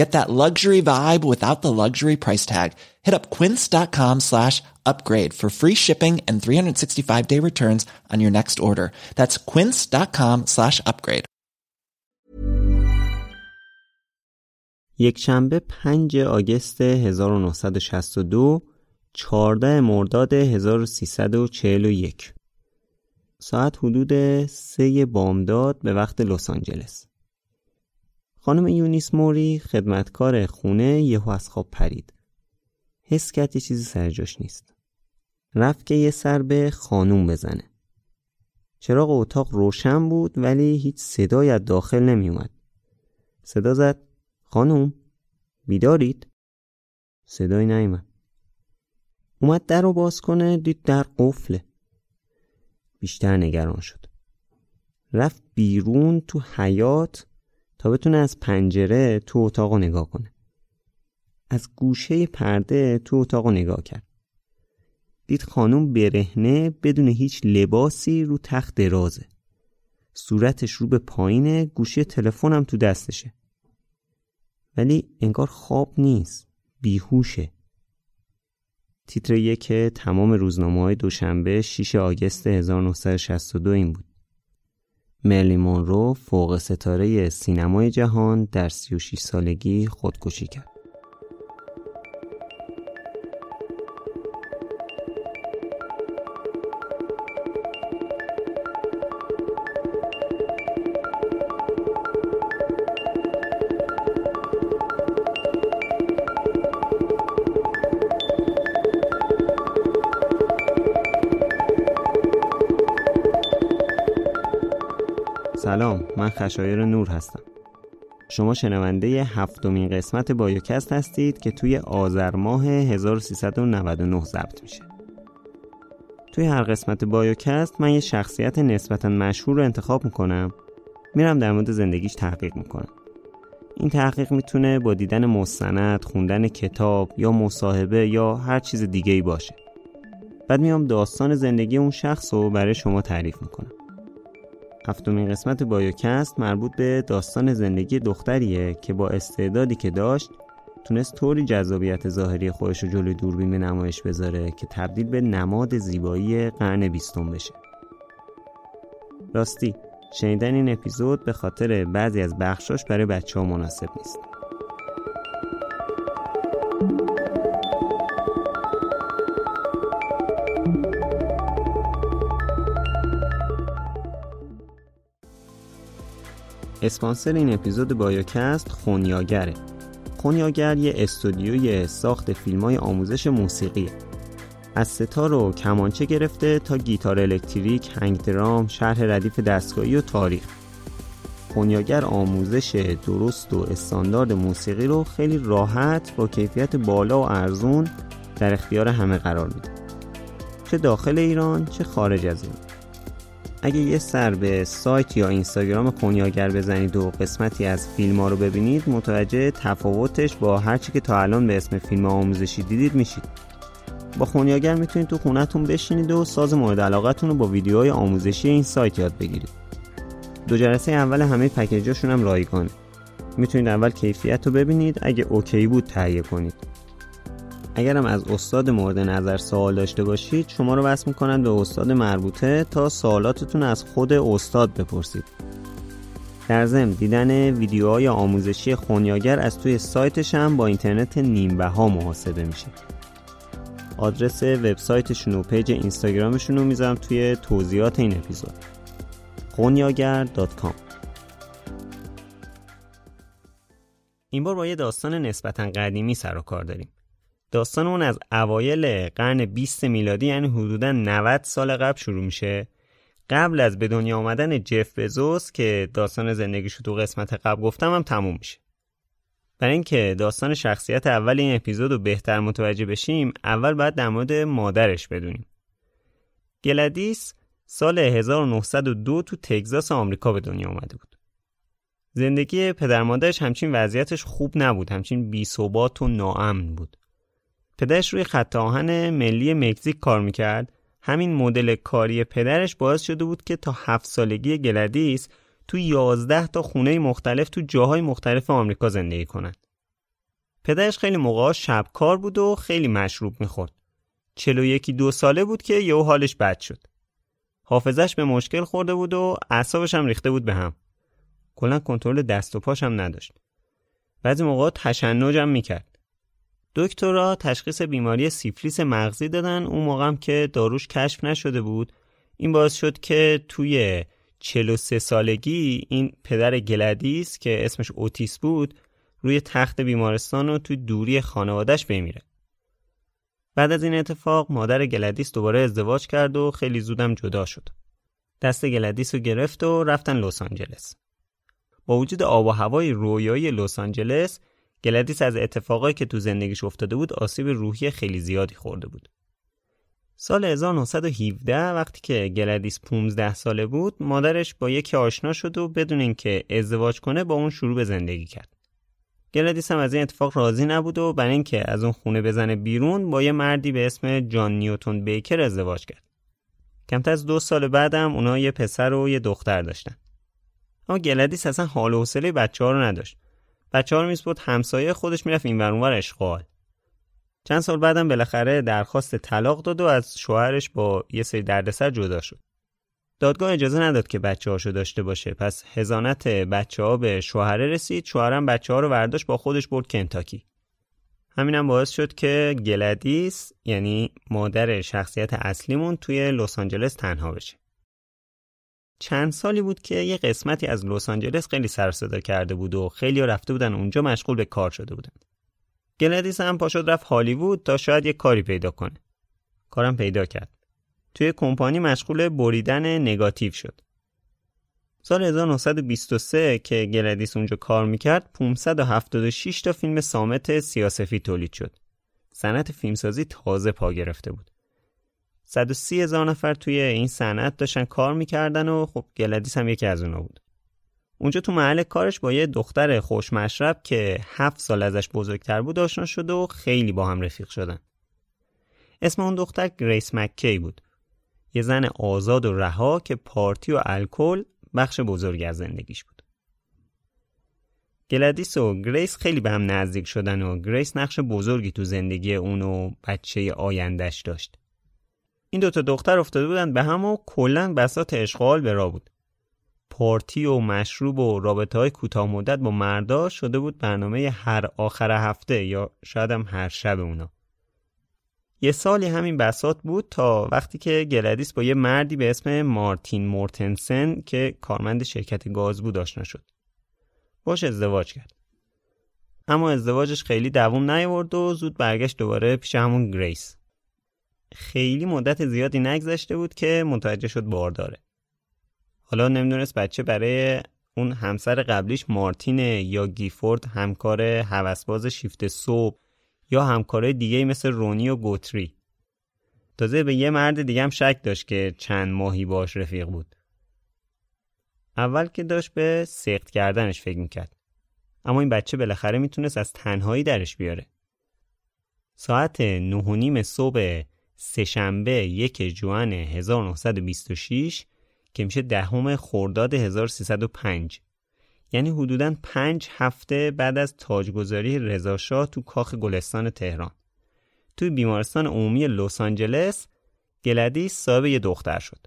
Get that luxury vibe without the luxury price tag. Hit up quince.com/upgrade for free shipping and 365-day returns on your next order. That's quince.com/upgrade. یکشنبه 5 آگوست 1962، 14 مرداد 1341، ساعت حدود 3 بامداد به وقت لس آنجلس. خانم یونیس موری، خدمتکار خونه، یهو از خواب پرید. حس کرد یه چیزی سرجاش نیست. رفت که یه سر به خانوم بزنه. چراغ اتاق روشن بود ولی هیچ صدایی از داخل نمی اومد. صدا زد: خانوم بیدارید؟ صدایی نیامد. اومد در رو باز کنه، دید در قفله. بیشتر نگران شد. رفت بیرون تو حیاط تا بتونه از پنجره تو اتاقو نگاه کنه. از گوشه پرده تو اتاقو نگاه کرد. دید خانم برهنه بدون هیچ لباسی رو تخت درازه. صورتش رو به پایینه، گوشه تلفنم تو دستشه. ولی انگار خواب نیست، بیهوشه. تیتر یک تمام روزنامه‌های دوشنبه 6 آگوست 1962 این بود: مرلین مونرو، فوق ستاره سینمای جهان، در 36 سالگی خودکشی کرد. سلام، من خشایار نور هستم. شما شنونده 7مین قسمت بایوکست هستید که توی آذر ماه 1399 ضبط میشه. توی هر قسمت بایوکست من یه شخصیت نسبتاً مشهور رو انتخاب میکنم، میرم در مورد زندگیش تحقیق میکنم. این تحقیق میتونه با دیدن مستند، خوندن کتاب یا مصاحبه یا هر چیز دیگه‌ای باشه. بعد میام داستان زندگی اون شخص رو برای شما تعریف میکنم. 7مین قسمت بایوکست مربوط به داستان زندگی دختریه که با استعدادی که داشت تونست طوری جذابیت ظاهری خودش رو جلوی دوربین به نمایش بذاره که تبدیل به نماد زیبایی قرن 20 بشه. راستی شنیدن این اپیزود به خاطر بعضی از بخشاش برای بچه‌ها مناسب نیست. اسپانسر این اپیزود بایوکست خونیاگره. خونیاگر یه استودیوی ساخت فیلم‌های آموزش موسیقیه. از ستار و کمانچه گرفته تا گیتار الکتریک، هنگ درام، شرح ردیف دستگاهی و تاریخ. خونیاگر آموزش درست و استاندارد موسیقی رو خیلی راحت با کیفیت بالا و ارزون در اختیار همه قرار میده. چه داخل ایران چه خارج از ایران. اگه یه سر به سایت یا اینستاگرام خونیاگر بزنید و قسمتی از فیلم‌ها رو ببینید، متوجه تفاوتش با هر چی که تا الان به اسم فیلم آموزشی دیدید میشید. با خونیاگر میتونید تو خونتون بشینید و ساز مورد علاقتون رو با ویدیوهای آموزشی این سایت یاد بگیرید. دو جلسه اول همه پکیجاشون هم رایگانه. میتونید اول کیفیت رو ببینید، اگه اوکی بود تهیه کنید. اگرم از استاد مورد نظر سوال داشته باشید، شما رو وصل میکنن به استاد مربوطه تا سوالاتتون از خود استاد بپرسید. در ضمن دیدن ویدیوهای آموزشی خونیاگر از توی سایتش هم با اینترنت نیمبها محاسبه میشه. آدرس وبسایتشون و پیج اینستاگرامشون رو میذارم توی توضیحات این اپیزود. خونیاگر.com. این بار با یه داستان نسبتاً قدیمی سر و کار داریم. داستان اون از اوایل قرن 20 میلادی، یعنی حدوداً 90 سال قبل شروع میشه، قبل از به دنیا آمدن جف بزوس که داستان زندگیشو تو قسمت قبل گفتم هم تموم میشه. برای اینکه داستان شخصیت اول این اپیزودو بهتر متوجه بشیم، اول باید در مورد مادرش بدونیم. گلادیس سال 1902 تو تگزاس آمریکا به دنیا آمده بود. زندگی پدر مادرش همچین وضعیتش خوب نبود، همچین بی‌ثبات و ناامن بود. پدرش روی خط آهن ملی مکزیک کار میکرد. همین مدل کاری پدرش باعث شده بود که تا 7 سالگی گلادیس تو 11 تا خونه مختلف تو جاهای مختلف آمریکا زندگی کنند. پدرش خیلی موقعا شبکار بود و خیلی مشروب میخورد. 41-2 ساله بود که یهو حالش بد شد. حافظش به مشکل خورده بود و اعصابش هم ریخته بود به هم. کلا کنترل دست و پاش هم نداشت. بعضی موقعا تشنج هم میکرد. دکترها تشخیص بیماری سیفلیس مغزی دادن، اون موقع هم که داروش کشف نشده بود. این باعث شد که توی 43 سالگی این پدر گلادیس که اسمش اوتیس بود روی تخت بیمارستان و توی دوری خانوادهش بمیره. بعد از این اتفاق مادر گلادیس دوباره ازدواج کرد و خیلی زودم جدا شد. دست گلادیس رو گرفت و رفتن لس آنجلس. با وجود آب و هوای رویایی لس آنجلس، گلادیس از اتفاقایی که تو زندگیش افتاده بود آسیب روحی خیلی زیادی خورده بود. سال 1917 وقتی که گلادیس 15 ساله بود، مادرش با یکی آشنا شد و بدون اینکه ازدواج کنه با اون شروع به زندگی کرد. گلادیس هم از این اتفاق راضی نبود و برای اینکه از اون خونه بزنه بیرون با یه مردی به اسم جان نیوتن بیکر ازدواج کرد. کمتر از 2 سال بعدم اونا یه پسر و یه دختر داشتن. اما گلادیس اصلا حال و حوصله بچه‌ها رو نداشت. بچه‌ها رو میسپرد همسایه خودش، میرفت اینور اونور اشغال. چند سال بعدم بالاخره درخواست طلاق داد و از شوهرش با یه سری دردسر جدا شد. دادگاه اجازه نداد که بچه‌هاشو داشته باشه، پس حضانت بچه‌ها به شوهره رسید. شوهرم بچه‌ها رو برداشت با خودش برد کنتاکی. همینم باعث شد که گلادیس، یعنی مادر شخصیت اصلیمون، توی لس آنجلس تنها بشه. چند سالی بود که یه قسمتی از لس آنجلس خیلی سر صدا کرده بود و خیلی‌ها رفته بودن اونجا، مشغول به کار شده بودن. گلادیس هم پاشد رفت هالیوود تا شاید یه کاری پیدا کنه. کارم پیدا کرد. توی کمپانی مشغول بریدن نگاتیو شد. سال 1923 که گلادیس اونجا کار میکرد، 576 تا فیلم صامت سیاه‌سفید تولید شد. صنعت فیلمسازی تازه پا گرفته بود. 130,000 نفر توی این صنعت داشتن کار میکردن و خب گلادیس هم یکی از اونا بود. اونجا تو محل کارش با یه دختر خوشمشرب که 7 سال ازش بزرگتر بود آشنا شد و خیلی با هم رفیق شدن. اسم اون دختر گریس مککی بود. یه زن آزاد و رها که پارتی و الکل بخش بزرگی از زندگیش بود. گلادیس و گریس خیلی به هم نزدیک شدن و گریس نقش بزرگی تو زندگی اون و بچه آینده‌اش داشت. این دوتا دختر افتاده بودن به هم و کلاً بساط اشغال به راه بود. پارتی و مشروب و رابطه‌های کوتاه مدت با مردا شده بود برنامه هر آخر هفته یا شاید هم هر شب اونا. یه سالی همین بساط بود تا وقتی که گلادیس با یه مردی به اسم مارتین مورتنسن که کارمند شرکت گاز بود آشنا شد. باش ازدواج کرد. اما ازدواجش خیلی دوام نیاورد و زود برگشت دوباره پیش همون گریس. خیلی مدت زیادی نگذشته بود که متوجه شد بارداره. حالا نمیدونست بچه برای اون همسر قبلیش مارتینه یا گیفورد همکار هوسباز شیفت صبح یا همکارای دیگه مثل رونی و گوتری. تازه به یه مرد دیگه هم شک داشت که چند ماهی باش رفیق بود. اول که داشت به سقط کردنش فکر میکرد، اما این بچه بالاخره میتونست از تنهایی درش بیاره. ساعت 9:30 صبح سه‌شنبه 1 ژوئن 1926 که میشه 10 خرداد 1305، یعنی حدوداً 5 هفته بعد از تاجگذاری رضا شاه تو کاخ گلستان تهران، توی بیمارستان عمومی لس آنجلس گلادیس صاحب یه دختر شد.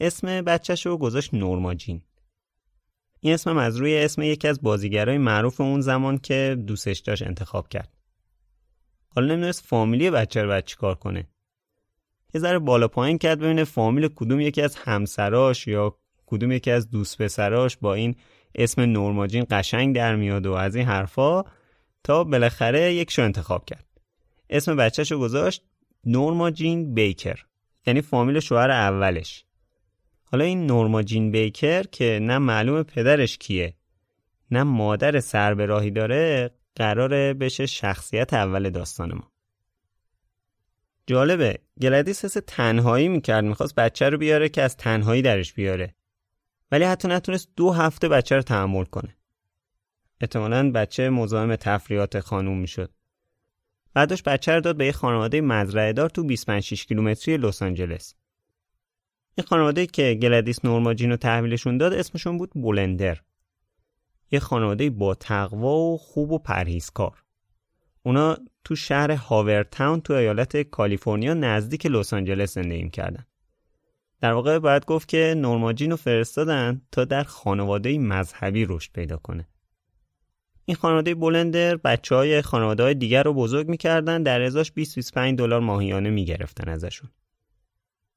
اسم بچه‌شو گذاشت نورما جین. این اسمم از روی اسم یکی از بازیگرای معروف اون زمان که دوستش داشت انتخاب کرد. حالا نمی‌دونست فامیلی بچه رو باید چیکار کنه. یه ذره بالا پایین کرد ببینه فامیل کدوم یکی از همسراش یا کدوم یکی از دوست پسراش با این اسم نورما جین قشنگ در میاد و از این حرفا، تا بالاخره یکشو انتخاب کرد. اسم بچه‌شو گذاشت نورما جین بیکر، یعنی فامیل شوهر اولش. حالا این نورما جین بیکر که نه معلوم پدرش کیه نه مادر سر به راهی داره، قراره بشه شخصیت اول داستان ما. جالبه گلادیس حس تنهایی میکرد، میخواست بچه رو بیاره که از تنهایی درش بیاره، ولی حتی نتونست 2 هفته بچه رو تحمل کنه. احتمالاً بچه مزاحم تفریحات خانوم میشد. بعدش بچه رو داد به یه خانواده مزرعه دار تو 25-6 کیلومتری لس آنجلس. این خانواده که گلادیس نورما جین رو تحویلشون داد اسمشون بود بلندر. یه خانواده با تقوا و خوب و پرهیزکار. اونا تو شهر هاورتاون تو ایالت کالیفرنیا نزدیک لس آنجلس زندگی می‌کردن. در واقع باید گفت که نورما جین رو فرستادن تا در خانواده مذهبی رشد پیدا کنه. این خانواده بلندر بچه‌های خانواده‌های دیگر رو بزرگ می‌کردن، در ازاش 20-25 دلار ماهیانه می‌گرفتن ازشون.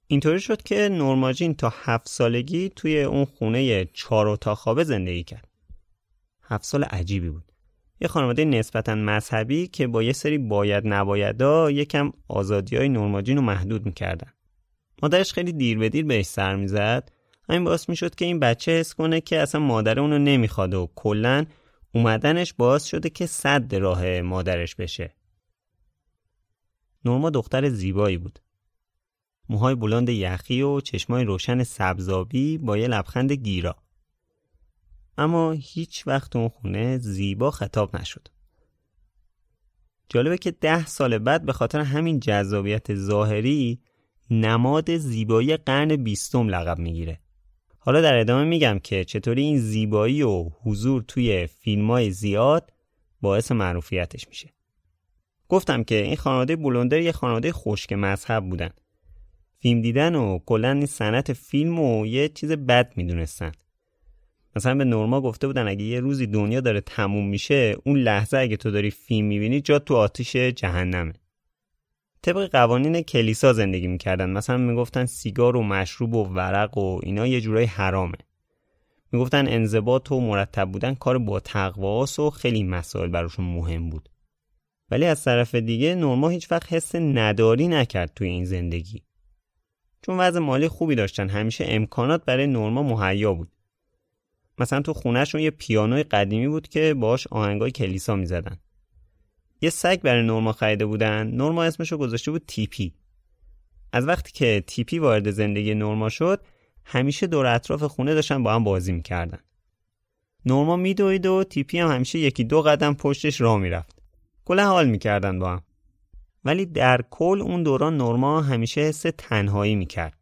اینطوری شد که نورما جین تا 7 سالگی توی اون خونه 4 اتاق خوابه زندگی کرد. 7 سال عجیبی بود. یه خانواده نسبتاً مذهبی که با یه سری باید نبایدها یکم آزادی‌های نورما جین رو محدود می‌کردن. مادرش خیلی دیر به دیر بهش سر می‌زد. همین باعث می‌شد که این بچه حس کنه که اصلا مادر اون رو نمی‌خواد و کلاً اومدنش باعث شده که سد راه مادرش بشه. نورما دختر زیبایی بود. موهای بلند یخی و چشمای روشن سبزابی با یه لبخند گیرا. اما هیچ وقت اون خونه زیبا خطاب نشد. جالبه که 10 سال بعد به خاطر همین جذابیت ظاهری نماد زیبایی قرن 20 لقب میگیره. حالا در ادامه میگم که چطوری این زیبایی و حضور توی فیلم‌های زیاد باعث معروفیتش میشه. گفتم که این خانواده بلندر یه خانواده خشک مذهب بودن. فیلم دیدن و کلاً صنعت فیلم و یه چیز بد میدونستن. مثلا به نورما گفته بودن اگه یه روزی دنیا داره تموم میشه، اون لحظه اگه تو داری فیلم میبینی جا تو آتیش جهنمه. طبق قوانین کلیسا زندگی میکردن. مثلا میگفتن سیگار و مشروب و ورق و اینا یه جورای حرامه. میگفتن انضباط و مرتب بودن کار با تقواست و خیلی مسائل براشون مهم بود. ولی از طرف دیگه نورما هیچ وقت حس نداری نکرد توی این زندگی. چون وضع مالی خوبی داشتن، همیشه امکانات برای نورما مهیا بود. مثلا تو خونه‌شون یه پیانوی قدیمی بود که باهاش آهنگای کلیسا می‌زدن. یه سگ برای نورما خریده بودن. نورما اسمشو گذاشته بود تیپی. از وقتی که تیپی وارد زندگی نورما شد، همیشه دور اطراف خونه داشتن با هم بازی می‌کردن. نورما میدوید و تیپی هم همیشه 1-2 قدم پشتش راه می‌رفت. کلا حال می‌کردن با هم. ولی در کل اون دوران نورما همیشه حس تنهایی میکرد.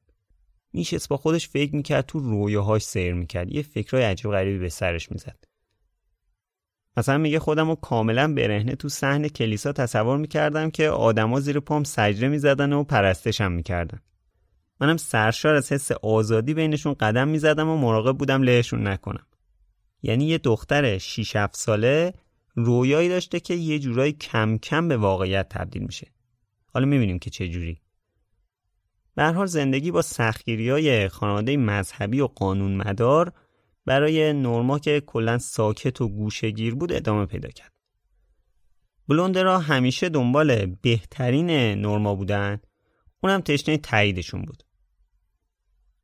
میشست با خودش فکر میکرد، تو رویاهاش سیر میکرد، یه فکرای عجیب غریبی به سرش میزد. مثلا میگه خودم رو کاملا برهنه تو صحن کلیسا تصور میکردم که آدما زیر پام سجده میزدن و پرستشم میکردن. منم سرشار از حس آزادی بینشون قدم میزدم و مراقب بودم لهشون نکنم. یعنی یه دختر 6-7 ساله رویایی داشته که یه جورایی کم کم به واقعیت تبدیل میشه. حالا میبینیم که چه جوری. به هر حال زندگی با سختگیری‌های خانواده مذهبی و قانون مدار برای نورما که کلاً ساکت و گوشه‌گیر بود ادامه پیدا کرد. بلوندرها همیشه دنبال بهترین نورما بودن، اونم تشنه تاییدشون بود.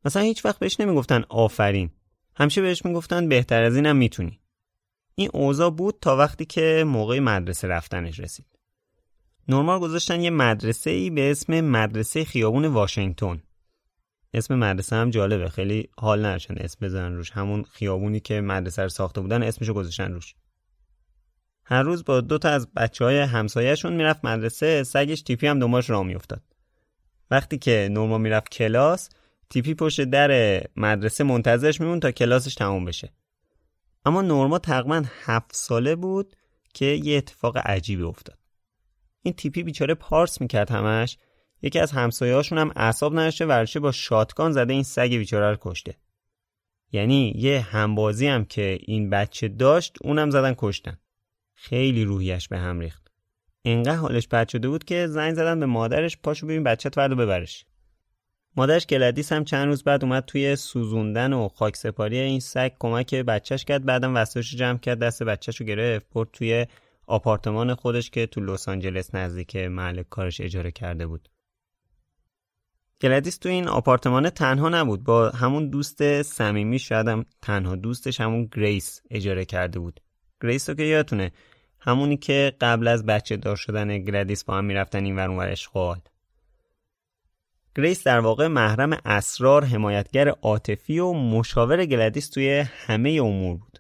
مثلا هیچ وقت بهش نمیگفتن آفرین، همیشه بهش میگفتن بهتر از اینم میتونی. این اوضاع بود تا وقتی که موقع مدرسه رفتنش رسید. نورما گذاشتن یه مدرسه‌ای به اسم مدرسه خیابون واشنگتن. اسم مدرسه هم جالبه، خیلی حال نشن اسم بزنن روش. همون خیابونی که مدرسه رو ساخته بودن اسمشو گذاشتن روش. هر روز با دو تا از بچهای همسایه‌شون میرفت مدرسه، سگش تیپی هم دنبالش راه میافتاد. وقتی که نورما میرفت کلاس، تیپی پشت در مدرسه منتظرش میمون تا کلاسش تموم بشه. اما نورما تقریباً 7 ساله بود که یه اتفاق عجیبی افتاد. این تیپی بیچاره پارس میکرد همش. یکی از همسایه‌هاشون هم اعصاب نداشته ورشه با شاتگان زده این سگ بیچاره رو کشته. یعنی یه همبازی هم که این بچه داشت اونم زدن کشتن. خیلی روحیش به هم ریخت. انقدر حالش بد شده بود که زنگ زدن به مادرش پاشو ببین بچه‌ت ورد ببرش. مادرش گلادیس هم چند روز بعد اومد توی سوزوندن و خاک سپاری این سگ کمک بچه‌ش کرد، بعدم وسایلش جمع کرد، دست بچه‌شو گرفت، برد توی آپارتمان خودش که تو لس آنجلس نزدیک محل کارش اجاره کرده بود. گلادیس تو این آپارتمان تنها نبود، با همون دوست صمیمی، شاید هم تنها دوستش، همون گریس اجاره کرده بود. گریس رو که یادتونه، همونی که قبل از بچه دار شدن گلادیس با هم میرفتن این ور اون ور اشغال. گریس در واقع محرم اسرار، حمایتگر عاطفی و مشاور گلادیس توی همه امور بود.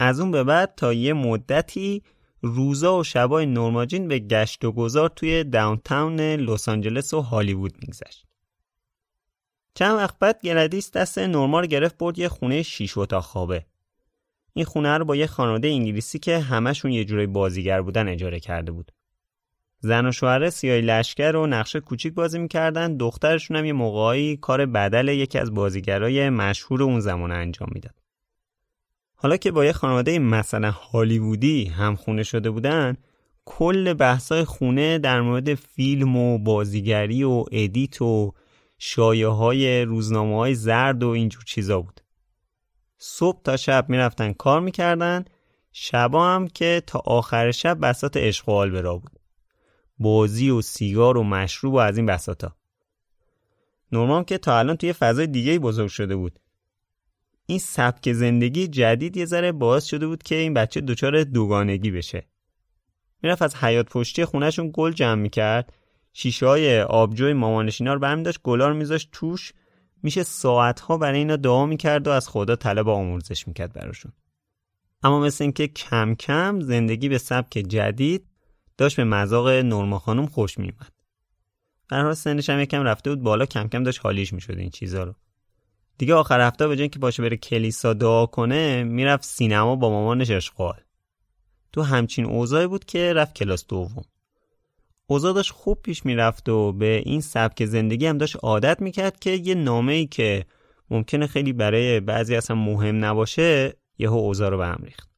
از اون به بعد تا یه مدتی روزا و شبای نورماجین به گشت و گذار توی داونتاون لس آنجلس و هالیوود میگذشت. چند وقت بعد گلادیس دست نورما رو گرفت برد یه خونه 6 اتاق خوابه. این خونه رو با یه خانواده انگلیسی که همشون یه جورای بازیگر بودن اجاره کرده بود. زن و شوهر سیاهی لشکر و نقشه کوچیک بازی می‌کردن، دخترشون هم یه موقعی کار بدل یکی از بازیگرای مشهور اون زمان انجام میداد. حالا که با یه خانواده مثلا هالیوودی هم خونه شده بودن، کل بحثای خونه در مورد فیلم و بازیگری و ادیت و شایعه‌های روزنامه‌های زرد و اینجور چیزا بود. صبح تا شب میرفتن کار میکردن، شبا هم که تا آخر شب بساط اشغال برا بود، بازی و سیگار و مشروب و از این بساطا. نورما که تا الان توی فضای دیگه‌ای بزرگ شده بود، این سبک زندگی جدید یه ذره باعث شده بود که این بچه دچار دوگانگی بشه. میرفت از حیاط پشتی خونهشون گل جمع میکرد، شیشه‌های آبجوی مامانشینا رو برمی داشت، گلا رو میذاشت توش، میشه ساعتها برای اینا دعا میکرد و از خدا طلب آمرزش میکرد براشون. اما مثل اینکه کم کم زندگی به سبک جدید داشت به مذاق نورما خانم خوش میومد. برای سنش هم یکم رفته بود بالا، کم کم داشت حالیش میشد این چیزا رو. دیگه آخر هفته به جای اینکه باشه بره کلیسا دعا کنه، میرفت سینما با مامانش اشغال. تو همچین اوضاعی بود که رفت کلاس دوم. اوضاع داشت خوب پیش میرفت و به این سبک زندگی هم داشت عادت میکرد که یه نامه‌ای که ممکنه خیلی برای بعضی اصلا مهم نباشه یهو اوضاع رو به هم ریخت.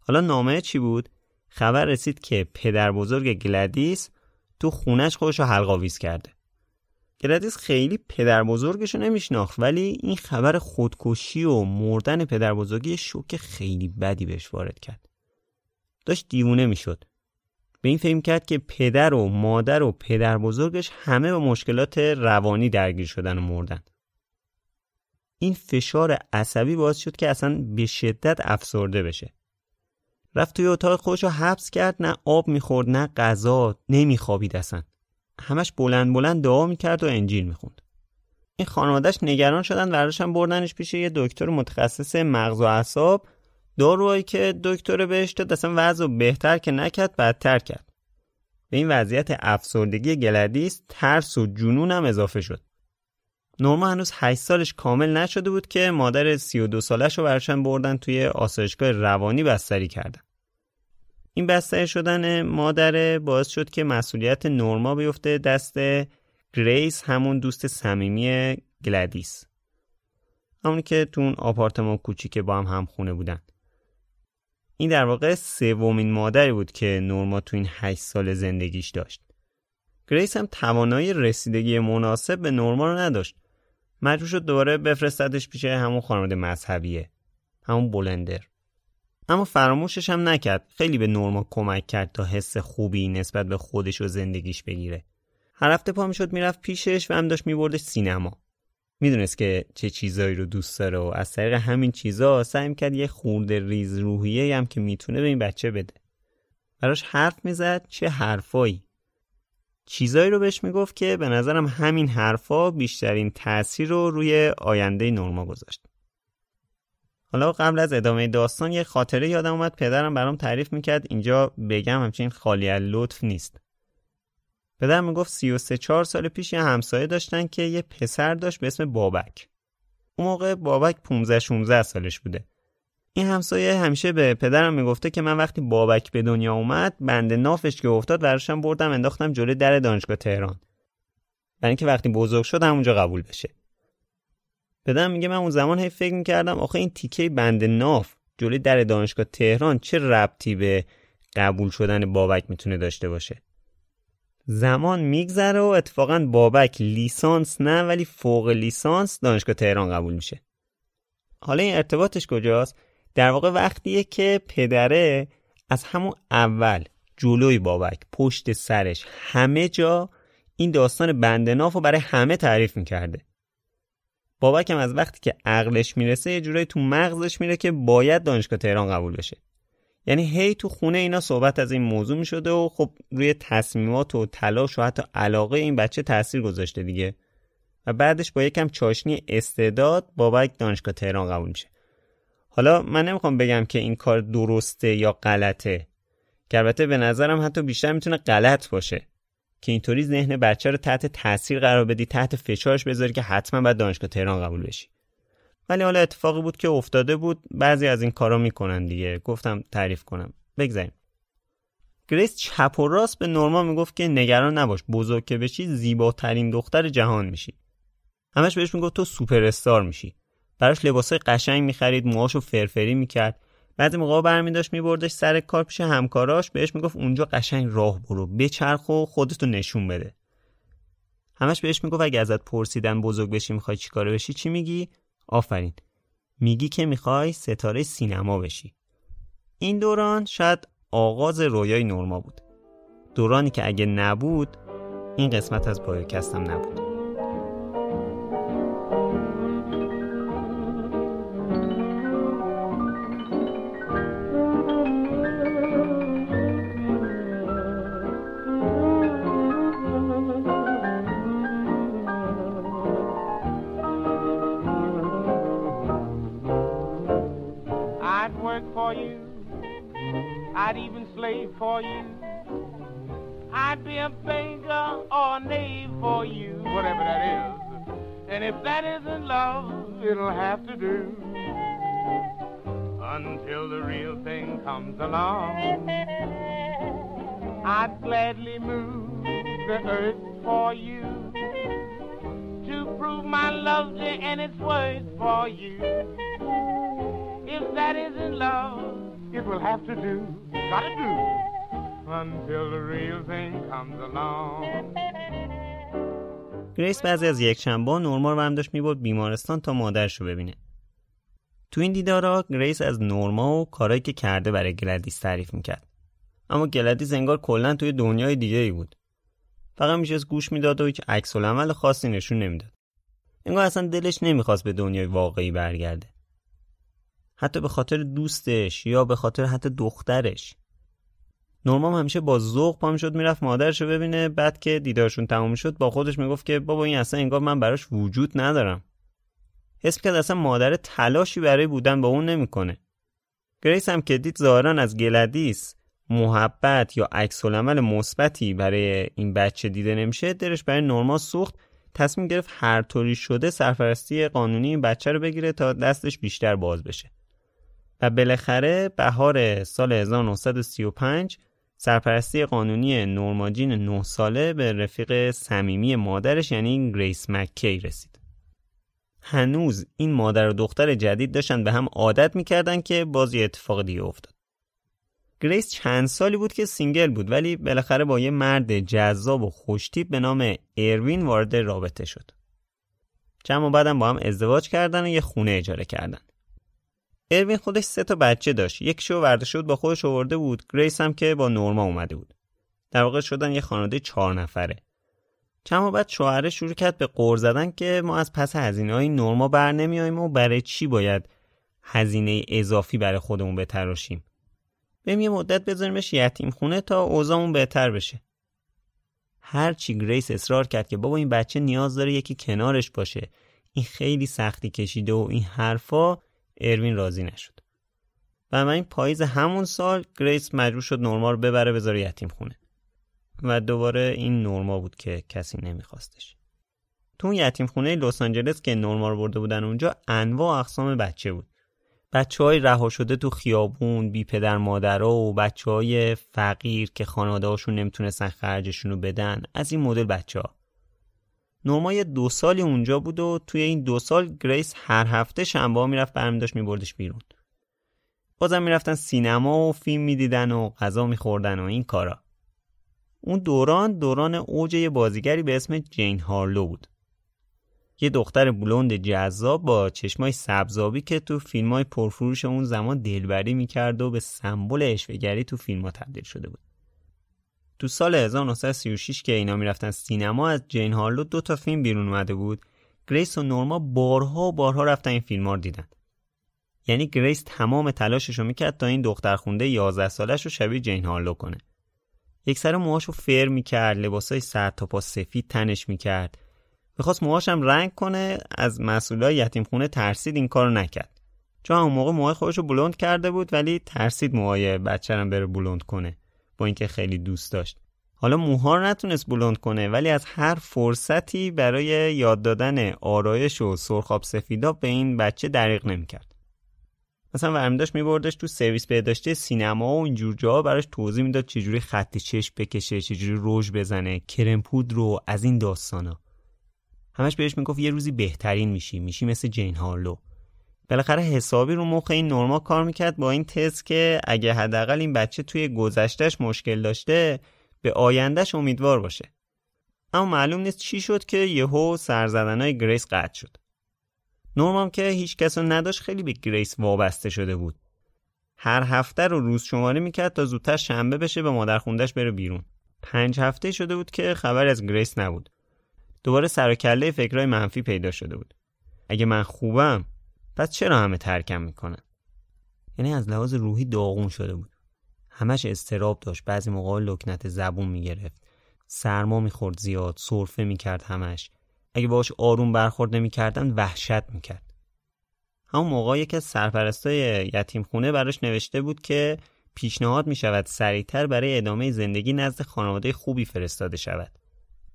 حالا نامه چی بود؟ خبر رسید که پدر بزرگ گلادیس تو خونش خودش رو حلق‌آویز کرده. گلادیس خیلی پدر بزرگش رو نمیشناخت، ولی این خبر خودکشی و مردن پدر بزرگی شوک خیلی بدی بهش وارد کرد. داشت دیوونه میشد. به این فهم کرد که پدر و مادر و پدر بزرگش همه با مشکلات روانی درگیر شدن و مردن. این فشار عصبی باعث شد که اصلا به شدت افسرده بشه. رفت توی اتاق خودش رو حبس کرد، نه آب میخورد نه غذا، نمیخوابید اصلا. همش بلند بلند دعا میکرد و انجیل میخوند. این خانواده‌اش نگران شدن، براش هم بردنش پیش یه دکتر متخصص مغز و اعصاب. داروهایی که دکتر بهش داد اصلا وضعو بهتر که نکرد، بدتر کرد. به این وضعیت افسردگی گلادیس ترس و جنون هم اضافه شد. نورما هنوز 8 سالش کامل نشده بود که مادر 32 سالش رو برشن بردن توی آسایشگاه روانی بستری کردن. این بستری شدن مادر باعث شد که مسئولیت نورما بیفته دست گریس، همون دوست صمیمی گلادیس، همونی که تو اون آپارتمان کوچیک با هم خونه بودن. این در واقع 3مین مادری بود که نورما تو این 8 سال زندگیش داشت. گریس هم توانایی رسیدگی مناسب به نورما رو نداشت. مجبور شد دوباره بفرستدش پیش همون خانواده مذهبیه، همون بلندر. اما فراموشش هم نکرد. خیلی به نورما کمک کرد تا حس خوبی نسبت به خودش و زندگیش بگیره. هر هفته پا میشد میرفت پیشش و هم داشت میبردش سینما. میدونست که چه چیزایی رو دوست داره و از طریق همین چیزا سعی می‌کرد یه خورده ریز روحیه‌ای هم که میتونه به این بچه بده. براش حرف میزد، چه حرفایی! چیزایی رو بهش میگفت که به نظرم همین حرفا بیشترین تأثیر رو روی آینده نورما گذاشت. حالا قبل از ادامه داستان یه خاطره یادم اومد، پدرم برام تعریف میکرد، اینجا بگم همچین خالی از لطف نیست. پدرم میگفت 33-4 سال پیش یه همسایه داشتن که یه پسر داشت به اسم بابک. اون موقع بابک 15-16 سالش بوده. این همسایه همیشه به پدرم میگفته که من وقتی بابک به دنیا اومد، بند نافش که افتاد ورشم بردم انداختم جلوی در دانشگاه تهران، برای اینکه وقتی بزرگ شد همونجا قبول بشه. پدرم میگه من اون زمان هی فکر میکردم آخه این تیکه بند ناف جلوی در دانشگاه تهران چه ربطی به قبول شدن بابک میتونه داشته باشه. زمان میگذره و اتفاقا بابک لیسانس نه ولی فوق لیسانس دانشگاه تهران قبول میشه. حالا این ارتباطش کجاست؟ در واقع وقتیه که پدره از همون اول جلوی بابک پشت سرش همه جا این داستان بند ناف رو برای همه تعریف میکرده. بابک هم از وقتی که عقلش میرسه یه جورایی تو مغزش میره که باید دانشگاه تهران قبول بشه. یعنی هی تو خونه اینا صحبت از این موضوع میشده و خب روی تصمیمات و تلاش و حتی علاقه این بچه تاثیر گذاشته دیگه. و بعدش با یکم چاشنی استعداد بابک دانشگاه تهران قبول میشه. حالا من نمیخوام بگم که این کار درسته یا غلطه. که البته به نظرم حتی بیشتر میتونه غلط باشه. که اینطوری ذهن بچه رو تحت تاثیر قرار بدی، تحت فشارش بذاری که حتما بعد دانشگاه تهران قبول بشی. ولی حالا اتفاقی بود که افتاده بود، بعضی از این کارا میکنن دیگه. گفتم تعریف کنم. بگذاریم. گریس چپ و راست به نورما میگفت که نگران نباش، بزرگ که بشی زیباترین دختر جهان میشی. همش بهش میگفت تو سوپر استار میشی. براش لباسای قشنگ میخرید، موهاشو فرفری میکرد. بعضی موقعا برمیداشت میبردش سر کار پیش همکاراش، بهش میگفت اونجا قشنگ راه برو، بچرخ و خودتو نشون بده. همش بهش میگفت اگه ازت پرسیدن بزرگ بشی میخوای چیکاره بشی چی میگی؟ آفرین. میگی که میخوای ستاره سینما بشی. این دوران شاید آغاز رویای نورما بود. دورانی که اگه نبود این قسمت از پادکستم نبود. For you, I'd be a beggar or a knave for you, whatever that is. And if that isn't love, it'll have to do. Until the real thing comes along, I'd gladly move the earth for you to prove my love to and its worth for you. If that isn't love, it will have to do. Gotta do. Until the real thing comes along. گریس بعضی از یکشنبه‌ها نورما رو هم داشت میبرد بیمارستان تا مادرشو ببینه. تو این دیدارا گریس از نورما و کارهایی که کرده برای گلادیس تعریف میکرد. اما گلادیس انگار کلاً توی دنیای دیگه‌ای بود. فقط میشست گوش میداد و هیچ عکس‌العمل خاصی نشون نمیداد. انگار اصلا دلش نمیخواست به دنیای واقعی برگرده. حتی به خاطر دوستش یا به خاطر حتی دخترش. نورما همیشه با ذوق پا میشد میرفت مادرشو ببینه، بعد که دیدارشون تموم شد با خودش میگفت که بابا این اصلا انگار من براش وجود ندارم. حس می‌کرد اصلا مادر تلاشی برای بودن با اون نمیکنه. گریس هم که دید ظاهرا از گلادیس محبت یا عکس‌العمل مثبتی برای این بچه دیده نمیشه، دلش برای نورما سوخت، تصمیم گرفت هر طوری شده سرپرستی قانونی این بچه رو بگیره تا دستش بیشتر باز بشه. و بالاخره بهار سال 1935 سرپرستی قانونی نورما جین 9 ساله به رفیق صمیمی مادرش یعنی گریس مکی رسید. هنوز این مادر و دختر جدید داشتن به هم عادت میکردن که باز یه اتفاق دیگه افتاد. گریس چند سالی بود که سینگل بود، ولی بالاخره با یه مرد جذاب و خوشتیپ به نام اروین وارد رابطه شد. چند ماه بعدم با هم ازدواج کردن و یه خونه اجاره کردن. اروین خودش 3 بچه داشت. یکیشو ورداشته بود با خودش آورده بود. گریس هم که با نورما اومده بود. در واقع شدن یه خانواده 4 نفره. چند ماه بعد شوهرش شروع کرد به قُر زدن که ما از پس هزینه‌های نورما بر نمیاییم و برای چی باید هزینه اضافی برای خودمون بتراشیم. بریم یه مدت بذاریمش یتیم خونه تا اوضاعمون بهتر بشه. هرچی گریس اصرار کرد که بابا این بچه نیاز داره یکی کنارش باشه. این خیلی سختی کشیده و این حرفا، اروین راضی نشد. بنابراین پاییز همون سال گریس مجبور شد نورما رو ببره بذاره یتیم خونه و دوباره این نورما بود که کسی نمیخواستش. تو اون یتیم خونه لس آنجلس که نورما رو برده بودن اونجا انواع اقسام بچه بود. بچه‌های رها شده تو خیابون، بی پدر مادرها و بچه‌های فقیر که خانواده‌هاشون نمیتونستن خرجشون رو بدن، از این مدل بچه‌ها. نورما یه 2 سالی اونجا بود و توی این 2 سال گریس هر هفته شنبه‌ها میرفت برمی‌داشت میبردش بیرون. بازم میرفتن سینما و فیلم میدیدن و غذا میخوردن و این کارا. اون دوران اوج یه بازیگری به اسم جین هارلو بود. یه دختر بلوند جذاب با چشمای سبزابی که تو فیلمای پرفروش اون زمان دلبری میکرد و به سمبل اشوه‌گری تو فیلم‌ها تبدیل شده بود. تو سال 1936 که اینا میرفتن سینما، از جین هارلو 2 تا فیلم بیرون اومده بود. گریس و نورما بارها رفتن این فیلم‌ها رو دیدن. یعنی گریس تمام تلاشش رو میکرد تا این دختر خونده 11 سالش رو شبیه جین هارلو کنه. یک سر موهاشو فر میکرد، لباسای سر تا پا سفید تنش میکرد. میخواست موهاشم رنگ کنه، از مسئولای یتیم خونه ترسید این کارو نکرد. چون اون موقع موهای خودشو بلوند کرده بود ولی ترسید موهای بچه‌رم بره بلوند کنه، با اینکه خیلی دوست داشت. حالا موها رو نتونست بلوند کنه ولی از هر فرصتی برای یاد دادن آرایش و سرخاب سفیدا به این بچه دریغ نمیکرد. مثلا ورمیداش میبردش تو سرویس بهداشتی سینما و اینجور جاها براش توضیح میداد چجوری خط چشم بکشه، چجوری رژ بزنه، کرم پودر رو، از این داستانا. همش بهش میگفت یه روزی بهترین میشی مثل جین هارلو. بالاخره حسابی رو مخ این نورما کار میکرد با این تز که اگه حداقل این بچه توی گذشتهش مشکل داشته، به آیندهش امیدوار باشه. اما معلوم نیست چی شد که یهو سرزدنای گریس قطع شد. نورما هم که هیچ کس رو نداشت خیلی به گریس وابسته شده بود. هر هفته رو روز شماری میکرد تا زودتر شنبه بشه به مادرخونده‌اش بره بیرون. 5 هفته شده بود که خبر از گریس نبود. دوباره سر و کله فکرای منفی پیدا شده بود. اگه من خوبم پس چرا همه ترکم میکنن؟ یعنی از لحاظ روحی داغون شده بود. همش اضطراب داشت، بعضی موقع لکنت زبون میگرفت، سرما میخورد زیاد، سرفه میکرد همش. اگه باهاش آروم برخورد نمیکردن وحشت میکرد. همون موقع یکی از سرپرستای یتیم خونه براش نوشته بود که پیشنهاد میشود سریعتر برای ادامه زندگی نزد خانواده خوبی فرستاده شود.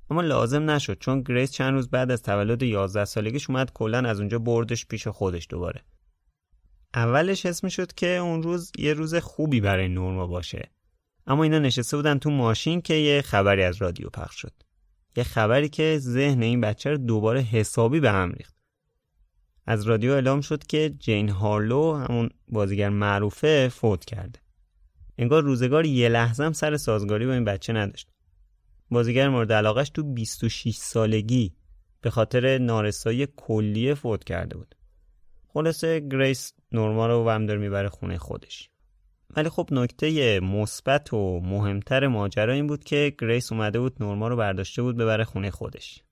اما لازم نشد چون گریس چند روز بعد از تولد 11 سالگیش اومد کلاً از اونجا بردش پیش خودش دوباره. اولش حس میشد که اون روز یه روز خوبی برای نورما باشه. اما اینا نشسته بودن تو ماشین که یه خبری از رادیو پخش شد. یه خبری که ذهن این بچه رو دوباره حسابی به هم ریخت. از رادیو اعلام شد که جین هارلو، همون بازیگر معروفه، فوت کرده. انگار روزگار یه لحظه هم سر سازگاری با این بچه نداشت. بازیگر مورد علاقهش تو 26 سالگی به خاطر نارسایی کلیه فوت کرده بود. خلاصه گریس نورما رو ومدر میبره خونه خودش. ولی خب نکته مثبت و مهمتر ماجرا این بود که گریس اومده بود نورما رو برداشته بود ببره خونه خودش.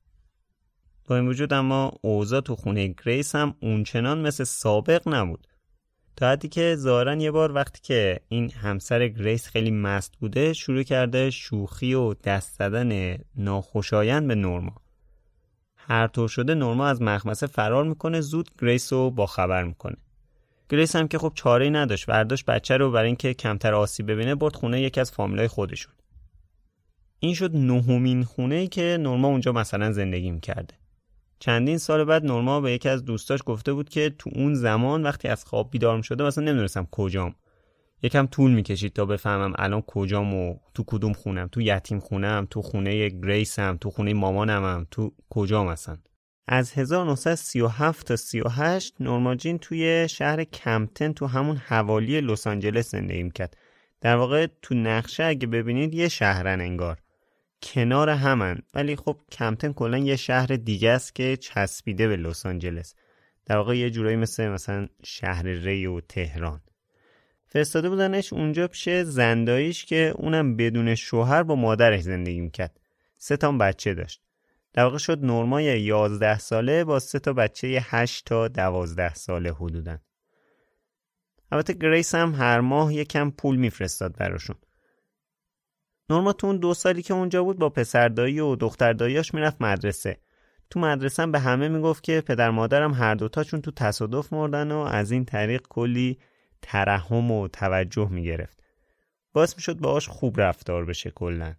با این وجود اما اوضاع تو خونه گریس هم اونچنان مثل سابق نبود. تا حدی که ظاهرا یه بار وقتی که این همسر گریس خیلی مست بوده، شروع کرده شوخی و دست زدن ناخوشایند به نورما. هر طور شده نورما از مخمسه فرار میکنه، زود گریس رو باخبر میکنه. گریس هم که خب چاره‌ای نداشت، برداشت بچه رو برای اینکه کمتر آسیب ببینه برد خونه یکی از فامیلای خودشون. این شد 9مین خونه‌ای که نورما اونجا مثلا زندگی میکرده. چندین سال بعد نورما به یکی از دوستاش گفته بود که تو اون زمان وقتی از خواب بیدار می‌شدم مثلا نمی‌دونستم کجام. یکم طول می‌کشید تا بفهمم الان کجام و تو کدوم خونم، تو یتیم خونم، تو خونه گریسم، تو خونه مامانمم، تو کجام مثلا. از 1937 تا 38 نورما جین توی شهر کمپتن تو همون حوالی لس آنجلس زندگی می‌کرد. در واقع تو نقشه اگه ببینید یه شهرن انگار. کنار همن، ولی خب کمپتن کلا یه شهر دیگه است که چسبیده به لس آنجلس. در واقع یه جورایی مثلا شهر ری و تهران. فرستاده بودنش اونجا پیش زنداییش که اونم بدون شوهر با مادرش زندگی میکرد. 3 تا بچه داشت. در واقع شد نورما 11 ساله با 3 تا بچه 8 تا 12 ساله حدودن. البته گریس هم هر ماه یکم پول میفرستاد براشون. نورما تو اون 2 سالی که اونجا بود با پسر دایی و دختر داییاش میرفت مدرسه. تو مدرسه به همه میگفت که پدر مادرم هر دوتاشون تو تصادف مردن و از این طریق کلی ترحم و توجه میگرفت. باعث میشد باهاش خوب رفتار بشه کلاً.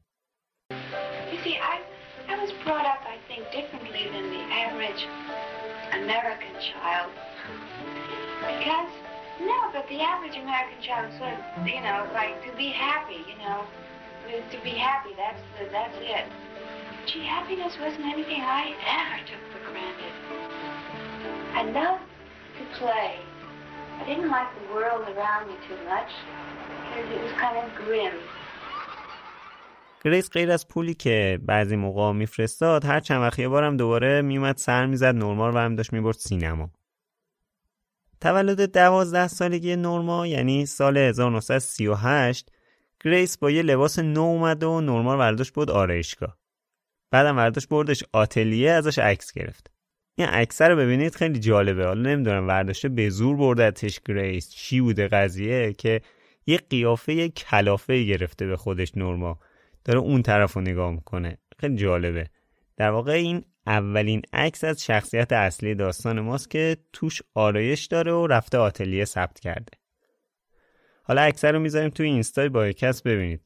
The average American child sort of, you know, like to be happy, you know, to be happy, that's it. Gee, happiness wasn't anything I ever took for granted. I loved to play. I didn't like the world around me too much because it was kind of grim. گریس غیر از پولی که بعضی موقع میفرستاد، هر چند وقت یه بارم دوباره میومد سر میزد نورمال و هم داشت میبرد سینما. تولد 12 سالگی نورما یعنی سال 1938 گریس با یه لباس نو اومد و نورما رو ورداش برد آرایشگاه. بعدم ورداش بردش آتلیه ازش عکس گرفت. این عکس رو ببینید خیلی جالبه. حالا نمیدونم ورداشته به زور بردتش گریس چی بوده قضیه که یه قیافه کلافه گرفته به خودش نورما. داره اون طرفو نگاه میکنه. خیلی جالبه. در واقع این اولین عکس از شخصیت اصلی داستان ماست که توش آرایش داره و رفته آتلیه ثبت کرده. حالا عکس رو میذاریم توی اینستا با کس ببینید.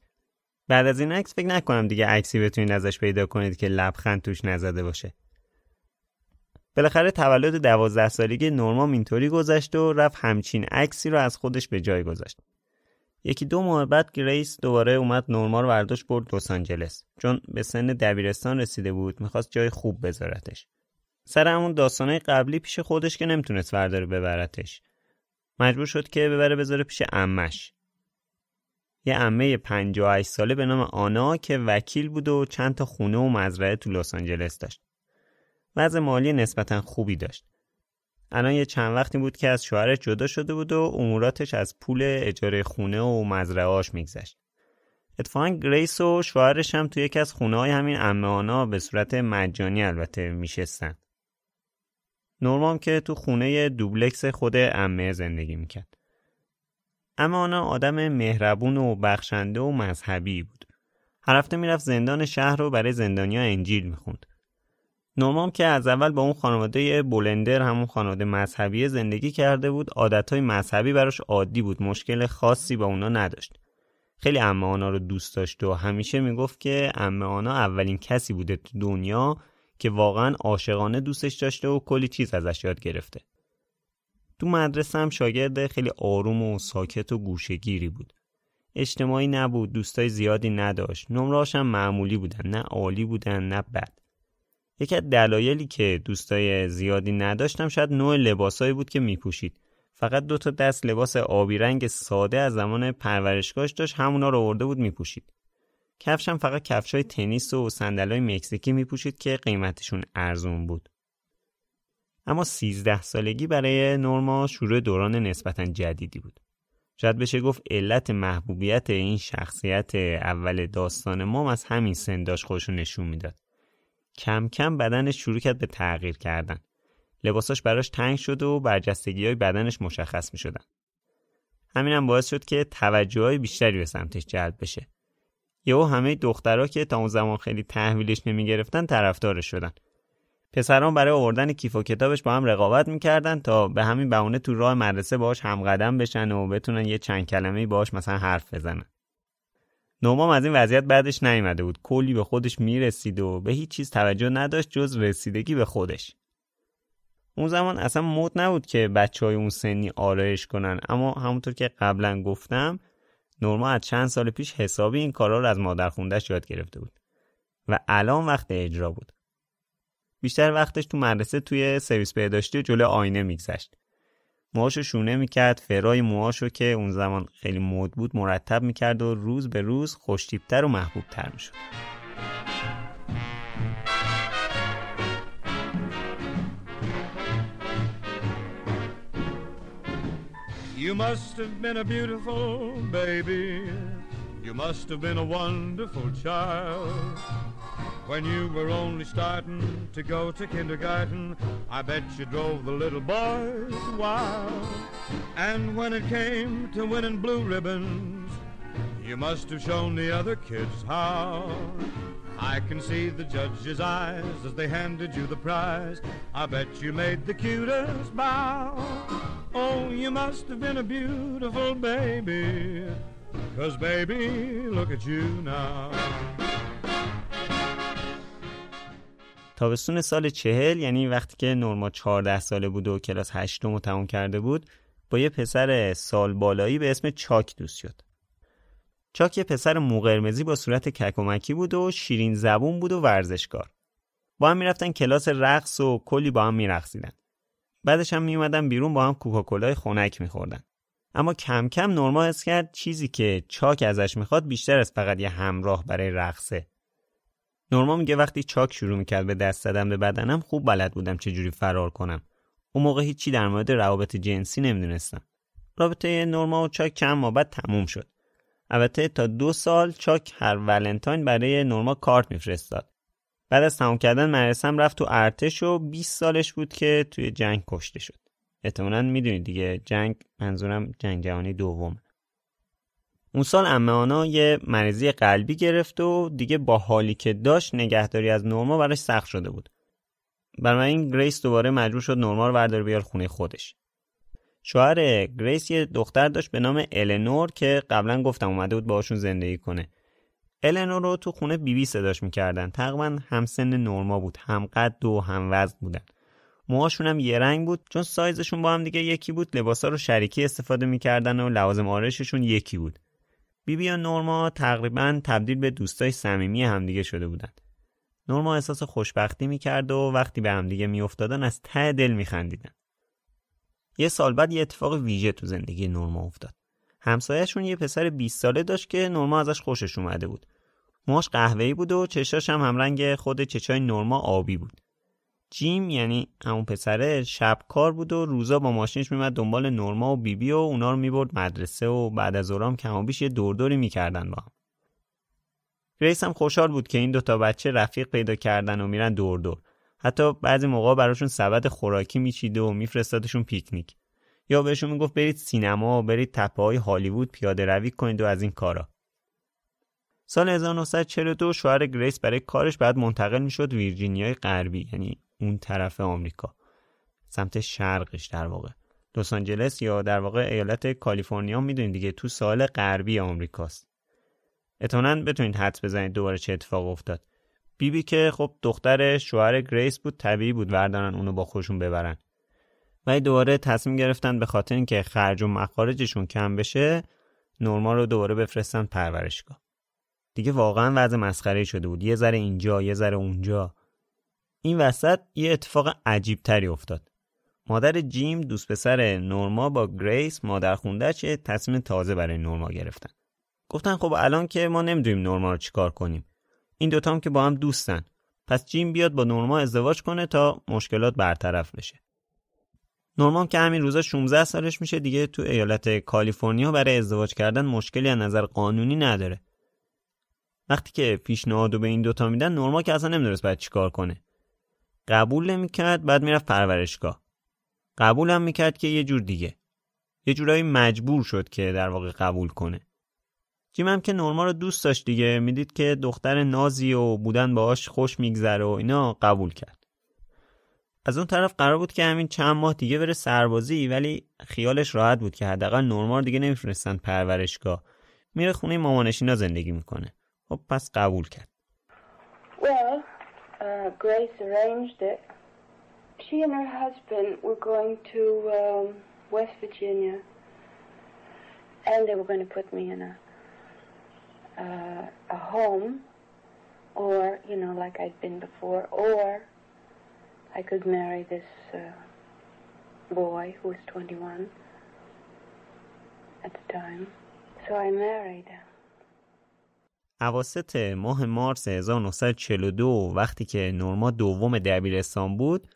بعد از این عکس فکر نکنم دیگه عکسی بتونید ازش پیدا کنید که لبخند توش نزده باشه. بالاخره تولد 12 سالگی نورما اینطوری گذشت و رفت همچین عکسی رو از خودش به جای گذاشت. یکی دو ماه بعد گریس دوباره اومد نورما رو برداشت برد لس آنجلس، چون به سن دبیرستان رسیده بود، میخواست جای خوب بذارتش. سر همون داستانه قبلی پیش خودش که نمیتونست ورداره ببرتش، مجبور شد که بذاره پیش عمش. یه عمه 58 ساله به نام آنا که وکیل بود و چند تا خونه و مزرعه تو لس آنجلس داشت. وضع مالی نسبتا خوبی داشت. الان یه چند وقتی بود که از شوهرش جدا شده بود و اموراتش از پول اجاره خونه و مزرعه‌اش میگذشت. اتفاقاً گریس و شوهرش هم توی یکی از خونه‌های همین عمه آنا به صورت مجانی البته میشستن. نورما که تو خونه دوبلکس خود عمه زندگی میکرد. عمه آنا آدم مهربون و بخشنده و مذهبی بود. هر هفته میرفت زندان شهر رو برای زندانیا انجیل میخوند. نورما که از اول با اون خانواده بولندر، همون خانواده مذهبی، زندگی کرده بود، عادتهای مذهبی براش عادی بود، مشکل خاصی با اونا نداشت. خیلی عمه آنا رو دوست داشت و همیشه میگفت که عمه آنا اولین کسی بوده تو دنیا که واقعا عاشقانه دوستش داشته و کلی چیز ازش یاد گرفته. تو مدرسه هم شاگرد خیلی آروم و ساکت و گوشه‌گیری بود. اجتماعی نبود، دوستای زیادی نداشت. نمره‌هاش هم معمولی بودن، نه عالی بودن نه بد. یکی از دلایلی که دوستای زیادی نداشتم شاید نوع لباسایی بود که میپوشید. فقط 2 تا دست لباس آبی رنگ ساده از زمان پرورشگاهش داشت، همونا رو آورده بود میپوشید. کفشم فقط کفشای تنیس و صندلای مکزیکی میپوشید که قیمتشون ارزون بود. اما 13 سالگی برای نورما شروع دوران نسبتاً جدیدی بود. شاید بشه گفت علت محبوبیت این شخصیت اول داستان ما از همین سن داشت خودش نشون میداد. کم کم بدنش شروع کرد به تغییر کردن. لباساش براش تنگ شد و برجستگی‌های بدنش مشخص می‌شدن. همینم باعث شد که توجه‌های بیشتری به سمتش جلب بشه. یهو همه دخترها که تا اون زمان خیلی تحویلش نمی‌گرفتن طرفدارش شدن. پسران برای آوردن کیف و کتابش با هم رقابت می‌کردن تا به همین بهونه تو راه مدرسه باهاش همقدم بشن و بتونن یه چند کلمه‌ای باهاش مثلا حرف بزنن. نورما از این وضعیت بعدش نیامده بود. کلی به خودش میرسید و به هیچ چیز توجه نداشت جز رسیدگی به خودش. اون زمان اصلا مد نبود که بچهای اون سنی آرایش کنن، اما همونطور که قبلا گفتم نورما از چند سال پیش حسابی این کارا رو از مادر خونده‌اش یاد گرفته بود و الان وقت اجرا بود. بیشتر وقتش تو مدرسه توی سرویس بهداشتی و جلوی آینه میگذشت. موهاشو شونه میکرد، فرای موهاشو که اون زمان خیلی مد بود مرتب میکرد و روز به روز خوشتیپتر و محبوبتر میشد. You must have been a beautiful baby. You must have been a wonderful child. When you were only starting to go to kindergarten, I bet you drove the little boys wild. And when it came to winning blue ribbons, you must have shown the other kids how. I can see the judge's eyes as they handed you the prize. I bet you made the cutest bow. Oh, you must have been a beautiful baby, 'cause baby, look at you now. تابستون سال 40 یعنی وقتی که نورما 14 ساله بود و کلاس 8 رو تموم کرده بود، با یه پسر سال بالایی به اسم چاک دوست شد. چاک یه پسر مو قرمزی با صورت ککومکی بود و شیرین زبون بود و ورزشکار. با هم میرفتن کلاس رقص و کلی با هم میرقصیدن. بعدش هم میومدن بیرون با هم کوکاکولای خنک میخوردن. اما کم کم نورما حس کرد چیزی که چاک ازش میخواد بیشتر از فقط یه همراه برای رقصه. نورما میگه وقتی چاک شروع میکرد به دست زدن به بدنم، خوب بلد بودم چجوری فرار کنم. اون موقع هیچی در مورد روابط جنسی نمیدونستم. رابطه نورما و چاک چند ماه بعد تموم شد. البته تا 2 سال چاک هر ولنتاین برای نورما کارت میفرستاد. بعد از تمام کردن مدرسه رفت تو ارتش و 20 سالش بود که توی جنگ کشته شد. احتمالاً میدونید دیگه، جنگ، منظورم جنگ جهانی دوم. اون سال عمه آنا یه مریضی قلبی گرفت و دیگه با حالی که داشت نگهداری از نورما براش سخت شده بود. برای این گریس دوباره مجبور شد نورما رو برداره بیار خونه خودش. شوهر گریس یه دختر داشت به نام النور که قبلا گفتم اومده بود باهاشون زندگی کنه. النور رو تو خونه بیبی صداش می‌کردن. تقریبا همسن نورما بود، هم قد و هم وزن بودن. موهاشون هم یه رنگ بود، چون سایزشون با هم دیگه یکی بود. لباسا رو شریکی استفاده می‌کردن و لوازم آرایششون یکی بود. بیبی و نورما تقریبا تبدیل به دوستای صمیمی همدیگه شده بودن. نورما احساس خوشبختی می‌کرد و وقتی به همدیگه می‌افتادن از ته دل می‌خندیدن. یه سال بعد یه اتفاق ویژه تو زندگی نورما افتاد. همسایه‌شون یه پسر 20 ساله داشت که نورما ازش خوشش اومده بود. موهاش قهوه‌ای بود و چشاش هم رنگ خود چشای نورما آبی بود. جیم یعنی همون پسره شب کار بود و روزا با ماشینش میومد دنبال نورما و بیبی و اونا رو میبرد مدرسه و بعد از ظهرام کم و بیش یه دوردوری میکردن با هم. گریس هم خوشحال بود که این 2 تا بچه رفیق پیدا کردن و میرن دوردور. حتی بعضی موقع براشون سبد خوراکی میچید و میفرستادشون پیکنیک، یا بهشون میگفت برید سینما، برید تپه‌های هالیوود پیاده روی کنید و از این کارا. سال 1942 شوهر گریس برای کارش بعد منتقل میشد ویرجینیای غربی، یعنی اون طرف آمریکا، سمت شرقش در واقع. لس آنجلس یا در واقع ایالت کالیفرنیا میدونید دیگه، تو ساحل غربی آمریکاست. احتمالاً بتونید حدس بزنید دوباره چه اتفاق افتاد. بیبی که خب دختر شوهر گریس بود، طبیعی بود وردارن اونو با خودشون ببرن. ولی دوباره تصمیم گرفتن به خاطر اینکه خرج و مخارجشون کم بشه، نورما رو دوباره بفرستن پرورشگاه. دیگه واقعا وضع مسخره شده بود، یه ذره اینجا یه ذره اونجا. این وسط یه اتفاق عجیب تری افتاد. مادر جیم، دوست پسر نورما، با گریس مادر خونده‌اش تصمیم تازه برای نورما گرفتن. گفتن خب الان که ما نمیدونیم نورما رو چیکار کنیم. این دوتا هم که با هم دوستن، پس جیم بیاد با نورما ازدواج کنه تا مشکلات برطرف بشه. نورما که همین روزا 16 سالش میشه، دیگه تو ایالت کالیفرنیا برای ازدواج کردن مشکلی از نظر قانونی نداره. وقتی که پیشنهادو به این دوتا میدن، نورما که اصلا نمیدونست باید چیکار کنه. قبول نمی‌کرد، بعد میرفت پرورشگاه. قبول هم می‌کرد که یه جور دیگه. یه جورایی مجبور شد که در واقع قبول کنه. جیم هم که نورما رو دوست داشت دیگه، میدید که دختر نازی و بودن باهاش خوش میگذره و اینا، قبول کرد. از اون طرف قرار بود که همین چند ماه دیگه بره سربازی، ولی خیالش راحت بود که حداقل نورما رو دیگه نمیفرستن پرورشگاه. میره خونه مامانشینا زندگی میکنه. خب پس قبول کرد. Grace arranged it. She and her husband were going to West Virginia, and they were going to put me in a home, or you know, like I'd been before, or I could marry this boy who was 21 at the time. So I married him. اواسط ماه مارس 1942 وقتی که نورما دوم دبیرستان بود،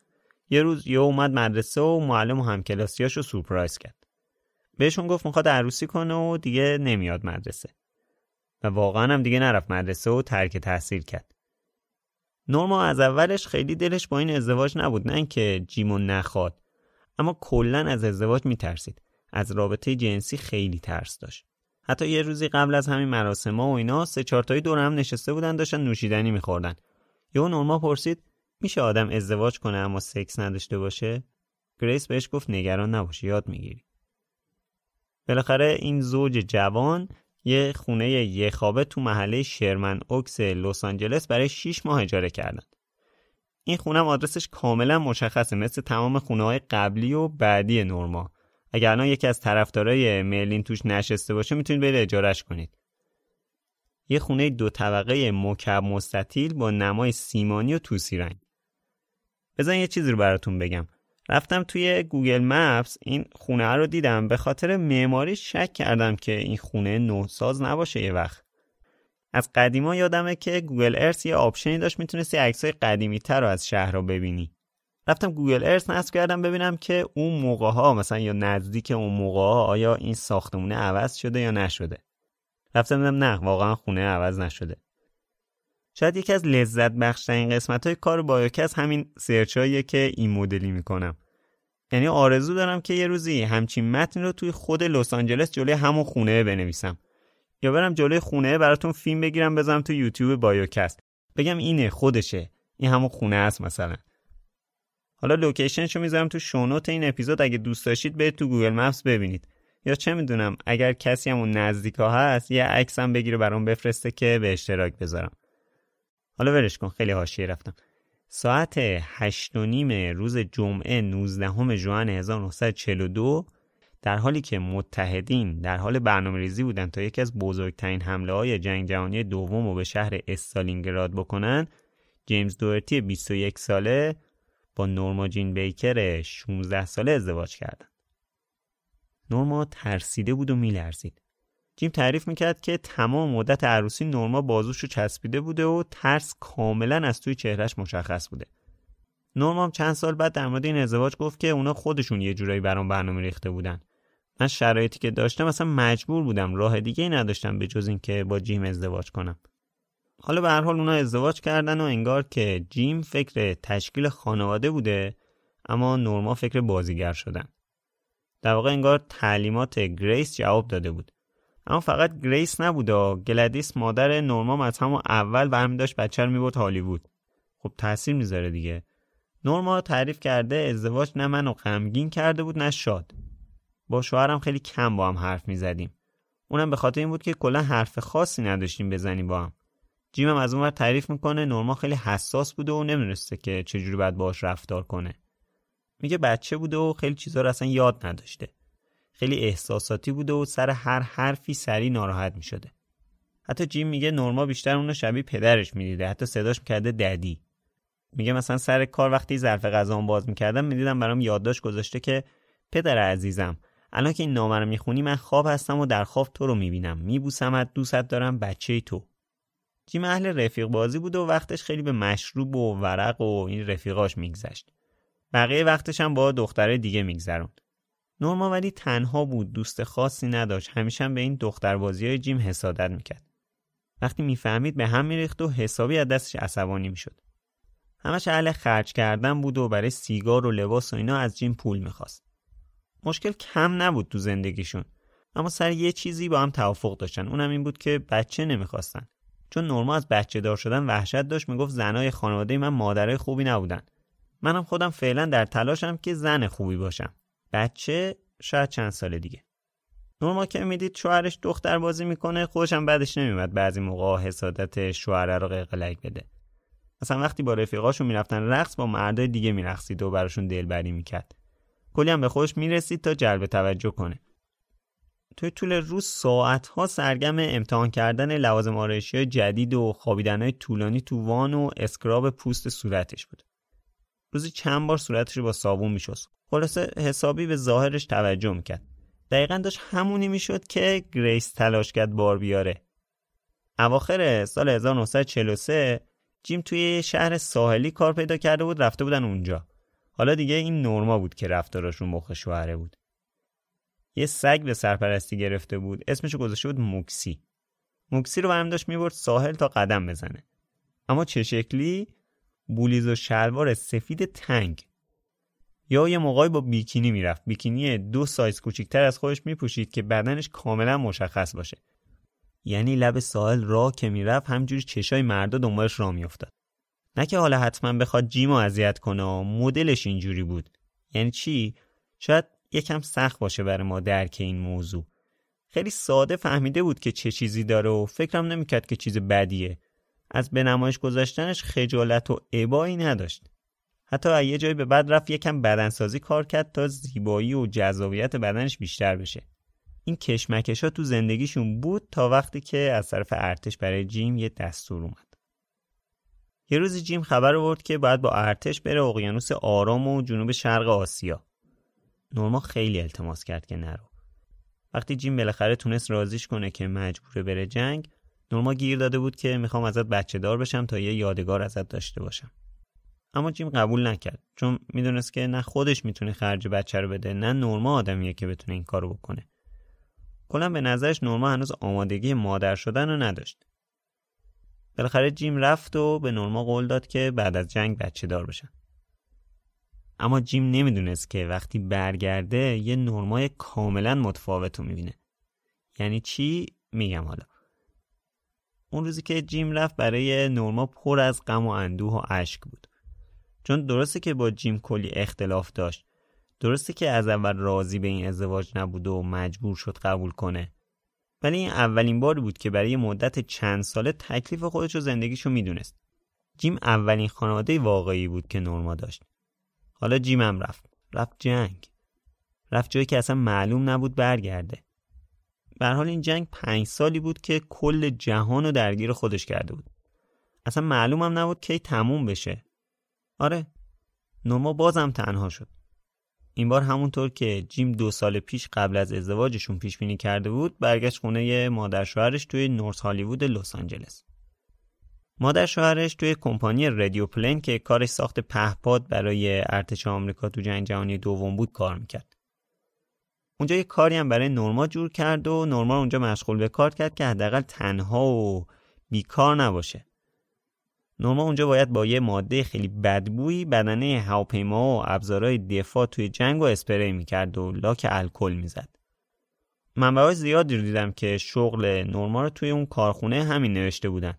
یه روز یه اومد مدرسه و معلم و همکلاسیاشو سورپرایز کرد. بهشون گفت میخواد عروسی کنه و دیگه نمیاد مدرسه. و واقعا هم دیگه نرفت مدرسه و ترک تحصیل کرد. نورما از اولش خیلی دلش با این ازدواج نبود، نه که جیمو نخواد، اما کلا از ازدواج میترسید. از رابطه جنسی خیلی ترس داشت. حتی یه روزی قبل از همین مراسم‌ها و اینا 3-4 تایی دور هم نشسته بودن داشتن نوشیدنی می‌خوردن. یهو نورما پرسید میشه آدم ازدواج کنه اما سکس نداشته باشه؟ گریس بهش گفت نگران نباش یاد می‌گیری. بالاخره این زوج جوان یه خونه یه خوابه تو محله شرمن اوکس لس آنجلس برای 6 ماه اجاره کردن. این خونه هم آدرسش کاملا مشخصه، مثل تمام خونه‌های قبلی و بعدی نورما. اگر الان یکی از طرفدارای مرلین توش نشسته باشه میتونید برید اجارهش کنید. یه خونه 2 طبقه مکعب مستطیل با نمای سیمانی و طوسی رنگ. بزن یه چیزی رو براتون بگم. رفتم توی گوگل مپس این خونه رو دیدم، به خاطر معماری شک کردم که این خونه نوساز نباشه. یه وقت از قدیما یادمه که گوگل ارث یه آپشنی داشت میتونستی عکسای قدیمی‌تر رو از شهر رو ببینی. رفتم گوگل ارث نصب کردم ببینم که اون موقع‌ها مثلا یا نزدیک اون موقع‌ها آیا این ساختمونه عوض شده یا نشده. رفتم دیدم نه، واقعا خونه عوض نشده. شاید یکی از لذت بخش‌ترین قسمت‌های کار بایوکست همین سرچاییه که این مدلی می‌کنم. یعنی آرزو دارم که یه روزی همچین متنی رو توی خود لس آنجلس جلوی همون خونه بنویسم. یا برم جلوی خونه براتون فیلم بگیرم بذارم تو یوتیوب بایوکست. بگم اینه، خودشه. این همون خونه است مثلا. حالا لوکیشنشو میذارم تو شونوت این اپیزود، اگه دوست داشتید برید تو گوگل مپس ببینید. یا چه میدونم اگر کسی همون نزدیکا هست یه عکسم بگیره برام بفرسته که به اشتراک بذارم. حالا ولش کن، خیلی حاشیه رفتم. ساعت 8:30 روز جمعه 19 ژوئن 1942 در حالی که متحدین در حال برنامه‌ریزی بودند تا یکی از بزرگترین حمله‌های جنگ جهانی دوم رو به شهر استالینگراد بکنن، جیمز دورتی 21 ساله با نورما جین بیکر 16 ساله ازدواج کردند. نورما ترسیده بود و میلرزید. جیم تعریف میکرد که تمام مدت عروسی نورما بازوشو چسبیده بوده و ترس کاملا از توی چهرهش مشخص بوده. نورما هم چند سال بعد در مورد این ازدواج گفت که اونا خودشون یه جورایی برام برنامه ریخته بودن. من شرایطی که داشتم اصلا مجبور بودم، راه دیگه‌ای نداشتم به جز این که با جیم ازدواج کنم. حالا به هر حال اونا ازدواج کردن و انگار که جیم فکر تشکیل خانواده بوده اما نورما فکر بازیگر شدن. در واقع انگار تعلیمات گریس جواب داده بود. اما فقط گریس نبوده، گلادیس مادر نورما از همون اول برمی داشت بچه رو میبرد هالیوود. خب تاثیر میذاره دیگه. نورما تعریف کرده ازدواج نه منو غمگین کرده بود نه شاد. با شوهرم خیلی کم با هم حرف میزدیم. اونم به خاطر این بود که کلا حرف خاصی نداشتیم بزنیم با هم. جیمم از اونور تعریف میکنه نورما خیلی حساس بوده و نمیدونسته که چجوری باید باهاش رفتار کنه. میگه بچه بوده و خیلی چیزا رو اصلا یاد نداشته. خیلی احساساتی بوده و سر هر حرفی سری ناراحت می شده. حتی جیم میگه نورما بیشتر اونو شبیه پدرش میدیده، حتی صداش میکرده ددی. میگه مثلا سر کار وقتی ظرف غذام باز میکردم میدیدم برام یادداشت گذاشته که پدر عزیزم الان که این نامه رو میخونی من خواب هستم و در خواب تو رو میبینم، میبوسمت، دوستت دارم، بچه تو. جیم اهل رفیق بازی بوده و وقتش خیلی به مشروب و ورق و این رفیقاش میگذشت. بقیه وقتش هم با دختره دیگه میگذروند. نورما ولی تنها بود، دوست خاصی نداشت، همیشه به این دختربازی‌های جیم حسادت میکرد. وقتی میفهمید به هم میریخت و حسابی از دستش عصبانی میشد. همش اهل خرج کردن بود و برای سیگار و لباس و اینا از جیم پول میخواست. مشکل کم نبود تو زندگیشون، اما سر یه چیزی با هم توافق داشتن، اونم این بود که بچه نمیخواستن. چون نورما از بچه دار شدن وحشت داشت، میگفت زنای خانواده من مادرای خوبی نبودن. منم خودم فعلا در تلاشم که زن خوبی باشم. بچه شاید چند سال دیگه. نورما که میدید شوهرش دختر بازی میکنه خودش هم بعدش نمیومد بعضی موقعا حسادت شوهره رو قلقلک بده. مثلا وقتی با رفیقاشون میرفتن رقص با مردای دیگه میرقصید و براشون دلبری میکرد. کلی هم به خودش میرسید تا جلب توجه کنه. توی طول روز ساعتها سرگرم امتحان کردن لوازم آرایشی جدید و خوابیدنهای طولانی تو وان و اسکراب پوست صورتش بود. روزی چند بار صورتش رو با صابون میشست. خلاصه حسابی به ظاهرش توجه میکرد. دقیقاً داشت همونی میشد که گریس تلاش کرد بار بیاره. اواخر سال 1943 جیم توی شهر ساحلی کار پیدا کرده بود، رفته بودن اونجا. حالا دیگه این نورما بود که رفتاراشون مخ شوهره بود. یه سگ به سرپرستی گرفته بود، اسمشو گذاشته بود موکسی. موکسی رو برم داشت میبرد ساحل تا قدم بزنه. اما چه شکلی؟ بولیز و شلوار سفید تنگ. یا یه موقعی با بیکینی میرفت، بیکینی 2 سایز کوچیک‌تر از خودش میپوشید که بدنش کاملا مشخص باشه. یعنی لب ساحل را که میرفت همجوری چشای مردا دنبالش را میافتاد. نه که حالا حتما بخواد جیمو اذیت کنه، مدلش اینجوری بود. یعنی چی؟ شاید یکم سخت باشه برای ما درک این موضوع. خیلی ساده فهمیده بود که چه چیزی داره و فکرم نمیکرد که چیز بدیه. از به نمایش گذاشتنش خجالت و ابایی نداشت. حتی یه جایی به بعد رفت یکم بدنسازی کار کرد تا زیبایی و جذابیت بدنش بیشتر بشه. این کشمکش‌ها تو زندگیشون بود تا وقتی که از طرف ارتش برای جیم یه دستور اومد. یه روز جیم خبر آورد که باید با ارتش بره اقیانوس آرام و جنوب شرق آسیا. نورما خیلی التماس کرد که نرو. وقتی جیم بالاخره تونست راضیش کنه که مجبوره بره جنگ، نورما گیر داده بود که میخوام ازت بچه دار بشم تا یه یادگار ازت داشته باشم. اما جیم قبول نکرد، چون میدونست که نه خودش میتونه خرج بچه رو بده، نه نورما آدمیه که بتونه این کارو بکنه. کلا به نظرش نورما هنوز آمادگی مادر شدن رو نداشت. بالاخره جیم رفت و به نورما قول داد که بعد از جنگ بچه دار بشن. اما جیم نمیدونست که وقتی برگرده یه نورمای کاملا متفاوت رو میبینه. یعنی چی؟ میگم حالا. اون روزی که جیم رفت برای نورما پر از غم و اندوه و اشک بود. چون درسته که با جیم کلی اختلاف داشت، درسته که از اول راضی به این ازدواج نبود و مجبور شد قبول کنه، ولی این اولین باری بود که برای مدت چند ساله تکلیف خودش و زندگیشو میدونست. جیم اولین خانواده واقعی بود که نورما داشت. حالا جیم هم رفت جنگ، رفت جایی که اصلا معلوم نبود برگرده. به هر حال این جنگ 5 سالی بود که کل جهان رو درگیر خودش کرده بود. اصلا معلوم هم نبود کی تموم بشه. آره، نورما بازم تنها شد. این بار همونطور که جیم 2 سال پیش قبل از ازدواجشون پیش بینی کرده بود، برگشت خونه مادر شوهرش توی نورث هالیوود لس آنجلس. مادر شوهرش توی کمپانی رادیو پلین که کارش ساخت پهپاد برای ارتش آمریکا تو جنگ جهانی دوم بود کار میکرد. اونجا یه کاری هم برای نورما جور کرد و نورما اونجا مشغول به کار کرد که حداقل تنها و بیکار نباشه. نورما اونجا باید با یه ماده خیلی بدبویی بدنه هواپیما و ابزارهای دفاع توی جنگ و اسپری میکرد و لاک الکل میزد. منبعای زیادی رو دیدم که شغل نورما رو توی اون کارخونه همین نوشته بودن،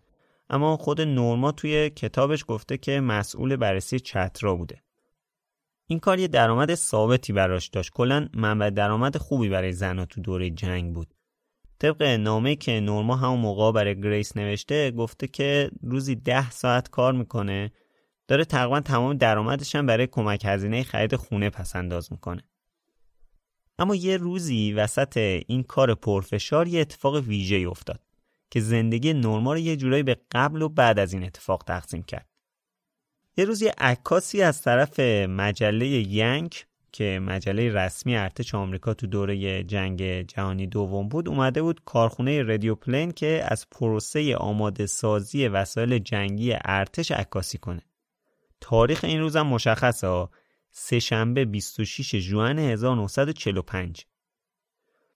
اما خود نورما توی کتابش گفته که مسئول بررسی چترا بوده. این کار یه درآمد ثابتی براش داشت. کلاً منبع درآمد خوبی برای زن‌ها تو دوره جنگ بود. طبق نامه‌ای که نورما همون موقع برای گریس نوشته، گفته که روزی 10 ساعت کار میکنه، داره تقریبا تمام درآمدش هم برای کمک هزینه خرید خونه پس انداز میکنه. اما یه روزی وسط این کار پرفشار یه اتفاق ویژه‌ای افتاد که زندگی نورما رو یه جورایی به قبل و بعد از این اتفاق تقسیم کرد. یه روز یه عکاسی از طرف مجله ینک که مجله رسمی ارتش آمریکا تو دوره جنگ جهانی دوم بود اومده بود کارخونه رادیو پلین که از پروسه آماده سازی وسایل جنگی ارتش عکاسی کنه. تاریخ این روز هم مشخصه ها، سه‌شنبه 26 ژوئن 1945.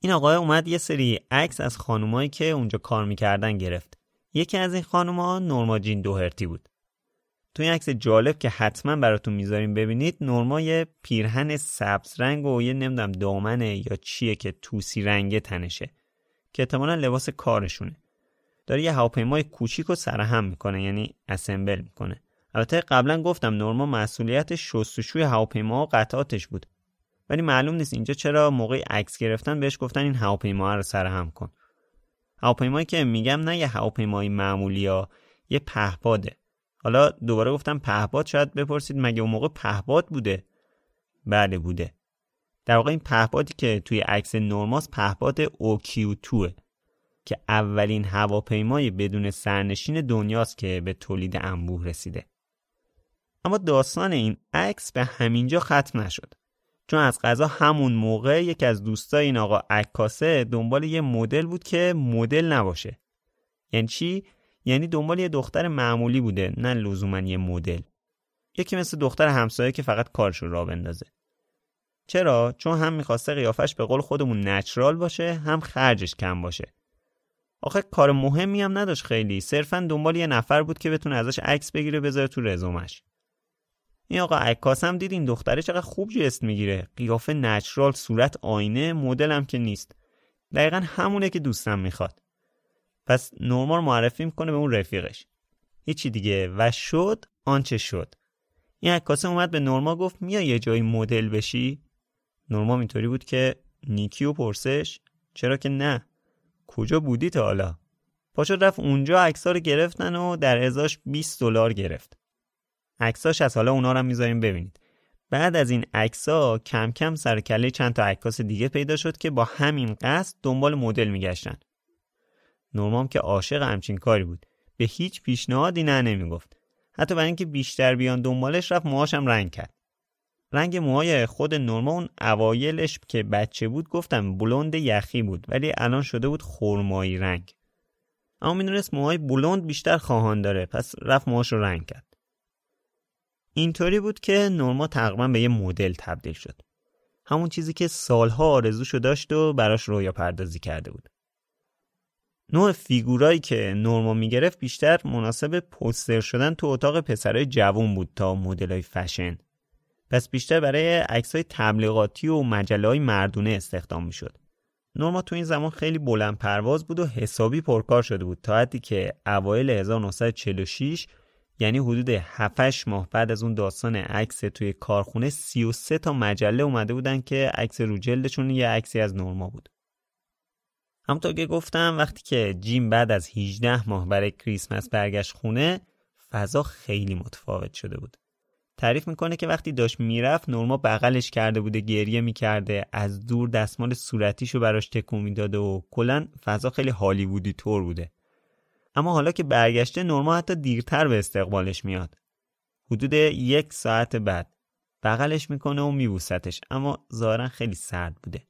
این آقای اومد یه سری عکس از خانومایی که اونجا کار میکردن گرفت. یکی از این خانوما نورما جین دوهرتی بود. تو این عکس جالب که حتما براتون میذاریم ببینید، نورما یه پیرهن سبز رنگ و یه نمیدونم دامنه یا چیه که توسی رنگه تنشه که احتمالاً لباس کارشونه. داره یه هواپیمای کوچیک و سرهم میکنه، یعنی اسمبل میکنه. البته قبلا گفتم نورما مسئولیت شستشوی هواپیما و قطعاتش بود، ولی معلوم نیست اینجا چرا موقع عکس گرفتن بهش گفتن این هواپیما رو سرهم کن. هواپیمایی که میگم نه یه هواپیمای معمولیه، یه پهپاده. حالا دوباره گفتم پهپاد، شاید بپرسید مگه اون موقع پهپاد بوده؟ بله بوده. در واقع این پهپادی که توی عکس نورماس پهپاد OQ-2 که اولین هواپیمای بدون سرنشین دنیاست که به تولید انبوه رسیده. اما داستان این عکس به همینجا ختم نشد، چون از قضا همون موقع یکی از دوستای این آقا عکاسه دنبال یه مدل بود که مدل نباشه. یعنی چی؟ یعنی دنبال یه دختر معمولی بوده، نه لزوماً یه مدل. یکی مثل دختر همسایه که فقط کارشو راه بندازه. چرا؟ چون هم می‌خواسته قیافش به قول خودمون نچرال باشه، هم خرجش کم باشه. آخه کار مهمی هم نداشت خیلی، صرفاً دنبال یه نفر بود که بتونه ازش عکس بگیره بذاره تو رزومش. این آقا عکاس هم دیدین دختره چقدر خوب جست میگیره، قیافه نچرال، صورت آینه، مدل هم که نیست، دقیقا همونه که دوستم میخواد. پس نورمال معرفی میکنه به اون رفیقش. هیچی دیگه و شد آنچه شد. این عکاس اومد به نورما گفت میای یه جایی مدل بشی؟ نورما اینطوری بود که نیکی و پرسش چرا که نه، کجا بودی تا حالا؟ پاشد رفت اونجا، عکس‌ها رو گرفتن و در ازاش $20 گرفت. عکساش از حالا اونا رو هم می‌ذاریم ببینید. بعد از این عکس‌ها کم کم سر کله چند تا عکاس دیگه پیدا شد که با همین قصد دنبال مدل می‌گشتن. نورمام که عاشق همچین کاری بود، به هیچ پیشنهادی نه نمیگفت. حتی برای اینکه بیشتر بیان دنبالش رفت موهاشم رنگ کرد. رنگ موهای خود نورما اون اوایلش که بچه بود گفتم بلوند یخی بود، ولی الان شده بود خرمایی رنگ. اما میدونست موهای بلوند بیشتر خواهان داره، پس رفت موهاش رو رنگ کرد. اینطوری بود که نورما تقریبا به یه مدل تبدیل شد، همون چیزی که سالها آرزوشو داشت و براش رویا پردازی کرده بود. نوع فیگورایی که نورما میگرفت بیشتر مناسب پوستر شدن تو اتاق پسرای جوان بود تا مدلای فشن، پس بیشتر برای عکسای تبلیغاتی و مجله‌های مردونه استفاده میشد. نورما تو این زمان خیلی بلند پرواز بود و حسابی پرکار شده بود، تا حدی که اوایل 1946 یعنی حدود 7-8 ماه بعد از اون داستان عکس توی کارخونه 33 تا مجله اومده بودن که عکس رو جلدشون یه عکسی از نورما بود. همونطور که گفتم وقتی که جیم بعد از 18 ماه برای کریسمس برگشت خونه، فضا خیلی متفاوت شده بود. تعریف میکنه که وقتی داشت میرفت نورما بغلش کرده بوده، گریه میکرده، از دور دستمال صورتیشو براش تکون میداده و کلاً فضا خیلی هالیوودی طور بوده. اما حالا که برگشته نورما حتی دیرتر به استقبالش میاد، حدود 1 ساعت بعد بغلش میکنه و میبوستش، اما ظاهرا خیلی سرد بوده.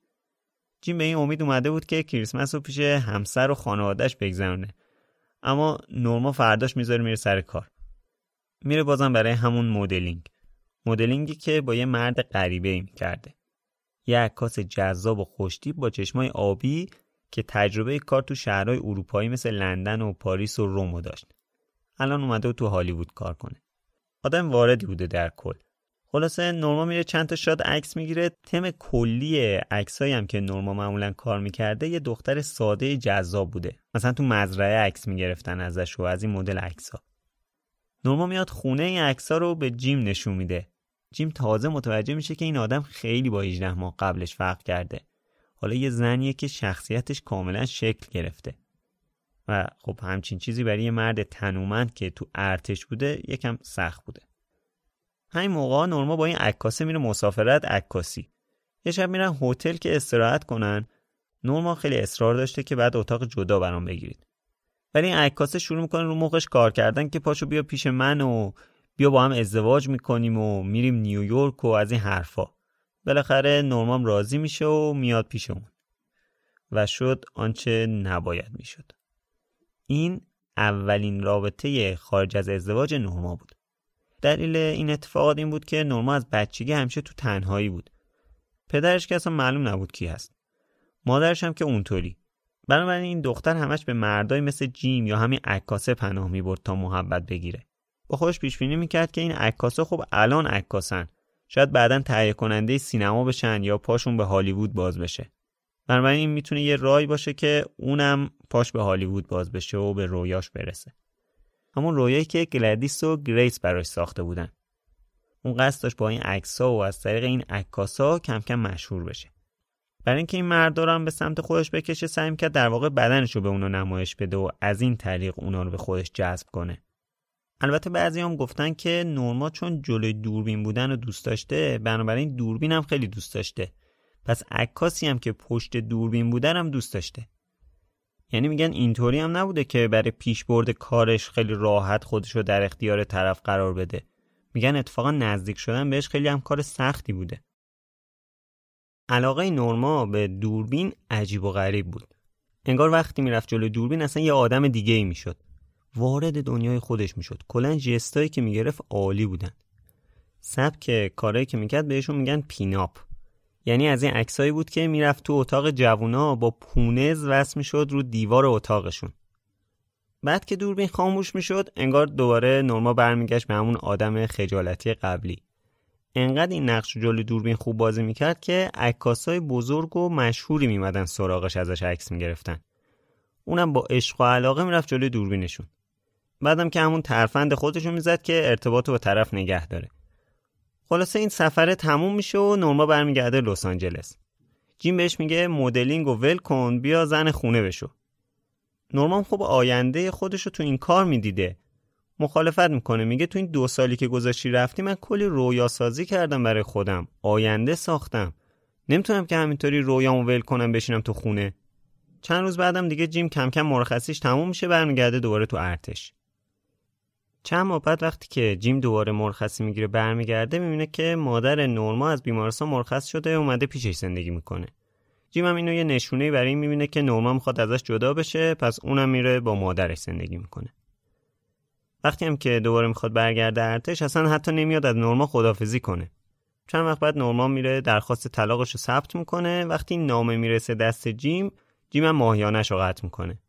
جیم به این امید اومده بود که کریسمس رو پیش همسر و خانواده‌اش بگذرونه، اما نورما فرداش میذاره میره سر کار. میره بازم برای همون مدلینگی که با یه مرد غریبه ایم کرده، یه عکاس جذاب و خوش‌تیپ با چشمای آبی که تجربه کار تو شهرهای اروپایی مثل لندن و پاریس و روم داشت. الان اومده تو هالیوود کار کنه. آدم واردی بوده در کل. خلاصه نورما میره چند تا شات عکس میگیره. تم کلی عکسایی هم که نورما معمولا کار میکرده یه دختر ساده جذاب بوده، مثلا تو مزرعه عکس میگرفتن ازش و از این مدل عکس‌ها. نورما میاد خونه، این عکس‌ها رو به جیم نشون میده. جیم تازه متوجه میشه که این آدم خیلی با 18 ماه قبلش فرق کرده. حالا یه زنیه که شخصیتش کاملا شکل گرفته و خب همچین چیزی برای یه مرد تنومند که تو ارتش بوده یکم سخت بوده. همین موقع نورما با این عکاسه میره مسافرت عکاسی. یه شب میرن هتل که استراحت کنن. نورما خیلی اصرار داشته که بعد اتاق جدا برام بگیرید، ولی این عکاسه شروع میکنه رو مخش کار کردن که پاشو بیا پیش من و بیا با هم ازدواج میکنیم و میریم نیویورک و از این حرفا. بالاخره نورمام راضی میشه و میاد پیش اون و شد آنچه نباید میشد. این اولین رابطه خارج از ازدواج نورما بود. دلیل این اتفاقات این بود که نورما از بچگی همیشه تو تنهایی بود. پدرش که اصلا معلوم نبود کی هست، مادرش هم که اونطوری. بنابراین این دختر همش به مردای مثل جیم یا همین عکاسه پناه میبرد تا محبت بگیره. با خودش پیش بینی میکرد که این عکاسا خب الان عکاسن، شاید بعداً تهیه کننده سینما بشن یا پاشون به هالیوود باز بشه. بنابراین این میتونه یه راهی باشه که اونم پاش به هالیوود باز بشه و به رویاش برسه، همون رویایی که گلادیس و گریس براش ساخته بودن. اون قصد داشت با این عکس‌ها و از طریق این عکاس‌ها کم کم مشهور بشه. برای اینکه این مردا رو هم به سمت خودش بکشه سعی کرد در واقع بدنش رو به اونا نمایش بده و از این طریق اونا رو به خودش جذب کنه. البته بعضی هم گفتن که نورما چون جلوی دوربین بودن رو دوست داشته، بنابراین دوربین هم خیلی دوست داشته، پس عکاسی هم که پشت دوربین بودن هم دوست داشته. یعنی میگن اینطوری هم نبوده که برای پیشبرد کارش خیلی راحت خودش رو در اختیار طرف قرار بده. میگن اتفاقا نزدیک شدن بهش خیلی هم کار سختی بوده. علاقه نورما به دوربین عجیب و غریب بود. انگار وقتی میرفت جلوی دوربین اصلا یه آدم دیگه‌ای میشد. وارد دنیای خودش میشد. کلاً جستایی که میگرفت عالی بودن. سبک کارایی که میکرد بهشون میگن پیناپ. یعنی از این عکسایی بود که میرفت تو اتاق جوونا با پونز وصل میشد رو دیوار اتاقشون. بعد که دوربین خاموش میشد انگار دوباره نورما برمیگشت به همون آدم خجالتی قبلی. انقدر این نقش جلوی دوربین خوب بازی میکرد که عکاسای بزرگ و مشهوری میمدن سراغش ازش عکس میگرفتن. اونم با عشق و علاقه میرفت جلوی دوربینشون. بعدم که همون ترفند خودشون میزد که ارتباطو با طرف نگه داره. خلاصه این سفره تموم میشه و نورما برمیگرده لس آنجلس. جیم بهش میگه مدلینگو ول کن، بیا زن خونه بشو. نورما خب آینده خودشو تو این کار میدیده. مخالفت میکنه، میگه تو این 2 سالی که گذشتی رفتی من کلی رویا سازی کردم برای خودم، آینده ساختم، نمیتونم که همینطوری رویامو ول کنم بشینم تو خونه. چند روز بعدم دیگه جیم کم کم مرخصیش تموم میشه، برمیگرده دوباره تو ارتش. چند ماه بعد وقتی که جیم دوباره مرخصی میگیره برمیگرده، میبینه که مادر نورما از بیمارستان مرخص شده و اومده پیشش زندگی میکنه. جیم هم اینو یه نشونه برای این میبینه که نورما میخواد ازش جدا بشه، پس اونم میره با مادرش زندگی میکنه. وقتی هم که دوباره میخواد برگرده ارتش، اصلا حتی نمیاد از نورما خدافیزی کنه. چند وقت بعد نورما میره درخواست طلاقش رو ثبت میکنه. وقتی نامه میرسه دست جیم، جیم ماهیانه‌اش رو قطع میکنه.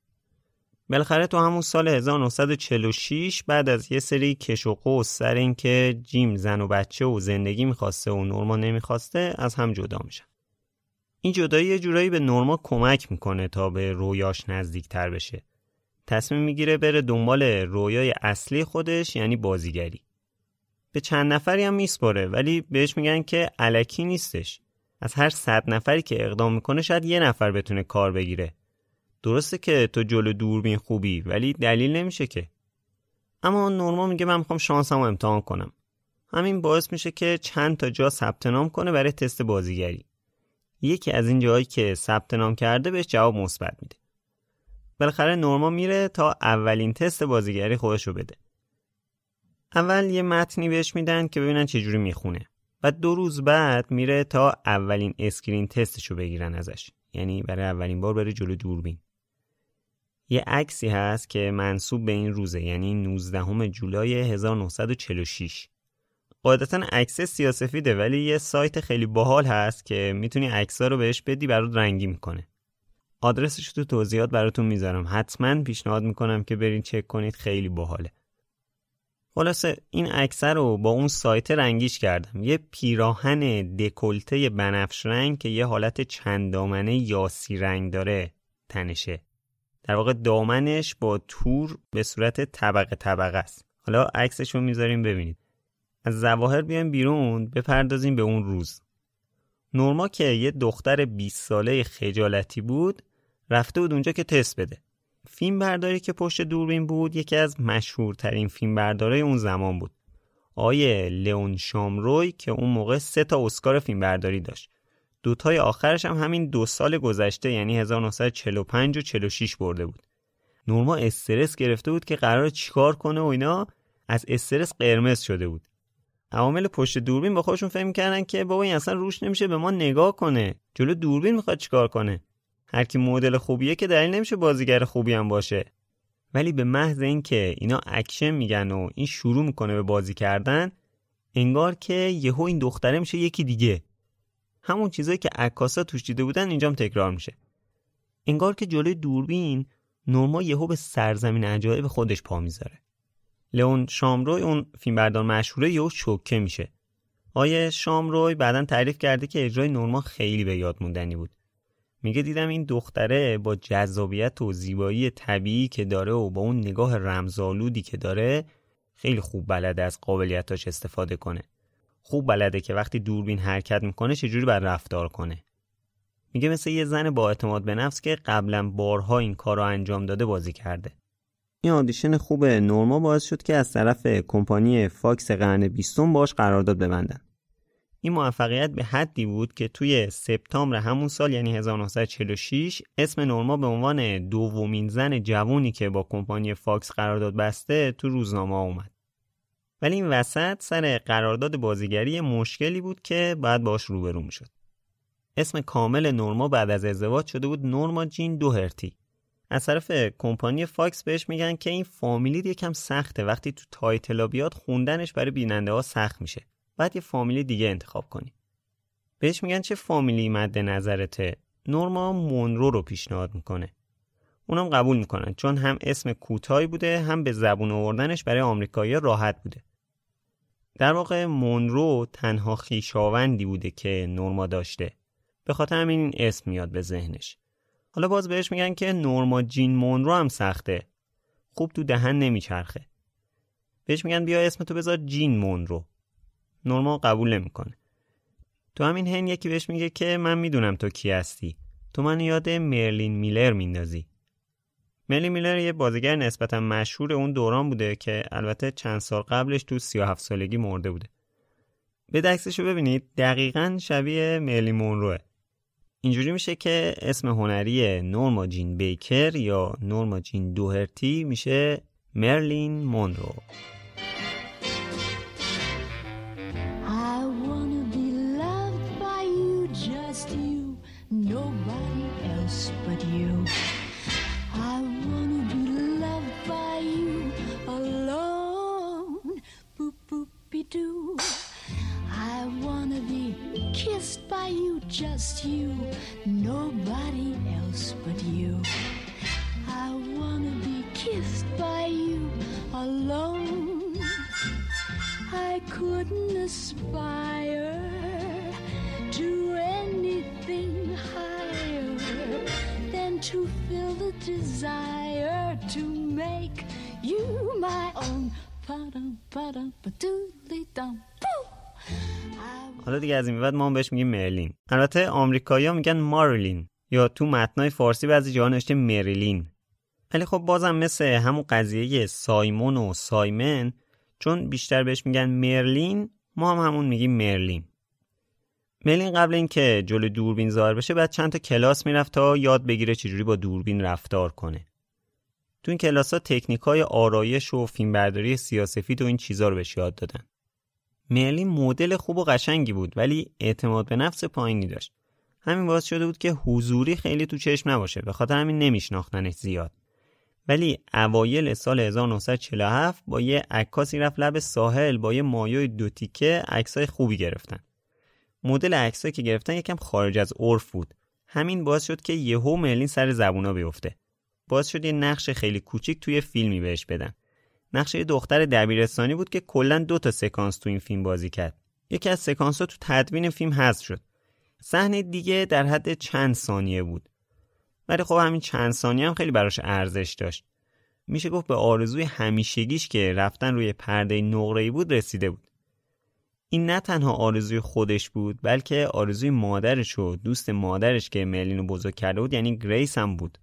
بالاخره تو همون سال 1946 بعد از یه سری کش و قوس سر این که جیم زن و بچه و زندگی میخواسته و نورما نمیخواسته، از هم جدا میشن. این جدایی یه جورایی به نورما کمک میکنه تا به رویاش نزدیکتر بشه. تصمیم میگیره بره دنبال رویای اصلی خودش، یعنی بازیگری. به چند نفری هم میسپاره، ولی بهش میگن که الکی نیستش. از هر 100 نفری که اقدام میکنه شاید 1 نفر بتونه کار بگیره. درسته که تو جلو دوربین خوبی، ولی دلیل نمیشه که. اما نورما میگه من میخوام شانسمو امتحان کنم. همین باعث میشه که چند تا جا ثبت نام کنه برای تست بازیگری. یکی از این جاهایی که ثبت نام کرده بهش جواب مثبت میده. بالاخره نورما میره تا اولین تست بازیگری خودشو بده. اول یه متنی بهش میدن که ببینن چه جوری میخونه. و 2 روز بعد میره تا اولین اسکرین تستشو بگیرن ازش. یعنی برای اولین بار بره جلو دوربین. یه عکسی هست که منسوب به این روزه، یعنی 19 جولای 1946. قاعدتاً عکس سیاه‌سفیده، ولی یه سایت خیلی باحال هست که میتونی عکس‌ها رو بهش بدی برات رنگی میکنه. آدرسش رو تو توضیحات براتون میذارم، حتما پیشنهاد میکنم که برین چک کنید، خیلی باحاله. خلاصه این عکس رو با اون سایت رنگیش کردم. یه پیراهن دکولته بنفش رنگ که یه حالت چند دامنه یاسی رنگ داره تنشه. در واقع دامنش با تور به صورت طبقه طبقه است. حالا عکسش رو میذاریم ببینید. از ظواهر بیایم بیرون، بپردازیم به اون روز. نورما که یه دختر 20 ساله خجالتی بود، رفته بود اونجا که تست بده. فیلم برداری که پشت دوربین بود یکی از مشهورترین فیلم بردارای اون زمان بود. آیه لئون شامروی که اون موقع 3 تا اسکار فیلم برداری داشت. 2 تای آخرش هم همین 2 سال گذشته، یعنی 1945 و 46 برده بود. نورما استرس گرفته بود که قراره چیکار کنه و اینا، از استرس قرمز شده بود. عوامل پشت دوربین با خودشون فهم کردن که بابا این اصلا روش نمیشه به ما نگاه کنه، جلو دوربین میخواد چیکار کنه. هر کی مدل خوبیه که دلیل نمیشه بازیگر خوبی هم باشه. ولی به محض اینکه اینا اکشن میگن و این شروع میکنه به بازی کردن، انگار که یهو این دختره میشه یکی دیگه. همون چیزایی که عکاسا توش دیده بودن اینجام تکرار میشه. انگار که جلوی دوربین نورما یهو به سرزمین عجایب خودش پا میذاره. لئون شامروی اون فیلمبردار مشهوره یهو شوکه میشه. آیه شامروی بعداً تعریف کرده که اجرای نورما خیلی به یاد موندنی بود. میگه دیدم این دختره با جذابیت و زیبایی طبیعی که داره و با اون نگاه رمزآلودی که داره، خیلی خوب بلده از قابلیتاش استفاده کنه. خوب بلده که وقتی دوربین حرکت میکنه چجوری باید رفتار کنه. میگه مثل یه زن با اعتماد به نفس که قبلا بارها این کار رو انجام داده بازی کرده. این آدیشن خوب نورما باعث شد که از طرف کمپانی فاکس قرن 20 باهاش قرارداد ببندن. این موفقیت به حدی بود که توی سپتامبر همون سال، یعنی 1946، اسم نورما به عنوان دومین زن جوانی که با کمپانی فاکس قرارداد بسته تو روزنامه اومد. ولی این وسط سر قرارداد بازیگری مشکلی بود که بعد باش روبرو میشد. اسم کامل نورما بعد از ازدواج شده بود نورما جین دوهرتی. از طرف کمپانی فاکس بهش میگن که این فامیلی یکم سخته، وقتی تو تایتلا بیاد خوندنش برای بیننده ها سخت میشه. بعد یه فامیلی دیگه انتخاب کنی. بهش میگن چه فامیلی مد نظرته؟ نورما مونرو رو پیشنهاد میکنه. اونم قبول میکنن، چون هم اسم کوتاهی بوده هم به زبون آوردنش برای آمریکایی‌ها راحت بوده. در واقع مونرو تنها خویشاوندی بوده که نورما داشته. به خاطر همین این اسم میاد به ذهنش. حالا باز بهش میگن که نورما جین مونرو هم سخته. خوب تو دهن نمیچرخه. بهش میگن بیا اسمتو بذار جین مونرو. نورما قبول نمیکنه. تو همین هن یکی بهش میگه که من میدونم تو کی هستی. تو من یاد مرلین میلر میندازی. مرلین میلر یه بازیگر نسبتا مشهور اون دوران بوده که البته چند سال قبلش تو 37 سالگی مرده بوده. به عکسشو ببینید، دقیقاً شبیه مرلین مونروه. اینجوری میشه که اسم هنری نورما جین بیکر یا نورما جین دوهرتی میشه مرلین مونرو. Just you, nobody else but you. I wanna be kissed by you alone. I couldn't aspire to anything higher than to feel the desire to make you my own. Padam padam padoodly dum. حالا دیگه از این بعد ما هم بهش میگیم مرلین. البته آمریکایی‌ها میگن مارلین یا تو متنای فارسی بعضی جاها نوشته مریلین. ولی خب بازم مثل همون قضیه سایمون و سایمن، چون بیشتر بهش میگن مرلین، ما هم همون میگیم مرلین. مرلین قبل اینکه جلوی دوربین ظاهر بشه بعد چند تا کلاس میرفت تا یاد بگیره چجوری با دوربین رفتار کنه. تو این کلاس‌ها تکنیک‌های آرایش و فیلمبرداری سیاه‌سفید و این چیزا رو بهش یاد دادن. مرلین مدل خوب و قشنگی بود ولی اعتماد به نفس پایینی داشت. همین باعث شده بود که حضوری خیلی تو چشم نباشه، به خاطر همین نمیشناختنش زیاد. ولی اوایل سال 1947 با یه عکاسی رفت لب ساحل با یه مایع دو تیکه، عکسای خوبی گرفتن. مدل عکسایی که گرفتن یکم خارج از عرف بود. همین باعث شد که یهو مرلین سر زبونا بیفته. باعث شد یه نقش خیلی کوچیک توی فیلمی بهش بدن. نقش یه دختر دبیرستانی بود که کلاً 2 تا سکانس تو این فیلم بازی کرد. یکی از سکانس‌ها تو تدوین فیلم حذف شد. صحنه دیگه در حد چند ثانیه بود. ولی خب همین چند ثانیه هم خیلی براش ارزش داشت. میشه گفت به آرزوی همیشگیش که رفتن روی پرده نقره‌ای بود رسیده بود. این نه تنها آرزوی خودش بود، بلکه آرزوی مادرش و دوست مادرش که مرلین رو بزرگ کرده بود، یعنی گریس هم بود.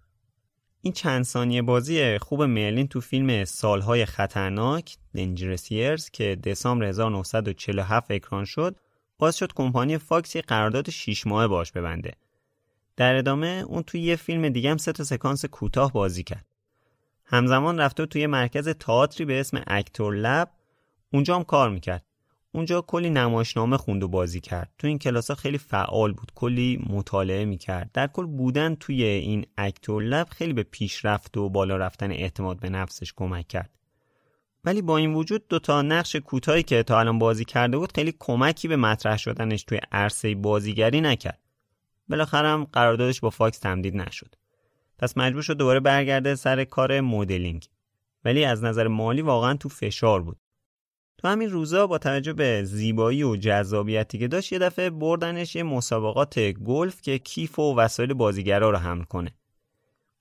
این چند ثانیه بازی خوب مرلین تو فیلم سالهای خطرناک Dangerous Years که دسامبر 1947 اکران شد، باعث شد کمپانی فاکس قرارداد 6 ماهه باهاش ببنده. در ادامه اون توی یه فیلم دیگه هم 3 تا سکانس کوتاه بازی کرد. همزمان رفته توی مرکز تئاتری به اسم اکتور لب، اونجا هم کار میکرد. اونجا کلی نمایشنامه خوند و بازی کرد. تو این کلاس‌ها خیلی فعال بود، کلی مطالعه می‌کرد. در کل بودن توی این اکتور لب خیلی به پیشرفت و بالا رفتن اعتماد به نفسش کمک کرد. ولی با این وجود 2 تا نقش کوتاهی که تا الان بازی کرده بود خیلی کمکی به مطرح شدنش توی عرصه بازیگری نکرد. بالاخره هم قراردادش با فاکس تمدید نشد. پس مجبور شد دوباره برگرده سر کار مدلینگ. ولی از نظر مالی واقعاً تو فشار بود. تو همین روزا با توجه به زیبایی و جذابیتی که داشت، یه دفعه بردنش یه مسابقات گلف که کیف و وسایل بازیگرا رو حمل کنه.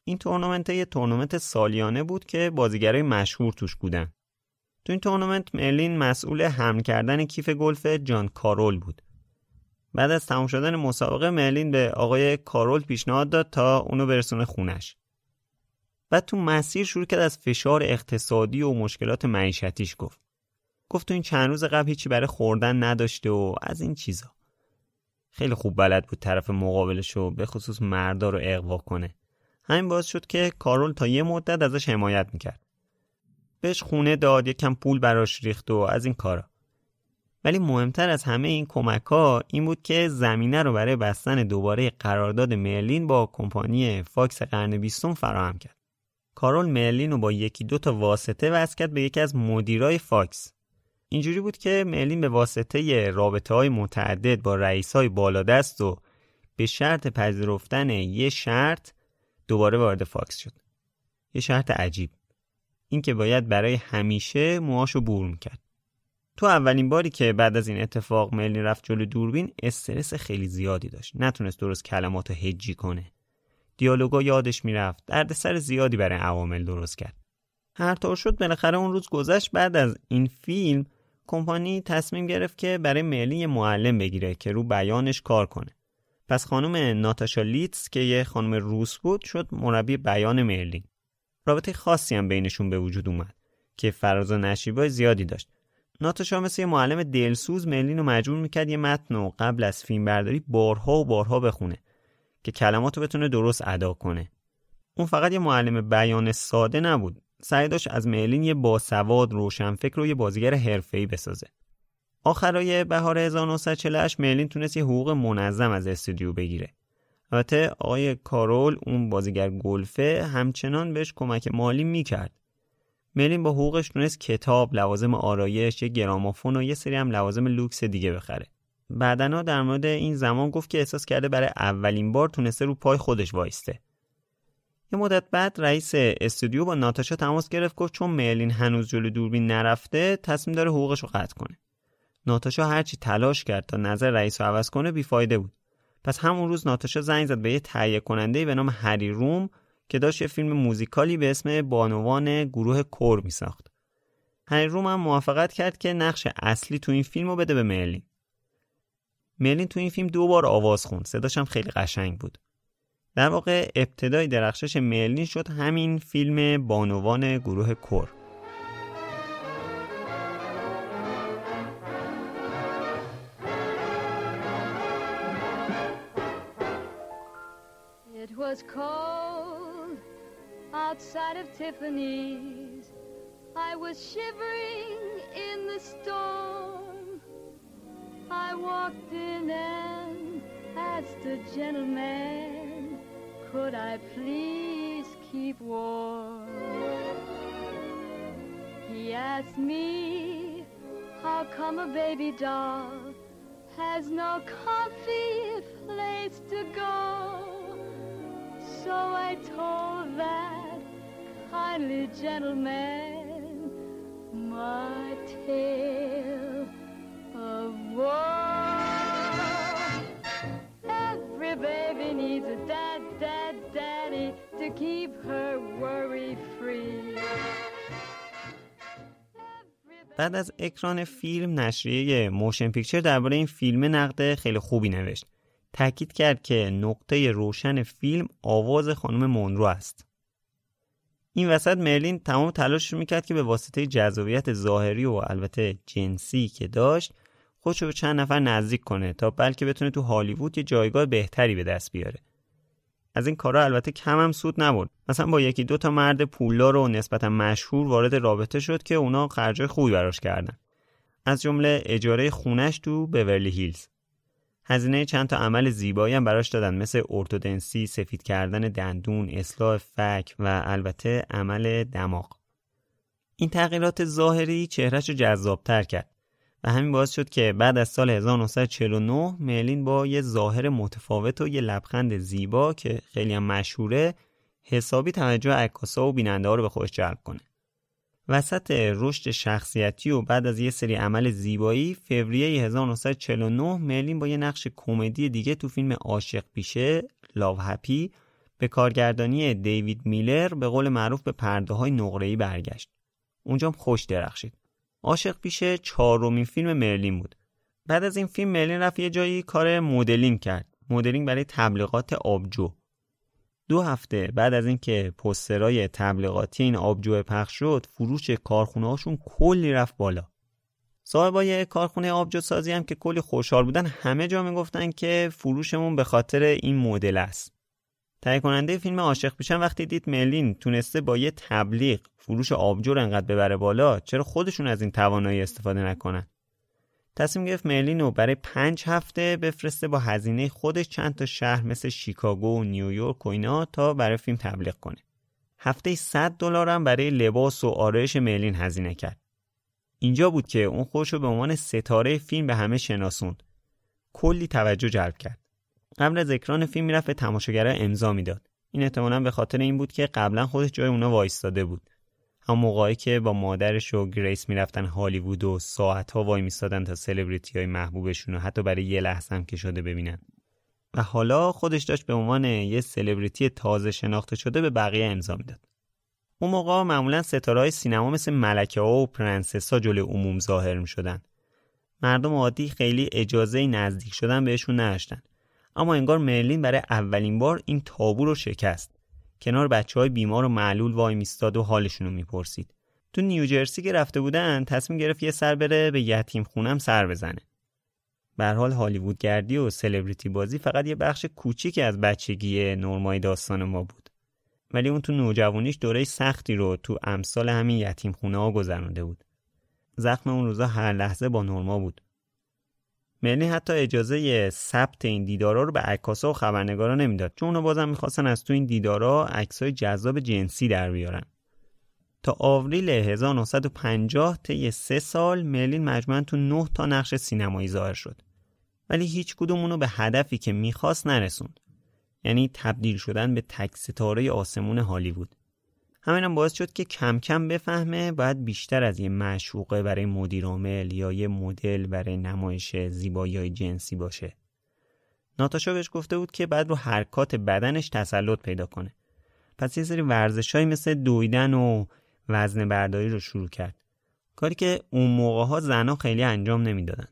این تورنمنت یه تورنمنت سالیانه بود که بازیگرای مشهور توش بودن. تو این تورنمنت مرلین مسئول حمل کردن کیف گلف جان کارول بود. بعد از تمام شدن مسابقه مرلین به آقای کارول پیشنهاد داد تا اونو برسونه خونش. بعد تو مسیر شروع کرد از فشار اقتصادی و مشکلات معیشتیش گفت تو این چند روز قبل هیچی برای خوردن نداشته و از این چیزا. خیلی خوب بلد بود طرف مقابلشو، به خصوص مردا، رو اغوا کنه. همین باعث شد که کارول تا یه مدت ازش حمایت میکرد. بهش خونه داد، یکم پول براش ریخت و از این کارا. ولی مهمتر از همه این کمک‌ها این بود که زمینه رو برای بستن دوباره قرارداد مرلین با کمپانی فاکس قرن 20 فراهم کرد. کارول مرلین رو با 1-2 تا واسطه وصل کرد به یکی از مدیرای فاکس. اینجوری بود که مرلین به واسطه رابطه‌های متعدد با رئیس‌های بالادست و به شرط پذیرفتن یه شرط دوباره وارد فاکس شد. یه شرط عجیب، این که باید برای همیشه موهاشو بور می‌کرد. تو اولین باری که بعد از این اتفاق ملنی رفت جلوی دوربین، استرس خیلی زیادی داشت. نتونست درست کلماتو هجی کنه. دیالوگا یادش میرفت. دردسر زیادی برای عوامل درست کرد. هر طور شد بالاخره اون روز گذشت. بعد از این فیلم کمپانی تصمیم گرفت که برای ملنی یه معلم بگیره که رو بیانش کار کنه. پس خانم ناتاشا لیتس که یه خانم روس بود شد مربی بیان ملنی. رابطه خاصی هم بینشون به وجود اومد که فراز و نشیبای زیادی داشت. ناتاشا مثل یه معلم دلسوز ملین رو مجبور میکرد یه متن رو قبل از فیلم برداری بارها و بارها بخونه که کلمات رو بتونه درست ادا کنه. اون فقط یه معلم بیان ساده نبود. سعی داشت از ملین یه باسواد، روشنفکر و یه بازیگر حرفه‌ای بسازه. آخرای بهار 1948 ملین تونست یه حقوق منظم از استودیو بگیره. البته آقای کارول، اون بازیگر گلفه، همچنان بهش کمک مالی میکرد. ملین با حقوقش تونست کتاب، لوازم آرایش، یه گرامافون و یه سری هم لوازم لوکس دیگه بخره. بعدنا در مورد این زمان گفت که احساس کرده برای اولین بار تونسته رو پای خودش وایسته. یه مدت بعد رئیس استودیو با ناتاشا تماس گرفت، گفت چون ملین هنوز جلو دوربین نرفته تصمیم داره حقوقش رو قطع کنه. ناتاشا هرچی تلاش کرد تا نظر رئیس رو عوض کنه بیفایده بود. پس همون روز ناتاشا زنگ زد به یه تهیه کننده به نام هری روم که داشت یه فیلم موزیکالی به اسم بانوان گروه کور می ساخت. هری روم هم موافقت کرد که نقش اصلی تو این فیلم رو بده به ملین. ملین تو این فیلم 2 بار آواز خوند. صداش هم خیلی قشنگ بود. در واقع ابتدای درخشش ملین شد همین فیلم بانوان گروه کور. It was cold outside of Tiffany's. I was shivering in the storm. I walked in and asked the gentleman, could I please keep warm? He asked me, how come a baby doll has no comfy place to go? So I told that kindly gentleman my tale of woe. Every baby needs a dad, dad, daddy to keep her worry free. بعد از اکران فیلم نشریه موشن پیکچر درباره این فیلم نقد خیلی خوبی نوشت. تأکید کرد که نقطه روشن فیلم آواز خانم مونرو است. این وسط ملین تمام تلاشش میکرد که به واسطه جذابیت ظاهری و البته جنسی که داشت خودش رو به چند نفر نزدیک کنه تا بلکه بتونه تو هالیوود یه جایگاه بهتری به دست بیاره. از این کارا البته کم هم سود نبرد. مثلا با 1-2 مرد پولدار و نسبتا مشهور وارد رابطه شد که اونا خرجای خوبی براش کردن. از جمله اجاره خونش تو بورلی هیلز. هزینه چند تا عمل زیبایی هم براش دادن، مثل ارتودنسی، سفید کردن دندون، اصلاح فک و البته عمل دماغ. این تغییرات ظاهری چهره‌شو جذاب‌تر کرد و همین باعث شد که بعد از سال 1949 ملین با یه ظاهر متفاوت و یه لبخند زیبا که خیلی هم مشهوره حسابی توجه عکاس‌ها و بیننده‌ها رو به خودش جلب کنه. وسط رشد شخصیتی و بعد از یه سری عمل زیبایی، فوریه 1949 ملین با یه نقش کمدی دیگه تو فیلم عاشق پیشه لاو هپی به کارگردانی دیوید میلر به قول معروف به پرده‌های نقره‌ای برگشت. اونجا هم خوش درخشید. عاشق پیشه 4مین فیلم ملین بود. بعد از این فیلم ملین رفت یه جایی کار مدلینگ کرد. مدلینگ برای تبلیغات آبجو. 2 هفته بعد از اینکه پوسترای تبلیغاتی این آبجو پخش شد، فروش کارخونه‌هاشون کلی رفت بالا. صاحبای کارخونه آبجو سازی هم که کلی خوشحال بودن، همه جا میگفتن که فروشمون به خاطر این مدل است. تهیه کننده فیلم عاشق پیشم وقتی دید ملین تونسته با یه تبلیغ فروش آبجو رو انقدر ببره بالا، چرا خودشون از این توانایی استفاده نکنن؟ تصمیم گرفت ملین رو برای 5 هفته بفرسته با هزینه خودش چند تا شهر مثل شیکاگو و نیویورک و اینا تا برای فیلم تبلیغ کنه. هفته $100 هم برای لباس و آرایش ملین هزینه کرد. اینجا بود که اون خودش رو به عنوان ستاره فیلم به همه شناسوند. کلی توجه جلب کرد. قبل از اکران فیلم میرفت به تماشاگرها امضا میداد. این احتمالاً به خاطر این بود که قبلا خودش جای اونا وایستاده بود. اما موقعی که با مادرش و گریس میرفتن هالیوود و ساعت‌ها وای می‌ایستادن تا سلبریتی‌های محبوبشون رو حتی برای یه لحظه هم که شده ببینن. و حالا خودش داشت به عنوان یه سلبریتی تازه شناخته شده به بقیه امضا میداد. اون موقع معمولاً ستاره‌های سینما مثل ملکه‌ها و پرنسس‌ها جلوی عموم ظاهر می‌شدن. مردم عادی خیلی اجازه نزدیک شدن بهشون نداشتن. اما انگار مرلین برای اولین بار این تابو رو شکست. کنار بچه‌های بیمار و معلول وای میستاد و حالشون رو میپرسید. تو نیوجرسی که رفته بودن تصمیم گرفت یه سر بره به یتیم خونم سر بزنه. به هر حال هالیوود گردی و سلبریتی بازی فقط یه بخش کوچیکی از بچگی نورمای داستان ما بود. ولی اون تو نوجوانیش دوره سختی رو تو امثال همین یتیم خونه‌ها گذرونده بود. زخم اون روزا هر لحظه با نورما بود. مرلین حتی اجازه ثبت این دیدارا رو به عکاسا و خبرنگارا نمیداد، چون اونا بازم می‌خواستن از تو این دیدارا عکسای جذاب جنسی در بیارن. تا آوریل 1950 طی 3 سال مرلین مجموعاً تو 9 تا نقش سینمایی ظاهر شد. ولی هیچ کدوم اونو به هدفی که می‌خواست نرسوند. یعنی تبدیل شدن به تک ستاره آسمون هالیوود. همینم باعث شد که کم کم بفهمه باید بیشتر از یه معشوقه برای مدیرعامل یا یه مدل برای نمایش زیبایی‌های جنسی باشه. ناتاشا بهش گفته بود که بعد رو حرکات بدنش تسلط پیدا کنه. پس یه سری ورزش‌هایی مثل دویدن و وزن برداری رو شروع کرد. کاری که اون موقع‌ها زن‌ها خیلی انجام نمی‌دادن.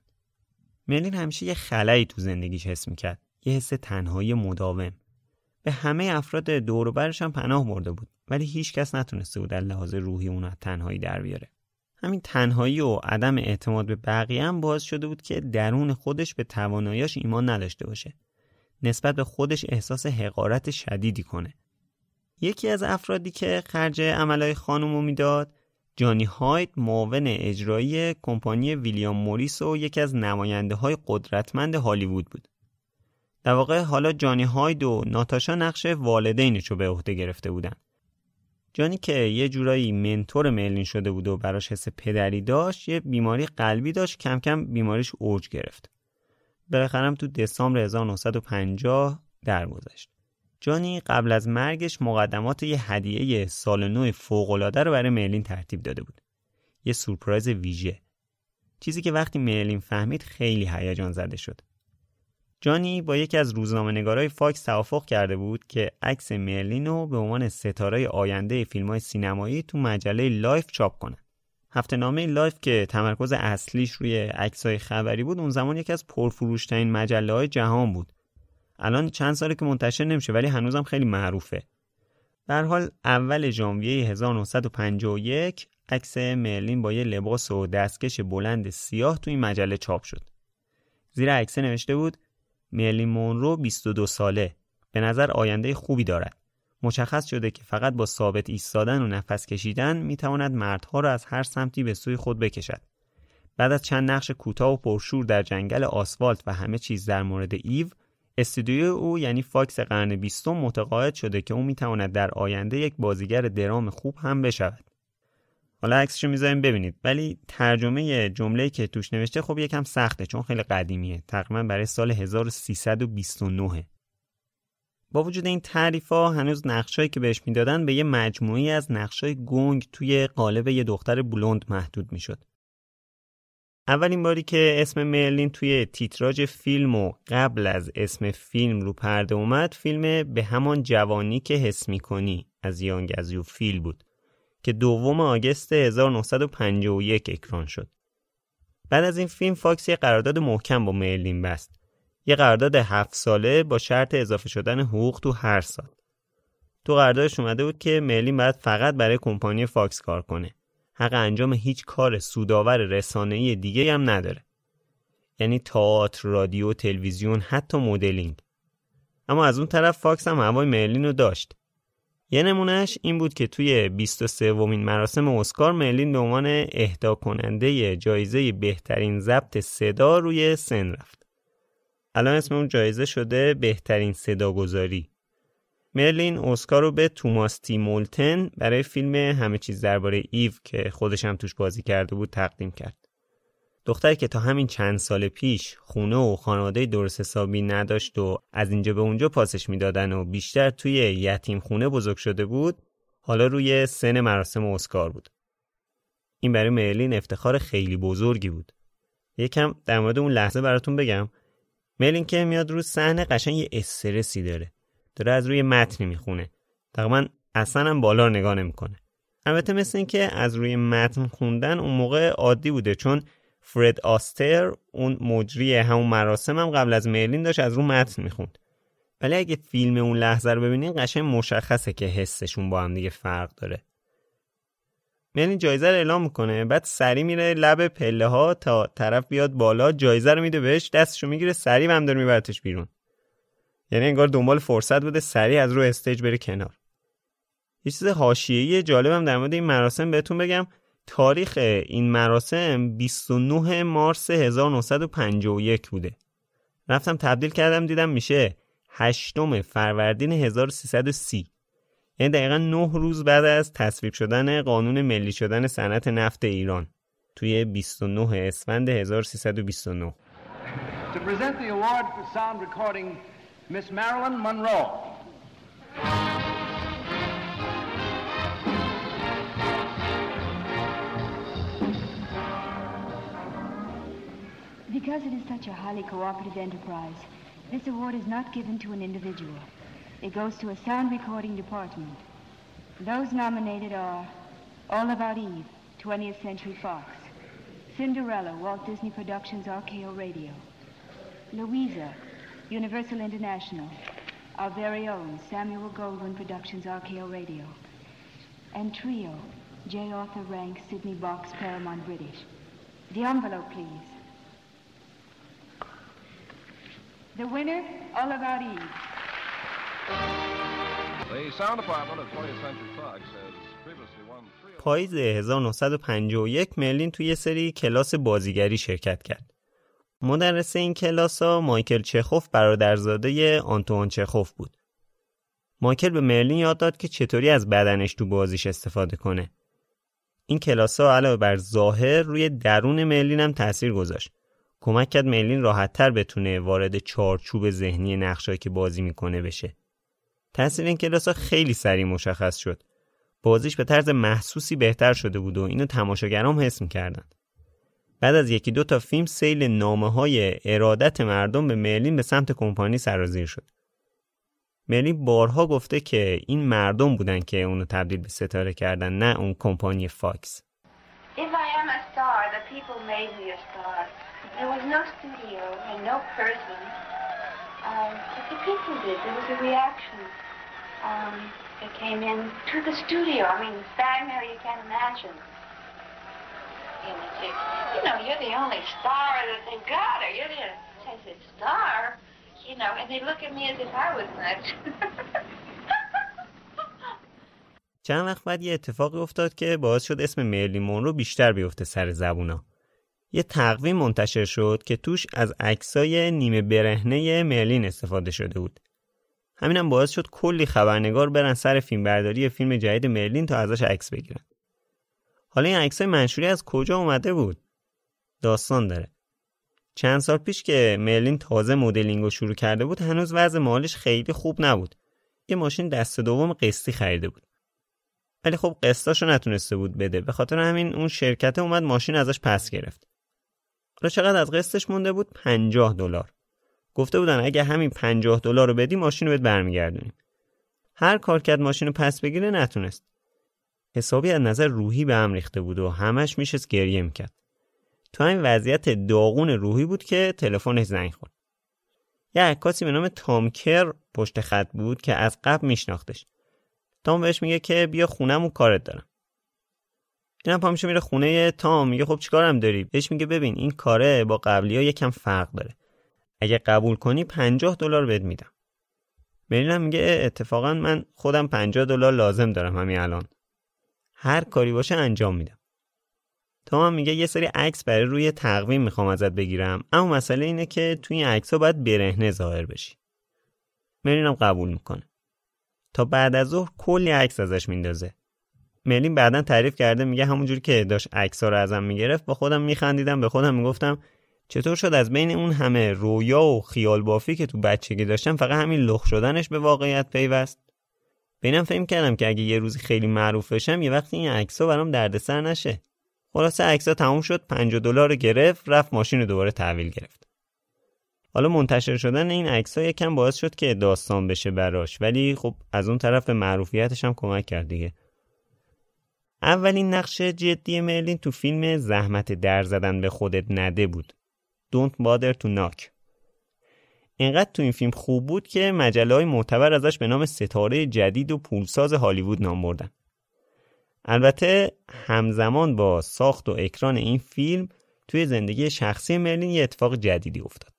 مرلین همیشه یه خلایی تو زندگیش حس می‌کرد، یه حس تنهایی مداوم. به همه افراد دور و برش هم پناه برده بود، ولی هیچ کس نتونسته بود از لحاظ روحی اون از تنهایی در بیاره. همین تنهایی و عدم اعتماد به بقیه هم باعث شده بود که درون خودش به توانایی‌اش ایمان نداشته باشه. نسبت به خودش احساس حقارت شدیدی کنه. یکی از افرادی که خرج عملای خانم رو میداد، جانی هاید، معاون اجرایی کمپانی ویلیام موریس و یکی از نماینده‌های قدرتمند هالیوود بود. در واقع حالا جانی هاید و ناتاشا نقش والدینش رو به عهده گرفته بودن. جانی که یه جورایی منتور مرلین شده بود و براش حس پدری داشت، یه بیماری قلبی داشت، کم کم بیماریش اوج گرفت. بالاخره تو دسامبر 1950 درگذشت. جانی قبل از مرگش مقدمات یه هدیه سال نو فوق‌العاده رو برای مرلین ترتیب داده بود. یه سورپرایز ویژه. چیزی که وقتی مرلین فهمید خیلی هیجان زده شد. جانی با یکی از روزنامه‌نگارای فاکس توافق کرده بود که عکس مرلین رو به عنوان ستاره آینده فیلم‌های سینمایی تو مجله لایف چاپ کنه. هفته‌نامه لایف که تمرکز اصلیش روی عکس‌های خبری بود، اون زمان یکی از پرفروش‌ترین مجله‌های جهان بود. الان چند ساله که منتشر نمیشه، ولی هنوزم خیلی معروفه. به هر حال اول ژانویه 1951 عکس مرلین با یه لباس و دستکش بلند سیاه تو این مجله چاپ شد. زیر عکس نوشته بود: مرلین مونرو 22 ساله، به نظر آینده خوبی دارد. مشخص شده که فقط با ثابت ایستادن و نفس کشیدن میتواند مردها را از هر سمتی به سوی خود بکشد. بعد از چند نقش کوتاه و پرشور در جنگل آسفالت و همه چیز در مورد ایو، استودیو او یعنی فاکس قرن 20 متقاعد شده که او میتواند در آینده یک بازیگر درام خوب هم بشود. حالا عکسشو میذاریم ببینید، ولی ترجمه جمله‌ای که توش نوشته خب یکم سخته، چون خیلی قدیمیه، تقریبا برای سال 1329. با وجود این تعریف‌ها هنوز نقشایی که بهش میدادن به یه مجموعی از نقشای گنگ توی قالب یه دختر بلوند محدود میشد. اولین باری که اسم مرلین توی تیتراژ فیلم و قبل از اسم فیلم رو پرده اومد، فیلم به همان جوانی که حس می‌کنی از یانگ از یو فیل بود که 2 آگوست 1951 اکران شد. بعد از این فیلم فاکس یه قرارداد محکم با مرلین بست. یه قرارداد 7 ساله با شرط اضافه شدن حقوق تو هر سال. تو قراردادش اومده بود که مرلین باید فقط برای کمپانی فاکس کار کنه. حق انجام هیچ کار سودآور رسانه‌ای دیگه‌ای هم نداره. یعنی تئاتر، رادیو، تلویزیون، حتی مدلینگ. اما از اون طرف فاکس هم هوای مرلین رو داشت. یه نمونهش این بود که توی 23مین مراسم اسکار مرلین به عنوان اهدا کننده جایزه بهترین ضبط صدا روی سن رفت. الان اسم اون جایزه شده بهترین صداگذاری. مرلین اسکار رو به توماس تی مولتن برای فیلم همه چیز درباره ایو که خودش هم توش بازی کرده بود تقدیم کرد. دختری که تا همین چند سال پیش خونه و خانواده درست حسابی نداشت و از اینجا به اونجا پاسش میدادن و بیشتر توی یتیم خونه بزرگ شده بود، حالا روی سن مراسم اسکار بود. این برای مرلین افتخار خیلی بزرگی بود. یکم در مورد اون لحظه براتون بگم. مرلین که میاد روی صحنه قشنگ یه استرسی داره از روی متن میخونه. تقریبا اصلا هم بالا نگاه نمیکنه. البته مثل این که از روی متن خوندن اون موقع عادی بوده، چون فرد آستر اون مجری همون مراسم هم قبل از مرلین داشت از روی متن میخوند. ولی اگه فیلم اون لحظه رو ببینین قشنگ مشخصه که حسشون با هم دیگه فرق داره. مرلین جایزه رو اعلام میکنه، بعد سری میره لب پله ها تا طرف بیاد بالا، جایزه رو میده بهش، دستشو میگیره سری و هم داره میبرتش بیرون. یعنی انگار دنبال فرصت بوده سری از روی استیج بره کنار. یه چیز حاشیه‌ای جالبم در مورد این مراسم بهتون بگم. تاریخ این مراسم 29 مارس 1951 بوده. رفتم تبدیل کردم دیدم میشه 8 فروردین 1330. یعنی دقیقاً 9 روز بعد از تصویب شدن قانون ملی شدن صنعت نفت ایران توی 29 اسفند 1329. To present the award for sound recording, Miss Marilyn Monroe. Because it is such a highly cooperative enterprise, this award is not given to an individual. It goes to a sound recording department. Those nominated are All About Eve, 20th Century Fox, Cinderella, Walt Disney Productions, RKO Radio, Louisa, Universal International, our very own Samuel Goldwyn Productions, RKO Radio, and Trio, J. Arthur Rank, Sydney Box, Paramount British. The envelope, please. The winner, All About Eve. The sound department of 20th Century Fox has previously won three. پاییز 1951 مرلین توی یه سری کلاس بازیگری شرکت کرد. مدرس این کلاس‌ها مایکل چخوف برادرزاده آنتوان چخوف بود. مایکل به مرلین یاد داد که چطوری از بدنش تو بازیش استفاده کنه. این کلاس‌ها علاوه بر ظاهر روی درون مرلین هم تأثیر گذاشت. کمک کرد مرلین راحت‌تر بتونه وارد چارچوب ذهنی نقشه‌ای که بازی می‌کنه بشه. تأثیر این کلاس‌ها خیلی سریع مشخص شد. بازیش به طرز محسوسی بهتر شده بود و اینو تماشاگرام حس می‌کردن. بعد از یکی دو تا فیلم سیل نامه‌های ارادت مردم به مرلین به سمت کمپانی سرازیر شد. مرلین بارها گفته که این مردم بودن که اونو تبدیل به ستاره کردن، نه اون کمپانی فاکس. There was no studio and no person. But the people did. There was a reaction. They came in to the studio. I mean, Wagner, you can't imagine. You know, you're the only star that they got, or you're the only star. You know, and they look at me as if I was nuts. چند وقت بعد یه اتفاقی افتاد که باعث شد اسم مرلین مونرو بیشتر بیفته سر زبونا. یه تقویم منتشر شد که توش از عکسای نیمه برهنه مرلین استفاده شده بود. همینم باعث شد کلی خبرنگار برن سر فیلمبرداری فیلم جدید مرلین تا ازش عکس بگیرن. حالا این عکسای منشوری از کجا اومده بود؟ داستان داره. چند سال پیش که مرلین تازه مدلینگ رو شروع کرده بود، هنوز وضع مالش خیلی خوب نبود. یه ماشین دست دوم قسطی خریده بود. ولی خب قسطاشو نتونسته بود بده. به خاطر همین اون شرکت اومد ماشین ازش پس گرفت. حالا چقدر از قسطش مونده بود؟ $50. گفته بودن اگه همین $50 رو بدی ماشین رو بهت برمیگردونیم. هر کار کرد ماشین رو پس بگیره نتونست. حسابی از نظر روحی به هم ریخته بود و همش میشست گریه میکرد. تو همین وضعیت داغون روحی بود که تلفنش زنگ خورد. یه عکاسی به نام تام کر پشت خط بود که از قبل میشناختش. تام بهش میگه که بیا خونم و کارت دارم. اینم پا میشه میره خونه تام، میگه خب چیکارم داری؟ بهش میگه ببین این کاره با قبلی‌ها یکم فرق داره. اگه قبول کنی $50 بهت میدم. مرلین میگه اتفاقا من خودم $50 لازم دارم همین الان. هر کاری باشه انجام میدم. تام هم میگه یه سری عکس برای روی تقویم میخوام ازت بگیرم، اما مسئله اینه که توی این عکس‌ها باید برهنه ظاهر بشی. مرلین هم قبول میکنه. تا بعد از ظهر کلی عکس ازش میندازه. مرلین بعداً تعریف کرده، میگه همونجوری که داشت عکس‌ها رو ازم میگرفت با خودم میخندیدم، به خودم میگفتم چطور شد از بین اون همه رویا و خیال بافی که تو بچگی داشتم فقط همین لخ شدنش به واقعیت پیوست. بینم فهم کردم که اگه یه روزی خیلی معروف بشم یه وقتی این عکس‌ها برام دردسر نشه. خلاصه عکس‌ها تموم شد، $50 رو گرفت، رفت ماشین رو دوباره تحویل گرفت. حالا منتشر شدن این عکس‌ها یکم باعث شد که داستان بشه براش، ولی خب از اون طرف به معروفیتش هم کمک کرد دیگه. اولین نقش جدی مرلین تو فیلم زحمت در زدن به خودت نده بود. Don't bother to knock. اینقدر تو این فیلم خوب بود که مجله‌های معتبر ازش به نام ستاره جدید و پولساز هالیوود نام بردن. البته همزمان با ساخت و اکران این فیلم توی زندگی شخصی مرلین یه اتفاق جدیدی افتاد.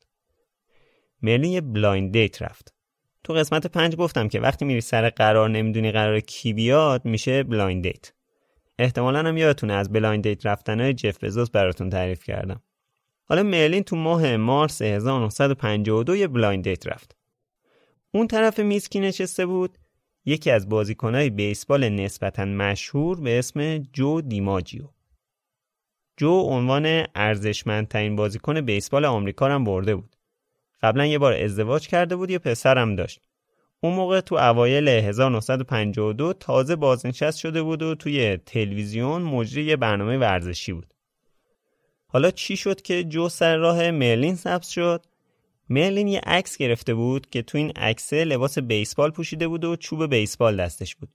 مرلین یه بلایند دیت رفت. تو قسمت 5 گفتم که وقتی میری سر قرار نمیدونی قرار کی بیاد میشه بلایند دیت. احتمالاً هم یادتونه از بلایند دیت رفتنهای جف بزوس براتون تعریف کردم. حالا مرلین تو ماه مارس 1952 یه بلایند دیت رفت. اون طرف میز کی نشسته بود یکی از بازیکن‌های بیسبال نسبتاً مشهور به اسم جو دیماجیو. جو عنوان ارزشمندترین بازیکن بیسبال آمریکا هم برده بود. قبلا یه بار ازدواج کرده بود، یه پسرم داشت. اون موقع تو اوایل 1952 تازه بازنشست شده بود و توی تلویزیون مجری یه برنامه ورزشی بود. حالا چی شد که جو سر راه مرلین سبز شد؟ مرلین یه عکس گرفته بود که تو این عکس لباس بیسبال پوشیده بود و چوب بیسبال دستش بود.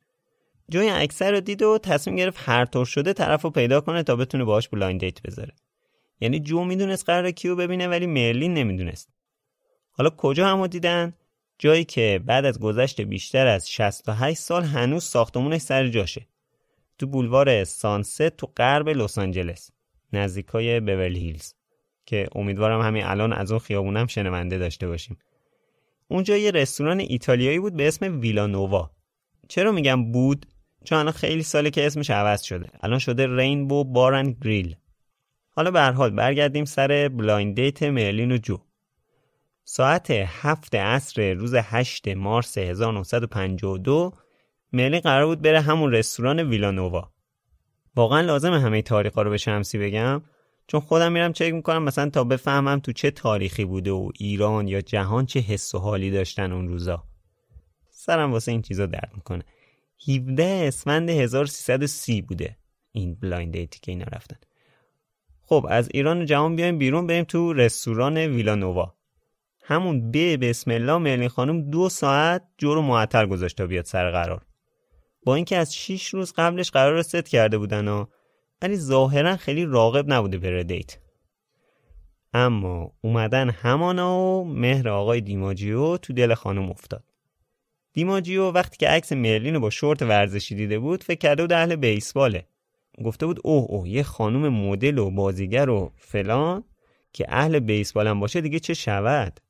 جو این عکس رو دید و تصمیم گرفت هر طور شده طرفو پیدا کنه تا بتونه باهاش بلایند دیت بذاره. یعنی جو میدونست قراره کیو ببینه ولی مرلین نمیدونست. حالا کجا همو دیدن؟ جایی که بعد از گذشت بیشتر از 68 سال هنوز ساختمونش سر جاشه. تو بولوار سانست تو غرب لس آنجلس، نزدیکای بیورلی هیلز، که امیدوارم همین الان از اون خیابونم شنونده داشته باشیم. اونجا یه رستوران ایتالیایی بود به اسم ویلا نووا. چرا میگم بود؟ چون الان خیلی ساله که اسمش عوض شده. الان شده رینبو بار اند گریل. حالا به هر حال برگردیم سر بلایند دیت مرلین و جو. ساعت 7 عصر روز 8 مارس 1952 مرلین قرار بود بره همون رستوران ویلا نووا. واقعا لازمه همه تاریخا رو به شمسی بگم چون خودم میرم چک میکنم مثلا تا بفهمم تو چه تاریخی بوده و ایران یا جهان چه حس و حالی داشتن اون روزا. سرم واسه این چیزا درد میکنه. 17 اسفند 1330 بوده این بلایند دیتی که اینا رفتن. خب از ایران و جهان بیایم بیرون، بریم تو رستوران ویلا نووا. همون بسم الله مرلین خانم 2 ساعت جو رو معطل گذاشت تا بیاد سر قرار. با اینکه از 6 روز قبلش قرار رو ست کرده بودن و ولی ظاهرا خیلی راغب نبوده به دیت. اما اومدن همانا و مهر آقای دیماجیو تو دل خانم افتاد. دیماجیو وقتی که عکس مرلین رو با شورت ورزشی دیده بود فکر کرده بود اهل بیسباله. گفته بود اوه یه خانم مدل و بازیگر و فلان که اهل بیسبال هم باشه دیگه چه شود.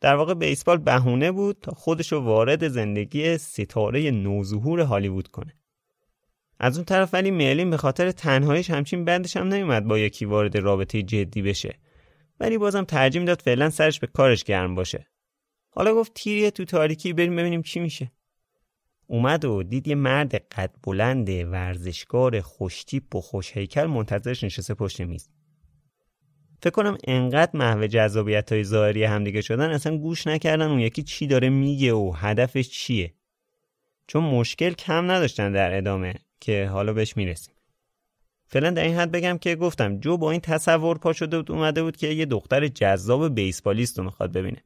در واقع بیسبال بهونه بود تا خودشو وارد زندگی ستاره نوظهور هالیوود کنه. از اون طرف ولی مرلین به خاطر تنهاییش همچین بندش هم نمیومد با یکی وارد رابطه جدی بشه، ولی بازم ترجیح میداد فعلا سرش به کارش گرم باشه. حالا گفت تیریه تو تاریکی، بریم ببینیم چی میشه. اومد و دید یه مرد قد بلند ورزشکار خوشتیپ و خوش هیکل منتظرش نشسته پشت میز. فکر کنم انقدر محو جذابیت‌های ظاهری همدیگه شدن اصلا گوش نکردن اون یکی چی داره میگه و هدفش چیه، چون مشکل کم نداشتن در ادامه که حالا بهش میرسیم. فعلا در این حد بگم که گفتم جو با این تصور پا شده بود اومده بود که یه دختر جذاب بیسبالیست رو میخواد ببینه.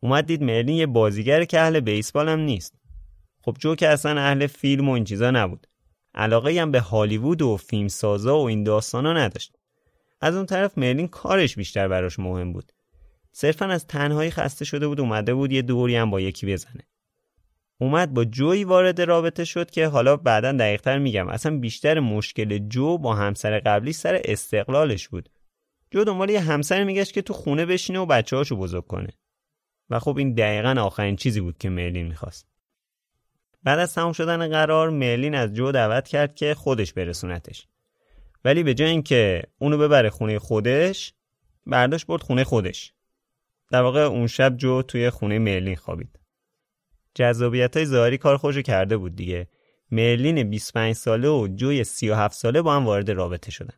اومد دید مرلین یه بازیگر که اهل بیسبال هم نیست. خب جو که اصلا اهل فیلم و این چیزا نبود، علاقه‌ای هم به هالیوود و فیلمسازا و این داستانا نداشت. از اون طرف مرلین کارش بیشتر براش مهم بود. صرفاً از تنهایی خسته شده بود، اومده بود یه دوری هم با یکی بزنه. اومد با جوی وارد رابطه شد که حالا بعداً دقیق‌تر میگم. اصلا بیشتر مشکل جو با همسر قبلی سر استقلالش بود. جو دنبال یه همسر میگشت که تو خونه بشینه و بچه‌هاشو بزرگ کنه. و خب این دقیقاً آخرین چیزی بود که مرلین می‌خواست. بعد از تموم شدن قرار مرلین از جو دعوت کرد که خودش برسونتش. ولی به جای اینکه اونو ببره خونه خودش، برداشت برد خونه خودش. در واقع اون شب جو توی خونه مرلین خوابید. جذابیت‌های ظاهری کار خوشو کرده بود دیگه. مرلین 25 ساله و جوی 37 ساله با هم وارد رابطه شدن.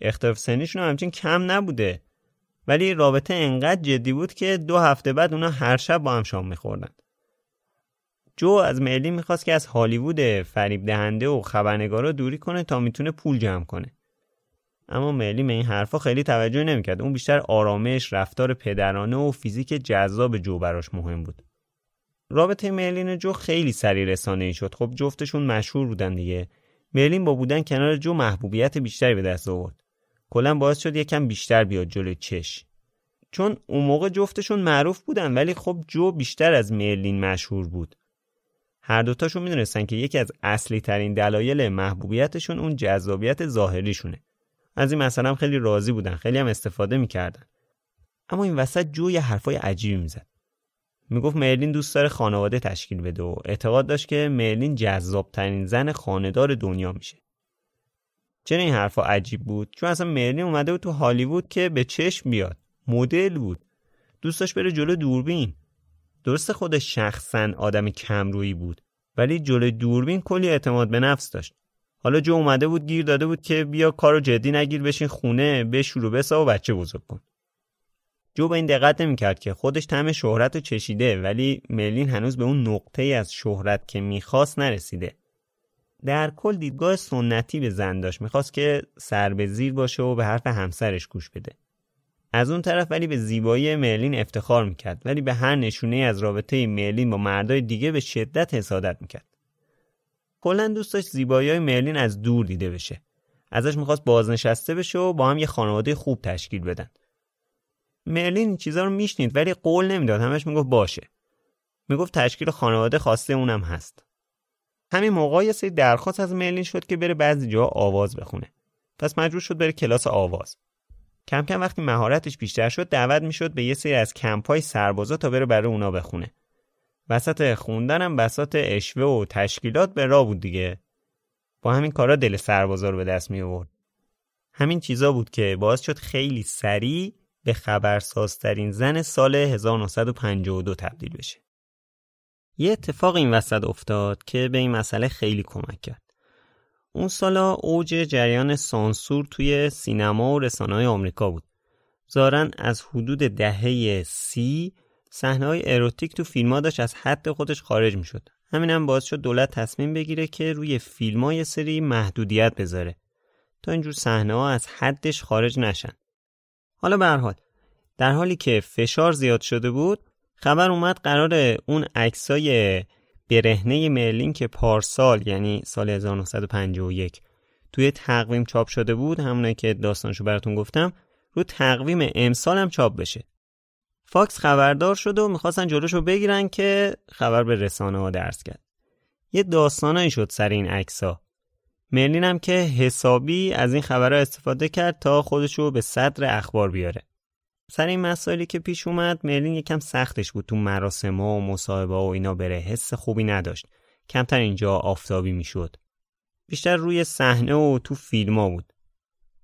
اختلاف سنیشون همچین کم نبوده، ولی رابطه انقدر جدی بود که 2 هفته بعد اونا هر شب با هم شام می‌خوردن. جو از ملی میخواست که از هالیوود فریب دهنده و خبرنگارا دوری کنه تا میتونه پول جمع کنه. اما ملی به این حرفا خیلی توجه نمیکرد. اون بیشتر آرامش، رفتار پدرانه و فیزیک جذاب جو براش مهم بود. رابطه مرلین و جو خیلی سریع رسانه‌ای شد. خب جفتشون مشهور بودن دیگه. مرلین با بودن کنار جو محبوبیت بیشتری به دست آورد. کلاً باعث شد یکم بیشتر بیاد جلوی چش. چون اون موقع جفتشون معروف بودن، ولی خب جو بیشتر از مرلین مشهور بود. هر دوتاشون میدونستن که یکی از اصلی ترین دلایل محبوبیتشون اون جذابیت ظاهریشونه. از این مثلا خیلی راضی بودن، خیلی هم استفاده میکردن. اما این وسط جو یه حرفای عجیبی میزد. میگفت مرلین دوست داره خانواده تشکیل بده و اعتقاد داشت که مرلین جذابترین زن خانه‌دار دنیا میشه. چرا این حرفا عجیب بود؟ چون اصلا مرلین اومده بود تو هالیوود که به چشم بیاد، مدل بود، دوست داشت بره جلو دوربین. درسته خودش شخصا آدم کمرویی بود، ولی جلو دوربین کلی اعتماد به نفس داشت. حالا جو اومده بود گیر داده بود که بیا کارو جدی نگیر، بشین خونه، بشور و بسا و بچه بزرگ کن. جو به این دقت نمی‌کرد که خودش طعم شهرت رو چشیده، ولی مرلین هنوز به اون نقطه‌ای از شهرت که می‌خواست نرسیده. در کل دیدگاه سنتی به زن داشت، می‌خواست که سر به زیر باشه و به حرف همسرش گوش بده. از اون طرف ولی به زیبایی مرلین افتخار می‌کرد، ولی به هر نشونه‌ای از رابطه مرلین با مردای دیگه به شدت حسادت می‌کرد. کلاً دوست داشت زیبایی‌های مرلین از دور دیده بشه. ازش می‌خواست بازنشسته بشه و با هم یه خانواده خوب تشکیل بدن. مرلین این چیزا رو میشنید ولی قول نمیداد، همش میگفت باشه. میگفت تشکیل خانواده خواسته اونم هست. همین موقع یه سری درخواست از مرلین شد که بره بعضی جا آواز بخونه. پس مجبور شد بره کلاس آواز. کم کم وقتی مهارتش بیشتر شد دعوت میشد به یه سری از کمپ‌های سربازا تا بره برای اونا بخونه. وسط خوندنم بساط اشوه و تشکیلات به راه بود دیگه. با همین کارا دل سربازا رو به دست می آورد. همین چیزا بود که باعث شد خیلی سریع به خبرسازترین زن سال 1952 تبدیل بشه. یه اتفاق این وسط افتاد که به این مسئله خیلی کمک کرد. اون سالا اوج جریان سانسور توی سینما و رسانه‌های آمریکا بود. ظاهراً از حدود دهه 30 صحنه‌های اروتیک تو فیلم‌ها داشت از حد خودش خارج می‌شد. همینم باعث شد دولت تصمیم بگیره که روی فیلم‌ها یه سری محدودیت بذاره تا اینجور صحنه‌ها از حدش خارج نشن. حالا به هر حال در حالی که فشار زیاد شده بود خبر اومد قراره اون عکسای برهنه مرلین که پارسال یعنی سال 1951 توی تقویم چاپ شده بود، همونایی که داستانشو براتون گفتم، رو تقویم امسال هم چاپ بشه. فاکس خبردار شد و میخواستن جلوشو بگیرن که خبر به رسانه ها درس کرد. یه داستانایی شد سر این عکس‌ها. مرلین هم که حسابی از این خبرها استفاده کرد تا خودشو به صدر اخبار بیاره. سر این مسائلی که پیش اومد مرلین یکم سختش بود تو مراسم‌ها و مصاحبه‌ها و اینا بره، حس خوبی نداشت. کمتر اینجا آفتابی میشد. بیشتر روی صحنه و تو فیلم‌ها بود.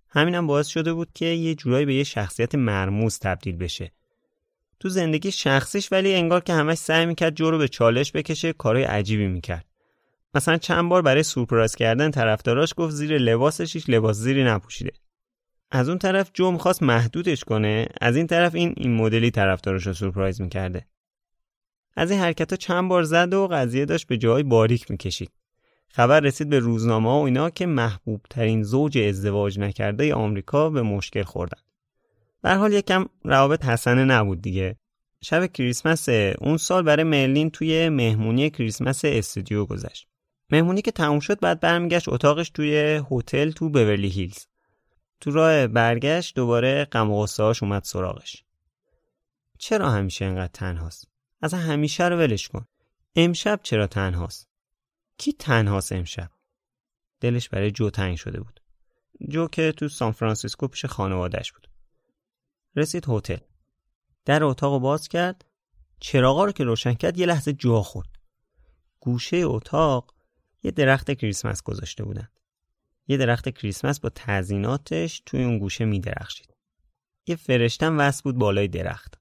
همینم باعث شده بود که یه جورایی به یه شخصیت مرموز تبدیل بشه. تو زندگی شخصیش ولی انگار که همش سعی می‌کرد جو رو به چالش بکشه، کارهای عجیبی می‌کرد. مثلا چند بار برای سورپرایز کردن طرفداراش گفت زیر لباسش هیچ لباس زیری نپوشیده. از اون طرف جو می‌خواست محدودش کنه، از این طرف این مدلی طرفدارش رو سورپرایز می‌کرده. از این حرکت‌ها چند بار زد و قضیه داشت به جای باریک می‌کشید. خبر رسید به روزنامه‌ها و اینا که محبوب‌ترین زوج ازدواج نکرده آمریکا به مشکل خوردن. به هر حال یکم روابط حسنه نبود دیگه. شب کریسمس اون سال برای مرلین توی مهمونی کریسمس استودیو گذشت. مهمونی که تموم شد بعد برمیگشت اتاقش توی هتل تو بورلی هیلز. تو راه برگشت دوباره غم و غصه‌اش اومد سراغش. چرا همیشه اینقدر تنهاست؟ اصلا همیشه رو ولش کن. امشب چرا تنهاست؟ کی تنهاست امشب؟ دلش برای جو تنگ شده بود. جو که تو سان فرانسیسکو پیش خانواده‌اش بود. رسید هتل. در اتاقو باز کرد. چراغا رو که روشن کرد یه لحظه جا خورد. گوشه اتاق یه درخت کریسمس گذاشته بودن. یه درخت کریسمس با تزییناتش توی اون گوشه می درخشید. یه فرشته‌ام وصل بود بالای درخت.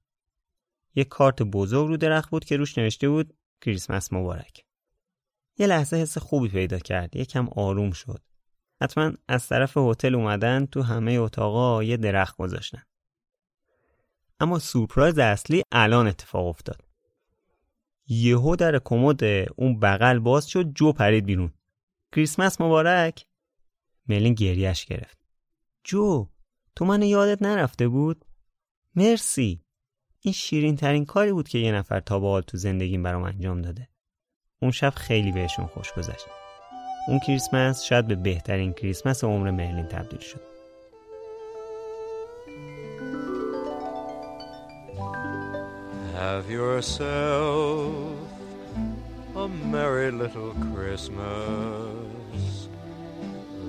یه کارت بزرگ رو درخت بود که روش نوشته بود کریسمس مبارک. یه لحظه حس خوبی پیدا کرد. یکم آروم شد. حتما از طرف هتل اومدن تو همه اتاقا یه درخت گذاشتن. اما سورپرایز اصلی الان اتفاق افتاد. یهو در کمد اون بغل باز شد، جو پرید بیرون. کریسمس مبارک. ملین گریهش گرفت. جو، تو منو یادت نرفته بود؟ مرسی. این شیرین ترین کاری بود که یه نفر تا به حال تو زندگیم برام انجام داده. اون شب خیلی بهشون خوش گذشت. اون کریسمس شاید به بهترین کریسمس عمر ملین تبدیل شد. Have yourself a merry little Christmas.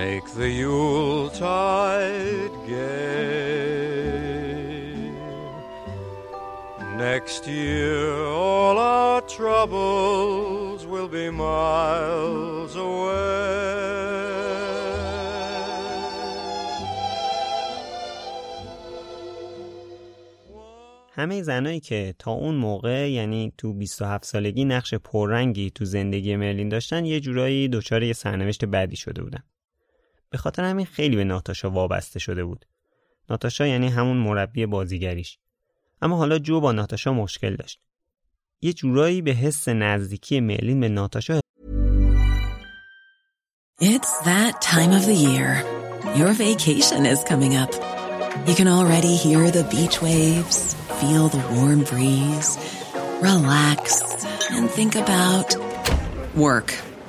Make the Yuletide gay. Next year all our troubles will be miles away. همه زنایی که تا اون موقع، یعنی تو 27 سالگی، نقش پررنگی تو زندگی مرلین داشتن، یه جورایی دچار یه سرنوشت بدی شده بودن. به خاطر همین خیلی به ناتاشا وابسته شده بود. ناتاشا یعنی همون مربی بازیگریش. اما حالا جو با ناتاشا مشکل داشت. یه جورایی به حس نزدیکی مرلین به ناتاشا. It's that time of the year. Your vacation is coming up. You can already hear the beach waves. Feel the warm breeze, relax, and think about work.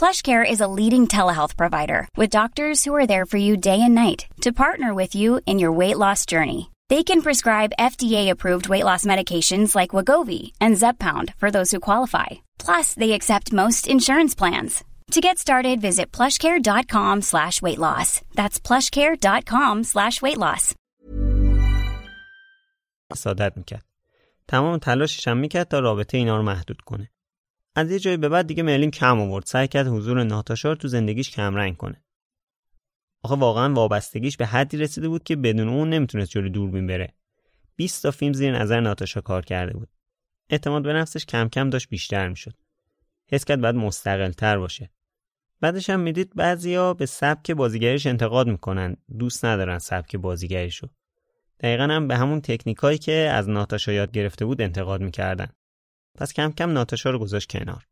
PlushCare is a leading telehealth provider with doctors who are there for you day and night to partner with you in your weight loss journey. They can prescribe FDA-approved weight loss medications like Wegovy and Zepbound for those who qualify. Plus, they accept most insurance plans. To get started, visit plushcare.com/weightloss. That's plushcare.com/weightloss. سعادت میکرد. تمام تلاشش هم میکرد تا رابطه اینا رو محدود کنه. از یه جایی به بعد دیگه مرلین کم آورد، سعی کرد حضور ناتاشا تو زندگیش کم رنگ کنه. آخه واقعا وابستگیش به حدی رسیده بود که بدون اون نمیتونست جلوی دوربین بره. 20 تا فیلم زیر نظر ناتاشا کار کرده بود. اعتماد به نفسش کم کم داشت بیشتر میشد. حس کرد باید مستقل‌تر باشه. بعدش هم میدید بعضیا به سبک بازیگریش انتقاد میکنن، دوست ندارن سبک بازیگریشو. دقیقاً هم به همون تکنیکایی که از ناتاشا یاد گرفته بود انتقاد میکردن. پس کم کم ناتاشا رو گذاشت کنار.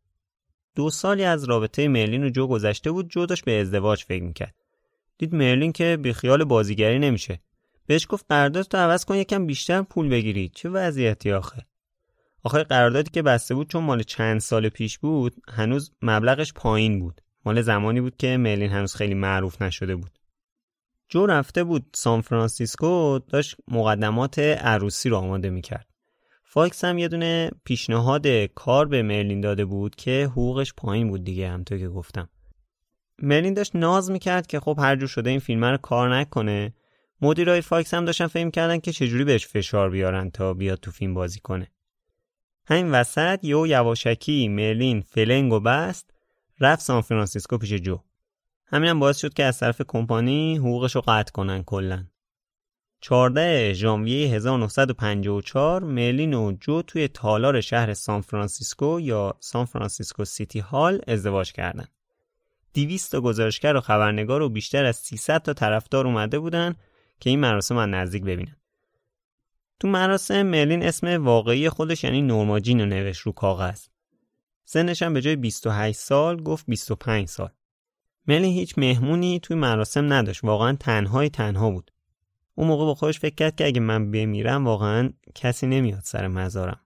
2 سالی از رابطه مرلین و جو گذشته بود. جو داشت به ازدواج فکر میکرد. دید مرلین که بی خیال بازیگری نمیشه. بهش گفت قراردادتو عوض کن، یکم بیشتر پول بگیری. چه وضعیتی آخه؟ آخه قراردادی که بسته بود چون مال چند سال پیش بود، هنوز مبلغش پایین بود. مال زمانی بود که مرلین هنوز خیلی معروف نشده بود. جو رفته بود سان فرانسیسکو، داشت مقدمات عروسی رو آماده میکرد. فاکس هم یه دونه پیشنهاد کار به مرلین داده بود که حقوقش پایین بود دیگه، همونطور که گفتم. مرلین داشت ناز میکرد که خب هر جور شده این فیلم رو کار نکنه. مدیرای فاکس هم داشتن فهم کردن که چجوری بهش فشار بیارن تا بیاد تو فیلم بازی کنه. همین وسط یواشکی مرلین فلنگو بست، رفت سان فرانسیسکو پیش جو. همینم باعث شد که از طرف کمپانی حقوقش رو قطع کنن کلاً. 14 ژانویه 1954 مرلین و جو توی تالار شهر سان فرانسیسکو یا سان فرانسیسکو سیتی هال ازدواج کردن. 200 تا گزارشگر و خبرنگار و بیشتر از 300 تا طرفدار اومده بودن که این مراسم از نزدیک ببینن. تو مراسم مرلین اسم واقعی خودش یعنی نورما جین رو نوشت رو کاغذ. سنش هم به جای 28 سال گفت 25 سال. مرلین هیچ مهمونی توی مراسم نداشت، واقعا تنها بود. اون موقع با خودش فکر کرد که اگه من بمیرم واقعا کسی نمیاد سر مزارم.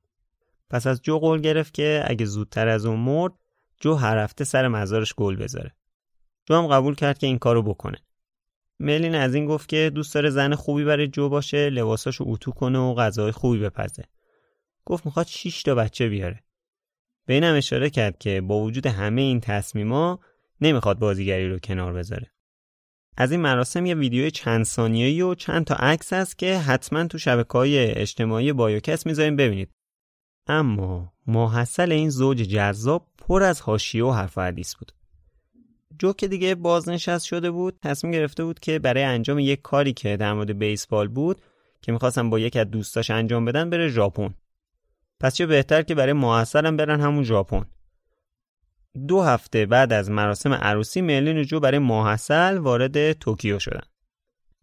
پس از جو قول گرفت که اگه زودتر از اون مرد، جو هر هفته سر مزارش گل بذاره. جو هم قبول کرد که این کارو بکنه. مرلین از این گفت که دوست داره زن خوبی برای جو باشه، لباساشو اتو کنه و غذای خوبی بپزه. گفت میخواد 6 تا بچه بیاره. به اینم اشاره کرد که با وجود همه این تصمیما نمیخواد بازیگری رو کنار بذاره. از این مراسم یه ویدیوی چند ثانیه‌ای و چند تا عکس هست که حتما تو شبکه‌های اجتماعی بایوکست می‌ذاریم ببینید. اما ماحصل این زوج جذاب پر از حاشیه و حرف و حدیث بود. جو که دیگه بازنشست شده بود، تصمیم گرفته بود که برای انجام یک کاری که در مورد بیسبال بود که می‌خواستن با یکی از دوستاش انجام بدن بره ژاپن. پس چه بهتر که برای ماحصل هم برن همون ژاپن. 2 هفته بعد از مراسم عروسی، مرلین و جو برای ماحصل وارد توکیو شدن.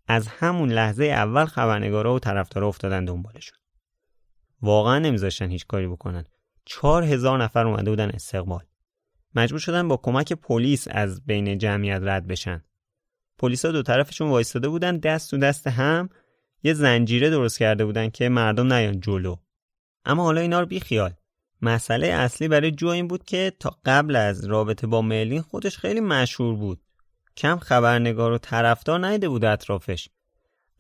از همون لحظه اول خبرنگارا و طرفدارا افتادن دنبالشون. واقعا نمیذاشتن هیچ کاری بکنن. 4000 نفر اومده بودن استقبال. مجبور شدن با کمک پلیس از بین جمعیت رد بشن. پلیسا دو طرفشون وایساده بودن، دست تو دست هم، یه زنجیره درست کرده بودن که مردم نیان جلو. اما حالا اینا رو بیخیال. مسئله اصلی برای جو این بود که تا قبل از رابطه با مرلین خودش خیلی مشهور بود. کم خبرنگار و طرفدار ندیده بود اطرافش.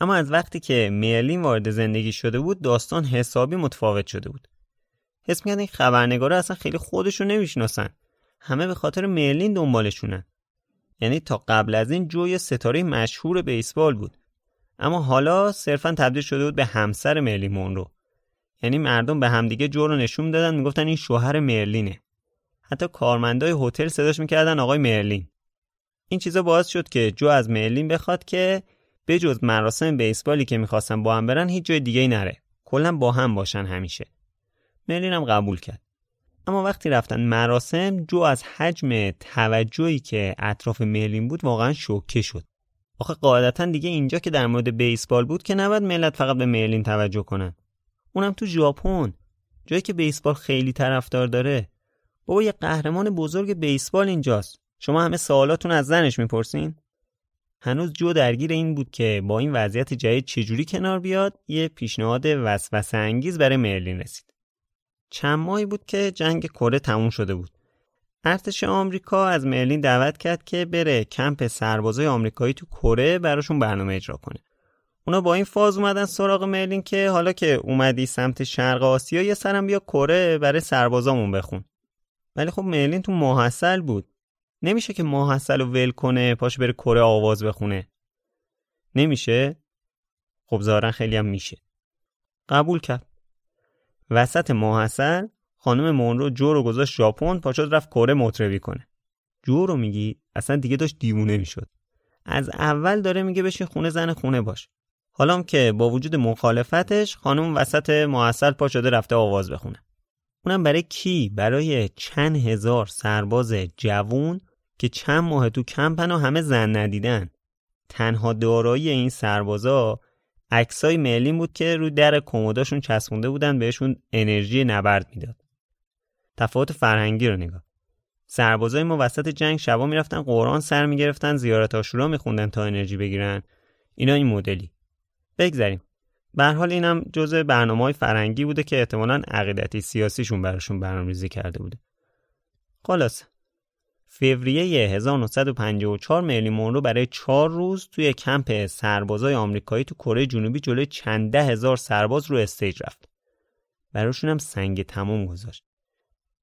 اما از وقتی که مرلین وارد زندگی شده بود، داستان حسابی متفاوت شده بود. حس می‌کرد این خبرنگارا اصلا خیلی خودشون نمی‌شناسن. همه به خاطر مرلین دنبالشونن. یعنی تا قبل از این جو یه ستاره مشهور بیسبال بود. اما حالا صرفاً تبدیل شده بود به همسر مرلین مونرو. یعنی مردم به همدیگه جو رو نشون میدادن، میگفتن این شوهر مرلینه. حتی کارمندای هتل صداش میکردن آقای مرلین. این چیزا باعث شد که جو از مرلین بخواد که بجز مراسم بیسبالی که میخواستن با هم برن هیچ جای دیگه‌ای نره. کلا با هم باشن همیشه. مرلین هم قبول کرد. اما وقتی رفتن مراسم، جو از حجم توجهی که اطراف مرلین بود واقعا شوکه شد. آخه قاعدتا دیگه اینجا که در مورد بیسبال بود که نباید ملت فقط به مرلین توجه کنن. اونم تو ژاپن، جایی که بیسبال خیلی طرفدار داره. بابا یه قهرمان بزرگ بیسبال اینجاست. شما همه سوالاتون از زنش میپرسین؟ هنوز جو درگیر این بود که با این وضعیت جدید چجوری کنار بیاد. یه پیشنهاد وسوسه انگیز برای مرلین رسید. چند ماهی بود که جنگ کره تموم شده بود. ارتش آمریکا از مرلین دعوت کرد که بره کمپ سربازای آمریکایی تو کره براشون برنامه اجرا کنه. اونا با این فاز اومدن سراغ مرلین که حالا که اومدی سمت شرق آسیا یه سرم بیا کره برای سربازامون بخون. ولی خب مرلین تو ماحصل بود. نمیشه که ماحصل رو ول کنه پاش بره کره آواز بخونه. نمیشه؟ خب ظاهرا خیلی هم میشه. قبول کرد. وسط ماحصل خانم مونرو جو رو گذاشت ژاپن، پاشد رفت کره مطربی کنه. جو رو میگی اصلا دیگه داشت دیوونه میشد. از اول داره میگه بشین خونه، زن خونه باش. حالا که با وجود مخالفتش خانم وسط ماحصل پا شده رفته آواز بخونه. اونم برای کی؟ برای چند هزار سرباز جوون که چند ماه تو کمپن و همه زن ندیدن. تنها دارایی این سربازا عکسای مرلین بود که رو در کمداشون چسبونده بودن، بهشون انرژی نبرد میداد. تفاوت فرهنگی رو نگاه. سربازای ما وسط جنگ شبا میرفتن قرآن سر میگرفتن، زیارت عاشورا میخوندن تا انرژی بگیرن. اینا این مدلی. بگذاریم. به هر حال اینم جزء برنامه‌های فرنگی بوده که احتمالاً عقیدتی سیاسیشون براشون برنامه‌ریزی کرده بوده. خلاص. فوریه 1954 مرلین مونرو برای 4 روز توی کمپ سربازای آمریکایی تو کره جنوبی جلوی چند ده هزار سرباز رو استیج رفت. براشون هم سنگ تمام گذاشت.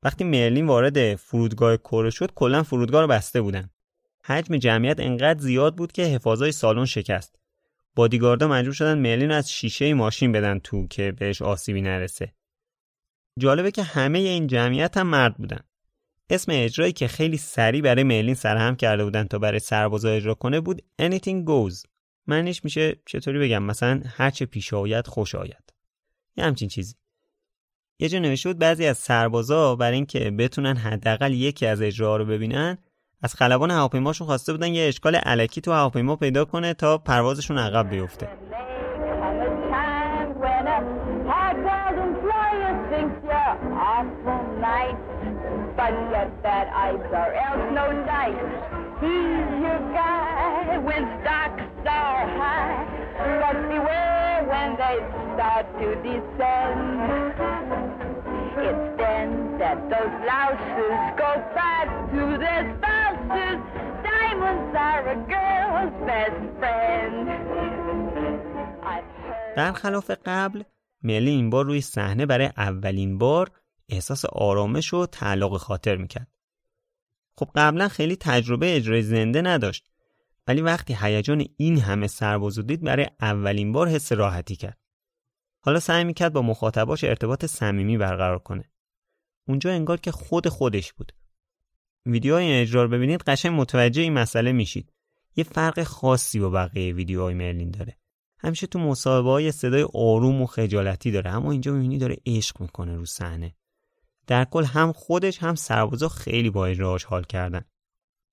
وقتی مرلین وارد فرودگاه کره شد، کلاً فرودگاه رو بسته بودن. حجم جمعیت انقدر زیاد بود که حفاظای سالن شکست. بادیگاردا مجبور شدن مرلین از شیشه ماشین بدن تو که بهش آسیبی نرسه. جالبه که همه این جمعیت هم مرد بودن. اسم اجرایی که خیلی سریع برای مرلین سرهم کرده بودن تا برای سربازا اجرا کنه بود Anything Goes. معنیش میشه چطوری بگم، مثلا هر چه پیش آید خوش آید. یه همچین چیزی. یه جا نوشته بود بعضی از سربازا برای اینکه بتونن حداقل یکی از اجراها رو ببینن، از خلبان هواپیماشون خواسته بودن یه اشکال الکی تو هواپیما پیدا کنه تا پروازشون عقب بیفته. It's then that those louses go back to their spouses. Time برخلاف قبل، ملی این بار روی صحنه برای اولین بار احساس آرامش و تعلق خاطر میکرد. خب قبلا خیلی تجربه اجرای زنده نداشت، ولی وقتی هیجان این همه سربازدید برای اولین بار حس راحتی کرد. حالا سعی میکرد با مخاطباش ارتباط صمیمی برقرار کنه. اونجا انگار که خودش بود. ویدیوهای اجرا رو ببینید قشنگ متوجه این مسئله میشید. یه فرق خاصی با بقیه ویدیوهای مرلین داره. همیشه تو مصاحبه‌های صدای آروم و خجالتی داره، اما اینجا می‌بینی داره عشق می‌کنه رو صحنه. در کل هم خودش هم سربازا خیلی با اجراش حال کردن.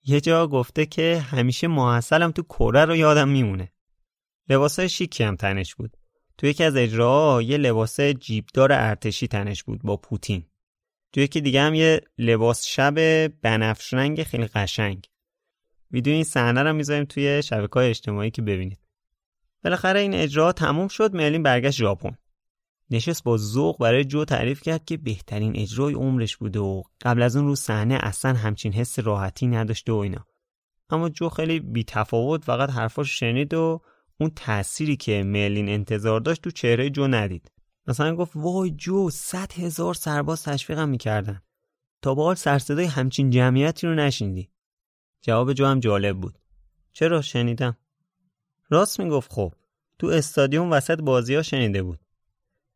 یه جا گفته که همیشه محصلم تو کره رو یادم میمونه. لباسای شیکی هم تنش بود. تو یکی از اجراها یه لباس جیبدار ارتشی تنش بود با پوتین. تو یکی دیگه هم یه لباس شب بنفش رنگ خیلی قشنگ. ویدیو این صحنه رو می‌ذاریم توی شبکه‌های اجتماعی که ببینید. بالاخره این اجرا تموم شد. مرلین برگشت ژاپن. نشست با ذوق برای جو تعریف کرد که بهترین اجرای عمرش بوده و قبل از اون رو صحنه اصلا همچین حس راحتی نداشته و اینا. اما جو خیلی بی‌تفاوت فقط حرفاشو شنید و اون تأثیری که مرلین انتظار داشت تو چهره جو ندید. مثلا گفت وای جو، 100,000 سرباز تشویقم می‌کردن. تا به حال سرصدای همچین جمعیتی رو نشنیدی. جواب جو هم جالب بود. چرا شنیدم؟ راست میگفت. خب تو استادیوم وسط بازی‌ها شنیده بود.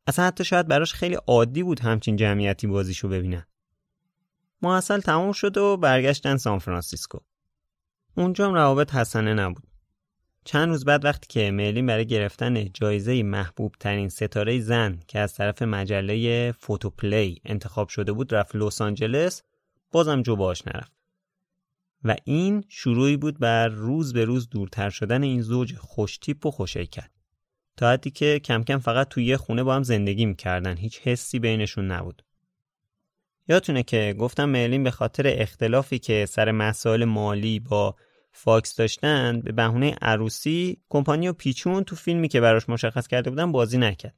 اصلا حتی شاید براش خیلی عادی بود همچین جمعیتی بازیشو ببینن. محصل تموم شد و برگشتن سان فرانسیسکو. اونجا هم روابط حسنه نبود. چند روز بعد وقتی که مرلین برای گرفتن جایزه محبوب ترین ستاره زن که از طرف مجله فوتوپلی انتخاب شده بود رفت لس آنجلس، بازم جو باهاش نرفت. و این شروعی بود بر روز به روز دورتر شدن این زوج خوشتیپ و خوشیکل، تا حدی که کم کم فقط توی یه خونه با هم زندگی میکردن. هیچ حسی بینشون نبود. یادتونه که گفتم مرلین به خاطر اختلافی که سر مسائل مالی با فاکس داشتن به بهونه عروسی کمپانیو پیچون تو فیلمی که براش مشخص کرده بودن بازی نکرد.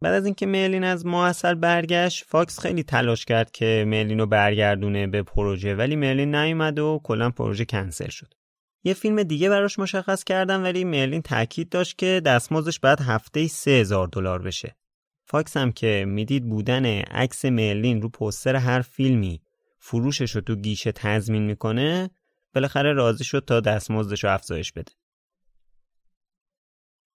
بعد از اینکه مرلین از محصل برگشت، فاکس خیلی تلاش کرد که مرلین رو برگردونه به پروژه، ولی مرلین نیومد و کلا پروژه کنسل شد. یه فیلم دیگه براش مشخص کردن، ولی مرلین تاکید داشت که دستمزدش باید هفته‌ای $3,000 بشه. فاکس هم که میدید بودن عکس مرلین رو پوستر هر فیلمی فروشش رو تو گیشه تضمین میکنه، بالاخره راضی شد تا دستمزدش رو افزایش بده.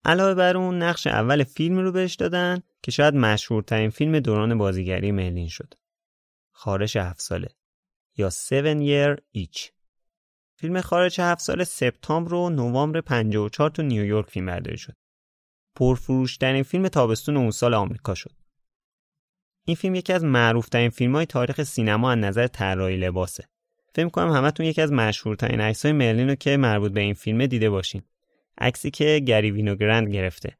علاوه بر اون نقش اول فیلم رو بهش دادن که شاید مشهورترین فیلم دوران بازیگری مرلین شد. خارش 7 ساله یا 7 Year Itch. فیلم خارش 7 ساله سپتامبر و نوامبر 54 تو نیویورک فیلم برداری شد. پرفروش‌ترین فیلم تابستون اون سال آمریکا شد. این فیلم یکی از معروف‌ترین فیلم‌های تاریخ سینما از نظر طراحی لباسه. فکر می‌کنم همتون یکی از مشهورترین عکس‌های مرلین رو که مربوط به این فیلم دیده باشین. عکسی که گری وینوگرند گرفته.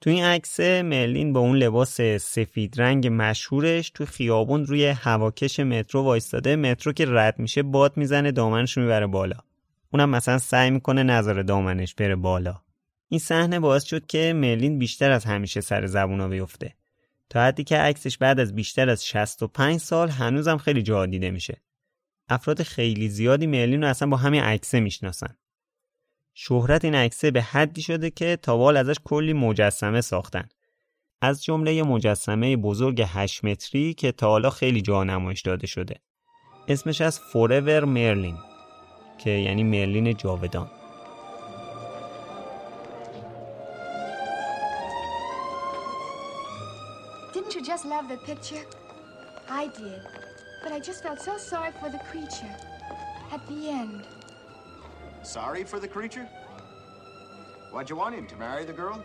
تو این عکس مرلین با اون لباس سفید رنگ مشهورش تو خیابون روی هواکش مترو وایستاده، مترو که رد میشه باد میزنه دامنش رو میبره بالا. اونم مثلا سعی میکنه نذاره دامنش بره بالا. این صحنه باعث شد که مرلین بیشتر از همیشه سر زبونا بیفته، تا حدی که عکسش بعد از بیشتر از 65 سال هنوزم خیلی جا دیده میشه. افراد خیلی زیادی مرلین رو اصلا با همین عکسه میشناسن. شهرت این عکسه به حدی شده که تا به حال ازش کلی مجسمه ساختن. از جمله یه مجسمه بزرگ 8 متری که تا حالا خیلی جا نمایش داده شده. اسمش از Forever Merlin که یعنی مرلین جاودان. Didn't you just love the picture? I did. But I just felt so sorry for the creature at the end. Sorry for the creature? Why'd you want him to marry the girl?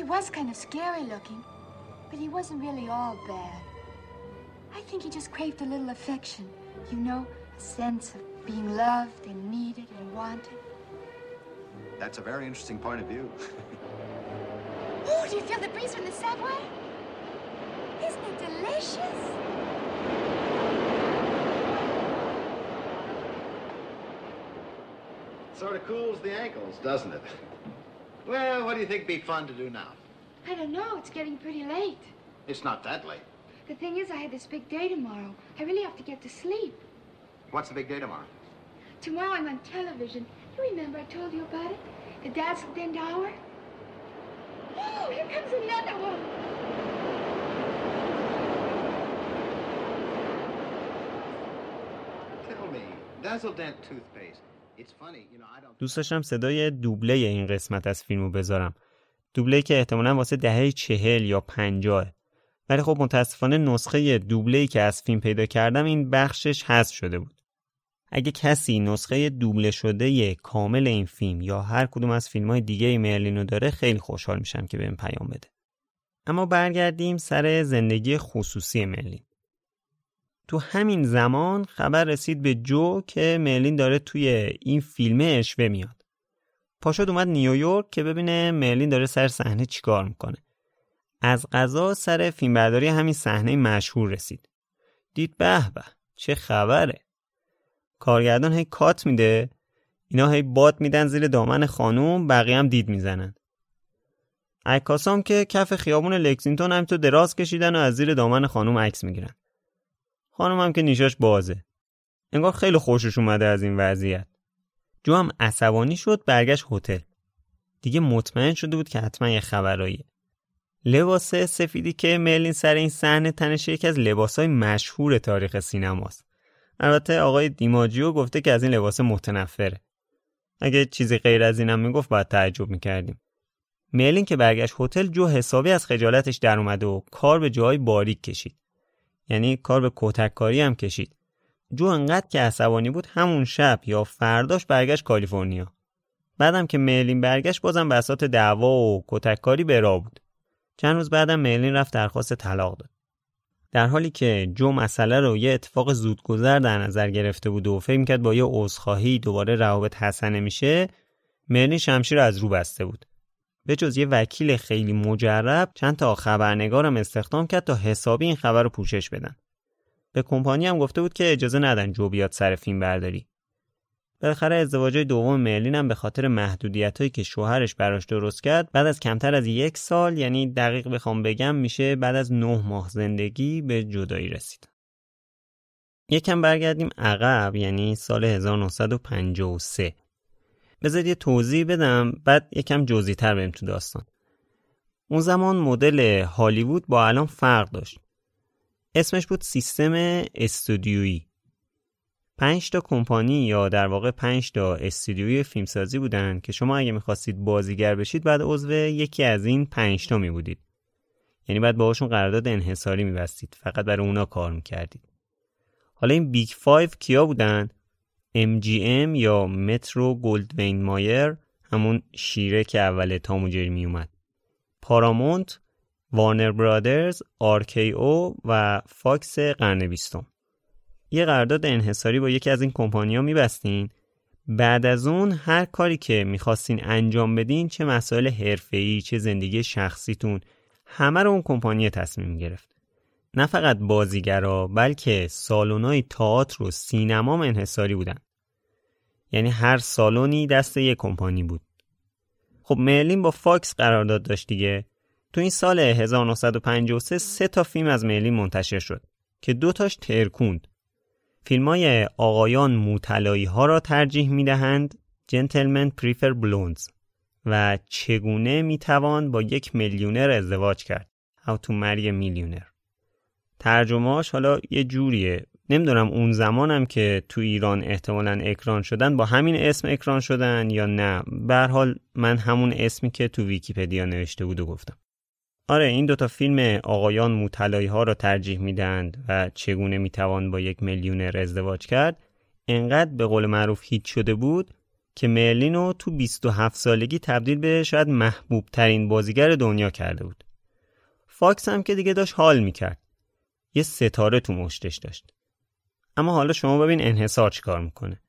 He was kind of scary looking, but he wasn't really all bad. I think he just craved a little affection. You know, a sense of being loved and needed and wanted. That's a very interesting point of view. Oh, do you feel the breeze from the subway? Isn't it delicious? Sort of cools the ankles, doesn't it? Well, what do you think would be fun to do now? I don't know. It's getting pretty late. It's not that late. The thing is, I have this big day tomorrow. I really have to get to sleep. What's the big day tomorrow? Tomorrow I'm on television. You remember I told you about it? The Dazzled-End Hour? Oh, here comes another one. دوست داشتم صدای دوبله این قسمت از فیلمو بذارم. دوبله که احتمالاً واسه دهه 40 یا 50. ولی خب متاسفانه نسخه دوبله که از فیلم پیدا کردم این بخشش حذف شده بود. اگه کسی نسخه دوبله شده کامل این فیلم یا هر کدوم از فیلم‌های دیگه مرلینو داره خیلی خوشحال میشم که بهم پیام بده. اما برگردیم سر زندگی خصوصی مرلین. تو همین زمان خبر رسید به جو که مرلین داره توی این فیلم اشوه میاد. پاشد اومد نیویورک که ببینه مرلین داره سر صحنه چیکار میکنه. از قضا سر فیلمبرداری همین صحنه مشهور رسید. دید به به چه خبره. کارگردان هی کات میده، اینا هی باد میدن زیر دامن خانوم، بقیه هم دید میزنن. عکاسام که کف خیابون لکزینگتون هم تو دراز کشیدن و از زیر دامن خانوم عکس میگیرن. خانم هم که نیشاش بازه. انگار خیلی خوشش اومده از این وضعیت. جو هم عصبانی شد، برگشت هتل. دیگه مطمئن شده بود که حتما یه خبراییه. لباس سفیدی که مرلین سر این صحنه تنشه یکی از لباسای مشهور تاریخ سینماست. البته آقای دیماجیو گفته که از این لباس متنفره. اگه چیزی غیر از اینم میگفت باید تعجب میکردیم. مرلین که برگشت هتل، جو حسابی از خجالتش در اومد و کار به جای باریک کشید. یعنی کار به کتک کاری هم کشید. جو انقدر که عصبانی بود همون شب یا فرداش برگشت کالیفرنیا. بعدم که مرلین برگشت بازم بساط دعوا و کتک کاری به راه بود. چند روز بعدم مرلین رفت درخواست طلاق داد. در حالی که جو مسئله رو یه اتفاق زودگذر در نظر گرفته بود و فکر می‌کرد با یه عذرخواهی دوباره روابط حسنه میشه، مرلین شمشیر از رو بسته بود. به جز یه وکیل خیلی مجرب چند تا خبرنگارم استخدام کرد تا حسابی این خبر رو پوشش بدن. به کمپانی هم گفته بود که اجازه ندن جو بیاد سر فیلم برداری. بالاخره ازدواج دوم مرلین هم به خاطر محدودیتایی که شوهرش براش درست کرد بعد از کمتر از 1 سال، یعنی دقیق بخوام بگم میشه بعد از 9 ماه زندگی، به جدایی رسید. یکم برگردیم عقب، یعنی سال 1953. بذار یه توضیح بدم بعد یکم جزئی‌تر بریم تو داستان. اون زمان مدل هالیوود با الان فرق داشت. اسمش بود سیستم استودیویی. 5 تا کمپانی یا در واقع 5 تا استودیوی فیلمسازی بودن که شما اگه می‌خواستید بازیگر بشید بعد عضو یکی از این 5 تا می‌بودید. یعنی بعد باهاشون قرارداد انحصاری می‌بستید، فقط برای اونا کار می‌کردید. حالا این بیگ 5 کیا بودن؟ MGM یا مترو گلدوین مایر، همون شیره که اول تام و جری می اومد، پارامونت، وارنر برادرز، RKO و فاکس قرن 20. یه قرارداد انحصاری با یکی از این کمپانی‌ها می‌بستین. بعد از اون هر کاری که می‌خواستین انجام بدین، چه مسائل حرفه‌ای چه زندگی شخصیتون، همه رو اون کمپانی تصمیم می‌گرفت. نه فقط بازیگرا بلکه سالن‌های تئاتر و سینما منحصاری بودن. یعنی هر سالونی دست یک کمپانی بود. خب مرلین با فاکس قرارداد داشت دیگه. تو این سال 1953 3 تا فیلم از مرلین منتشر شد که 2 تاش ترکوند. فیلم‌های آقایان موطلایی‌ها را ترجیح می‌دهند، جنتلمن پریفر بلوندز و چگونه می‌توان با یک میلیونر ازدواج کرد، How to marry a millionaire. ترجمه‌اش حالا یه جوریه، نمیدونم اون زمانم که تو ایران احتمالاً اکران شدن با همین اسم اکران شدن یا نه. به هر حال من همون اسمی که تو ویکی‌پدیا نوشته بود و گفتم. آره، این 2 تا فیلم آقایان موطلایی‌ها را ترجیح میدند و چگونه میتوان با یک میلیونر ازدواج کرد انقدر به قول معروف هیت شده بود که مرلینو تو 27 سالگی تبدیل به شاید محبوب ترین بازیگر دنیا کرده بود. فاکس هم که دیگه داشت حال میکرد، یه ستاره تو مشتش داشت. اما حالا شما ببین انحصار چی کار میکنه.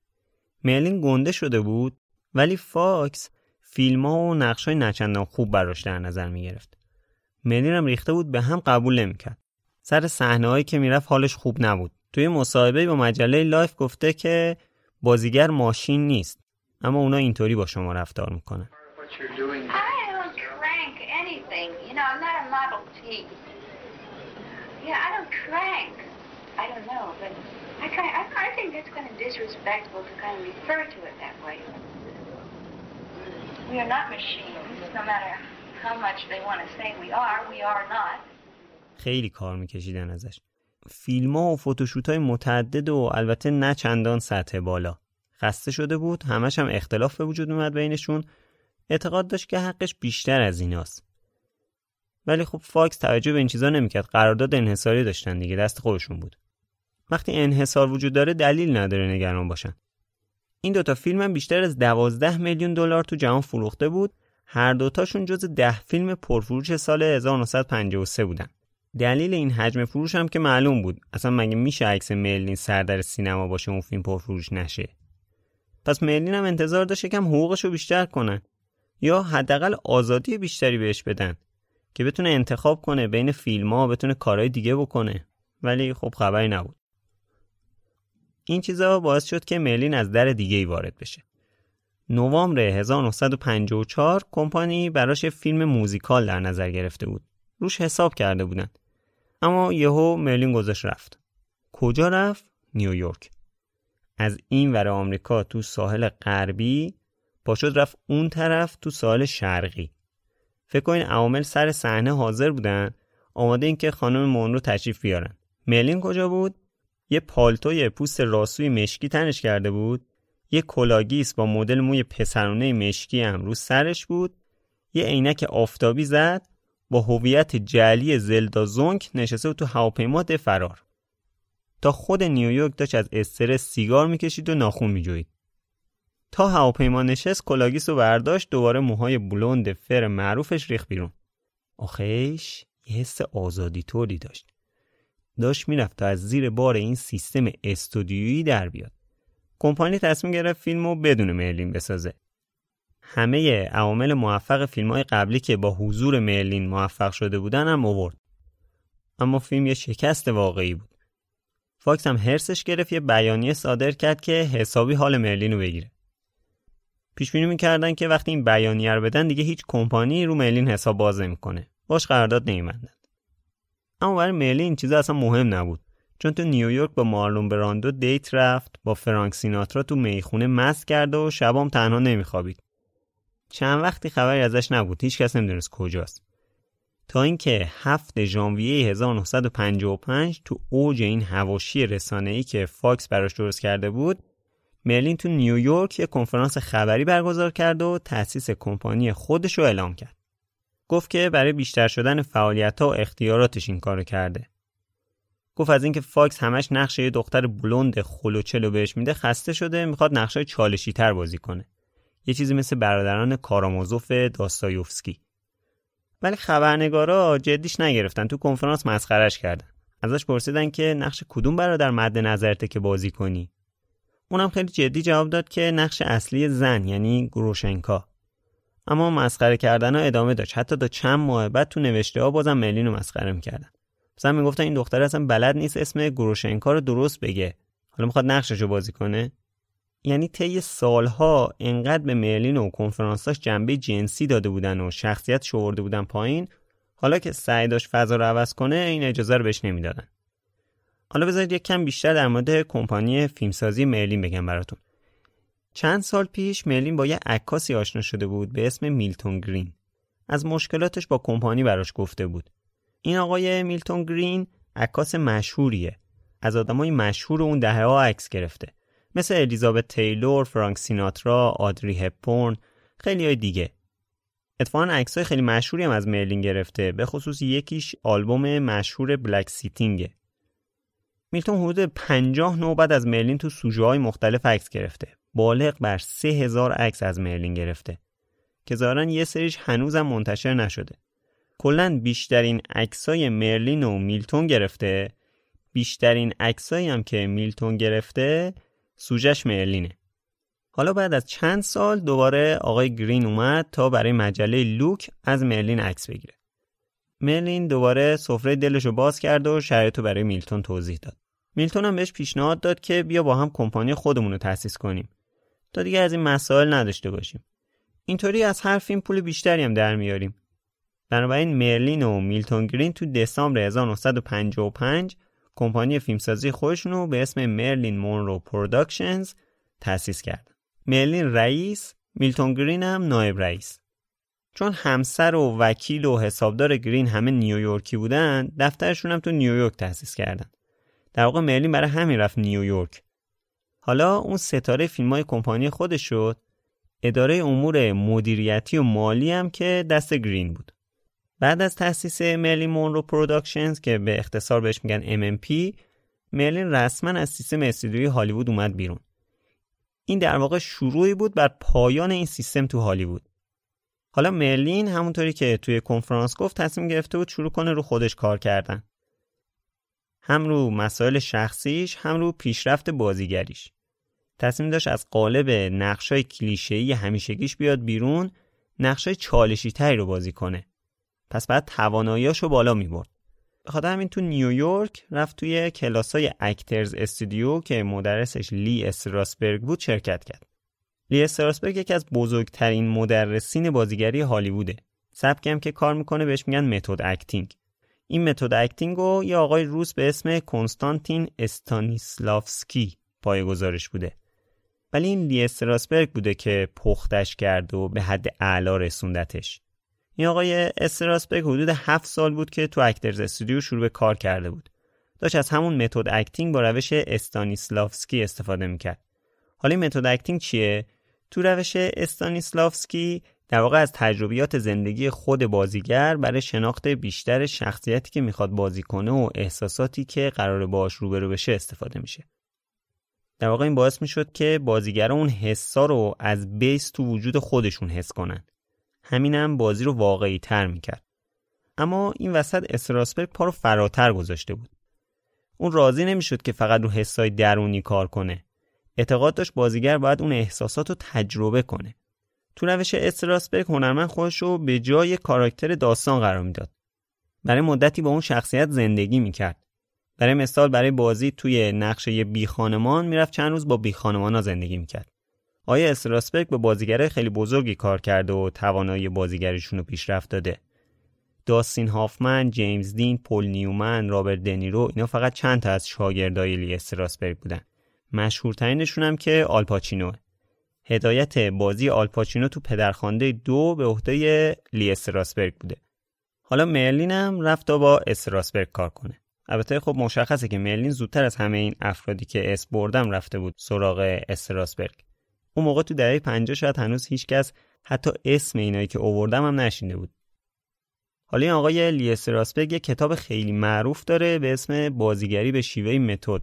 مرلین گنده شده بود ولی فاکس فیلم‌ها و نقشای نچندان خوب براش در نظر میگرفت. مرلین هم ریخته بود به هم، قبول نمیکرد. سر صحنه‌هایی که میرفت حالش خوب نبود. توی مصاحبه با مجله لایف گفته که بازیگر ماشین نیست، اما اونا اینطوری با شما رفتار میکنن. I don't know, but I think that's kind of disrespectful to kind of refer to it that way. We are not machines, no matter how much they want to say we are not. خیلی کار میکشیدن ازش. فیلم‌ها و فوتوشوت‌های متعدد و البته نه چندان سطح بالا. خسته شده بود، همش هم اختلاف به وجود اومد بینشون. اعتقاد داشت که حقش بیشتر از ایناست. ولی خب فاکس توجه به این چیزا نمی‌کرد. قرارداد انحصاری داشتن دیگه، دست خودشون بود. وقتی انحصار وجود داره دلیل نداره نگران باشن. این دوتا فیلم هم بیشتر از 12 میلیون دلار تو جهان فروخته بود. هر دوتاشون جز 10 فیلم پرفروش سال 1953 بودن. دلیل این حجم فروش هم که معلوم بود. اصلا مگه میشه عکس مرلین سردر سینما باشه اون فیلم پرفروش نشه؟ پس مرلین هم انتظار داشت یکم حقوقشو بیشتر کنن یا حداقل آزادی بیشتری بهش بدن که بتونه انتخاب کنه بین فیلم‌ها، بتونه کارهای دیگه بکنه. ولی خب خبری نبود. این چیزا باعث شد که مرلین از در دیگه‌ای وارد بشه. نوامبر 1954 کمپانی براش فیلم موزیکال در نظر گرفته بود. روش حساب کرده بودن. اما یهو مرلین گذاشت رفت. کجا رفت؟ نیویورک. از این ور آمریکا تو ساحل غربی پاشد رفت اون طرف تو ساحل شرقی. فکر کنین عوامل سر صحنه حاضر بودن، آماده این که خانم مونرو تشریف بیارن. مرلین کجا بود؟ یه پالتوی پوست راسوی مشکی تنش کرده بود، یه کلاگیس با مدل موی پسرانه مشکی هم رو سرش بود، یه عینک آفتابی زد، با هویت جعلی زلدا زونک نشسته بود تو هواپیما ده فرار. تا خود نیویورک داشت از استرس سیگار میکشید و ناخون میجوید. تا هواپیما نشست کلاگیس رو برداشت، دوباره موهای بلوند فر معروفش ریخ بیرون. آخیش یه حس آزادی طوری داشت میرفت تا از زیر بار این سیستم استودیویی در بیاد. کمپانی تصمیم گرفت فیلمو بدون مرلین بسازه. همه عوامل موفق فیلم‌های قبلی که با حضور مرلین موفق شده بودن هم آورد. اما فیلم یه شکست واقعی بود. فاکس هم هرسش گرفت یه بیانیه صادر کرد که حسابی حال مرلین رو بگیره. پیشبینی می‌کردن که وقتی این بیانیه رو بدن دیگه هیچ کمپانی رو مرلین حساب باز نمی‌کنه. باش قرارداد نمی‌بندن. اما برای مرلین این چیزا اصلا مهم نبود، چون تو نیویورک با مارلون براندو دیت رفت، با فرانک سیناترا تو میخونه مست کرده و شبام تنها نمیخوابید. چند وقتی خبری ازش نبود، هیچ کس نمیدونست کجاست. تا اینکه 7 ژانویه 1955 تو اوج این حواشی رسانه‌ای که فاکس براش درست کرده بود، مرلین تو نیویورک یه کنفرانس خبری برگزار کرد و تأسیس کمپانی خودش رو اعلام کرد. گفت که برای بیشتر شدن فعالیت‌ها و اختیاراتش این کارو کرده. گفت از اینکه فاکس همش نقش یه دختر بلوند خلوچلو بهش میده خسته شده، میخواد نقشای چالشی‌تر بازی کنه. یه چیزی مثل برادران کارامازوف داستایوفسکی. ولی خبرنگارا جدیش نگرفتن، تو کنفرانس مسخرهش کردن. ازش پرسیدن که نقش کدوم برادر مد نظرته که بازی کنی؟ اونم خیلی جدی جواب داد که نقش اصلی زن، یعنی گروشنکا. اما مسخره کردنها ادامه داشت. حتی تا چند ماه بعد تو نوشته‌ها بازم مرلین رو مسخره می‌کردن. مثلا میگفتن این دختر اصلا بلد نیست اسم گروشنکا رو درست بگه. حالا می‌خواد نقشش رو بازی کنه. یعنی طی سال‌ها انقدر به مرلین و کنفرانس‌هاش جنبه جنسی داده بودن و شخصیت شورده بودن پایین، حالا که سعی داشت فضا رو عوض کنه این اجازه رو بهش نمی‌دادن. حالا بذارید یک کم بیشتر در مورد کمپانی فیلمسازی مرلین بگم براتون. چند سال پیش مرلین با یه عکاسی آشنا شده بود به اسم میلتون گرین. از مشکلاتش با کمپانی براش گفته بود. این آقای میلتون گرین عکاس مشهوریه. از آدمای مشهور اون دهه‌ها عکس گرفته. مثل الیزابت تیلور، فرانک سیناترا، آدری هپبورن، خیلیای دیگه. اتفاقاً عکسای خیلی مشهوری هم از مرلین گرفته، به خصوص یکیش آلبوم مشهور بلک سیتینگه. میلتون حدود 50 نوبت از مرلین تو سوژه‌های مختلف عکس گرفته. بالغ بر 3000 عکس از مرلین گرفته که ظاهراً یه سریش هنوزم منتشر نشده. کلاً بیشترین عکسای مرلین و میلتون گرفته. بیشترین عکسایی هم که میلتون گرفته سوژش مرلینه. حالا بعد از چند سال دوباره آقای گرین اومد تا برای مجله لوک از مرلین عکس بگیره. مرلین دوباره سفره دلشو باز کرد و شرایطو برای میلتون توضیح داد. میلتون هم بهش پیشنهاد داد که بیا با هم کمپانی خودمون رو تأسیس کنیم تا دیگه از این مسائل نداشته باشیم. اینطوری از هر فیلم پول بیشتری هم در میاریم. بنابراین مرلین و میلتون گرین تو دسامبر 1955 کمپانی فیلمسازی خودشونو به اسم مرلین مونرو پروداکشنز تأسیس کردن. مرلین رئیس، میلتون گرین هم نایب رئیس. چون همسر و وکیل و حسابدار گرین همه نیویورکی بودن، دفترشون هم تو نیویورک تأسیس کردن. در واقع مرلین برای همین رفت نیویورک. حالا اون ستاره فیلم‌های کمپانی خودش شد، اداره امور مدیریتی و مالی هم که دست گرین بود. بعد از تأسیس مرلین مونرو پروداکشنز که به اختصار بهش میگن MMP، مرلین رسما از سیستم استودیوی هالیوود اومد بیرون. این در واقع شروعی بود بر پایان این سیستم تو هالیوود. حالا مرلین همونطوری که توی کنفرانس گفت تصمیم گرفته بود شروع کنه رو خودش کار کردن. هم رو مسائل شخصیش، هم رو پیشرفت بازیگریش. تصمیم داشت از قالب نقشای کلیشه‌ای همیشگیش بیاد بیرون، نقشای چالشی‌تری رو بازی کنه. پس بعد تواناییاشو بالا می‌برد. بخاطر همین تو نیویورک رفت توی کلاسای اکترز استودیو که مدرسش لی استراسبرگ بود شرکت کرد. لی استراسبرگ یکی از بزرگترین مدرسین بازیگری هالیووده. سبکی هم که کار می‌کنه بهش میگن متد اکتینگ. این متد اکتینگ رو یه آقای روس به اسم کنستانتین استانیسلافسکی پایه‌گذارش بوده. ولی این لی استراسبرگ بوده که پختش کرد و به حد اعلا رسوندتش. این آقای استراسبرگ حدود 7 سال بود که تو اکترز استودیو شروع به کار کرده بود. داشت از همون متد اکتینگ با روش استانیسلافسکی استفاده میکرد. حالا این متد اکتینگ چیه؟ تو روش استانیسلافسکی در واقع از تجربیات زندگی خود بازیگر برای شناخت بیشتر شخصیتی که میخواد بازی کنه و احساساتی که قراره باهاش روبرو بشه استفاده میشه. در واقع این باعث میشد که بازیگرا اون حسا رو از بیس تو وجود خودشون حس کنن. همینم بازی رو واقعی تر میکرد. اما این وسط استراسبرگ پا رو فراتر گذاشته بود. اون راضی نمیشد که فقط رو حسای درونی کار کنه. اعتقاد داشت بازیگر باید اون احساسات رو تجربه کنه. تو روش استراسبرگ هنرمند خودش رو به جای کاراکتر داستان قرار میداد. برای مدتی با اون شخصیت زندگی میکرد. برای مثال برای بازی توی نقشه بی خانمان میرفت چند روز با بی خانمانا زندگی میکرد. آیا استراسبرگ به بازیگرای خیلی بزرگی کار کرده و توانایی بازیگریشون رو پیشرفت داده. داستین هافمن، جیمز دین، پول نیومن، رابرت دنیرو اینا فقط چند تا از شاگردای لی استراسبرگ بودن. مشهورترینشون هم که آلپاچینو. هدایت بازی آلپاچینو تو پدرخوانده 2 به عهده لی استراسبرگ بوده. حالا مرلین هم رفت تا با استراسبرگ کار کنه. البته خب مشخصه که مرلین زودتر از همه این افرادی که اس بردم رفته بود سراغ استراسبرگ. اون موقع تو دهه 50 شاید هنوز هیچکس حتی اسم اینایی که آوردم هم نشینده بود. حالا این آقای لی استراسبرگ یک کتاب خیلی معروف داره به اسم بازیگری به شیوه متد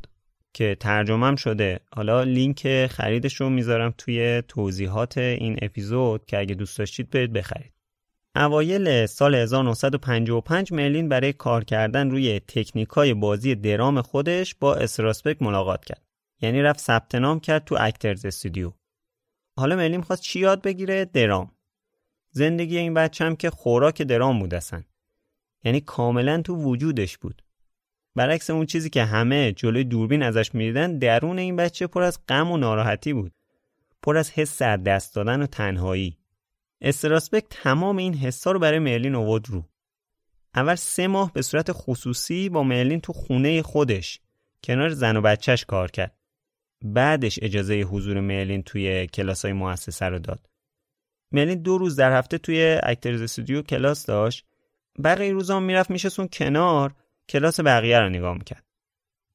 که ترجمه‌ام شده. حالا لینک خریدش رو میذارم توی توضیحات این اپیزود که اگه دوست داشتید برید بخرید. اوایل سال 1955 مرلین برای کار کردن روی تکنیک‌های بازی درام خودش با استراسبرگ ملاقات کرد. یعنی رفت ثبت نام کرد تو اکترز استودیو. حالا مرلین خواست چی یاد بگیره؟ درام. زندگی این بچه‌م که خوراک درام بود اصلا. یعنی کاملا تو وجودش بود. برعکس اون چیزی که همه جلوی دوربین ازش می‌دیدن، درون این بچه پر از غم و ناراحتی بود. پر از حس از دست دادن و تنهایی. استراسبرگ تمام این حسا رو برای مرلین آورد رو. اول 3 ماه به صورت خصوصی با مرلین تو خونه خودش کنار زن و بچهش کار کرد. بعدش اجازه حضور مرلین توی کلاس‌های مؤسسه رو داد. مرلین 2 روز در هفته توی اکترز استودیو کلاس داشت. بقیه روزا میرفت میشستون کنار کلاس بقیه رو نگاه میکرد.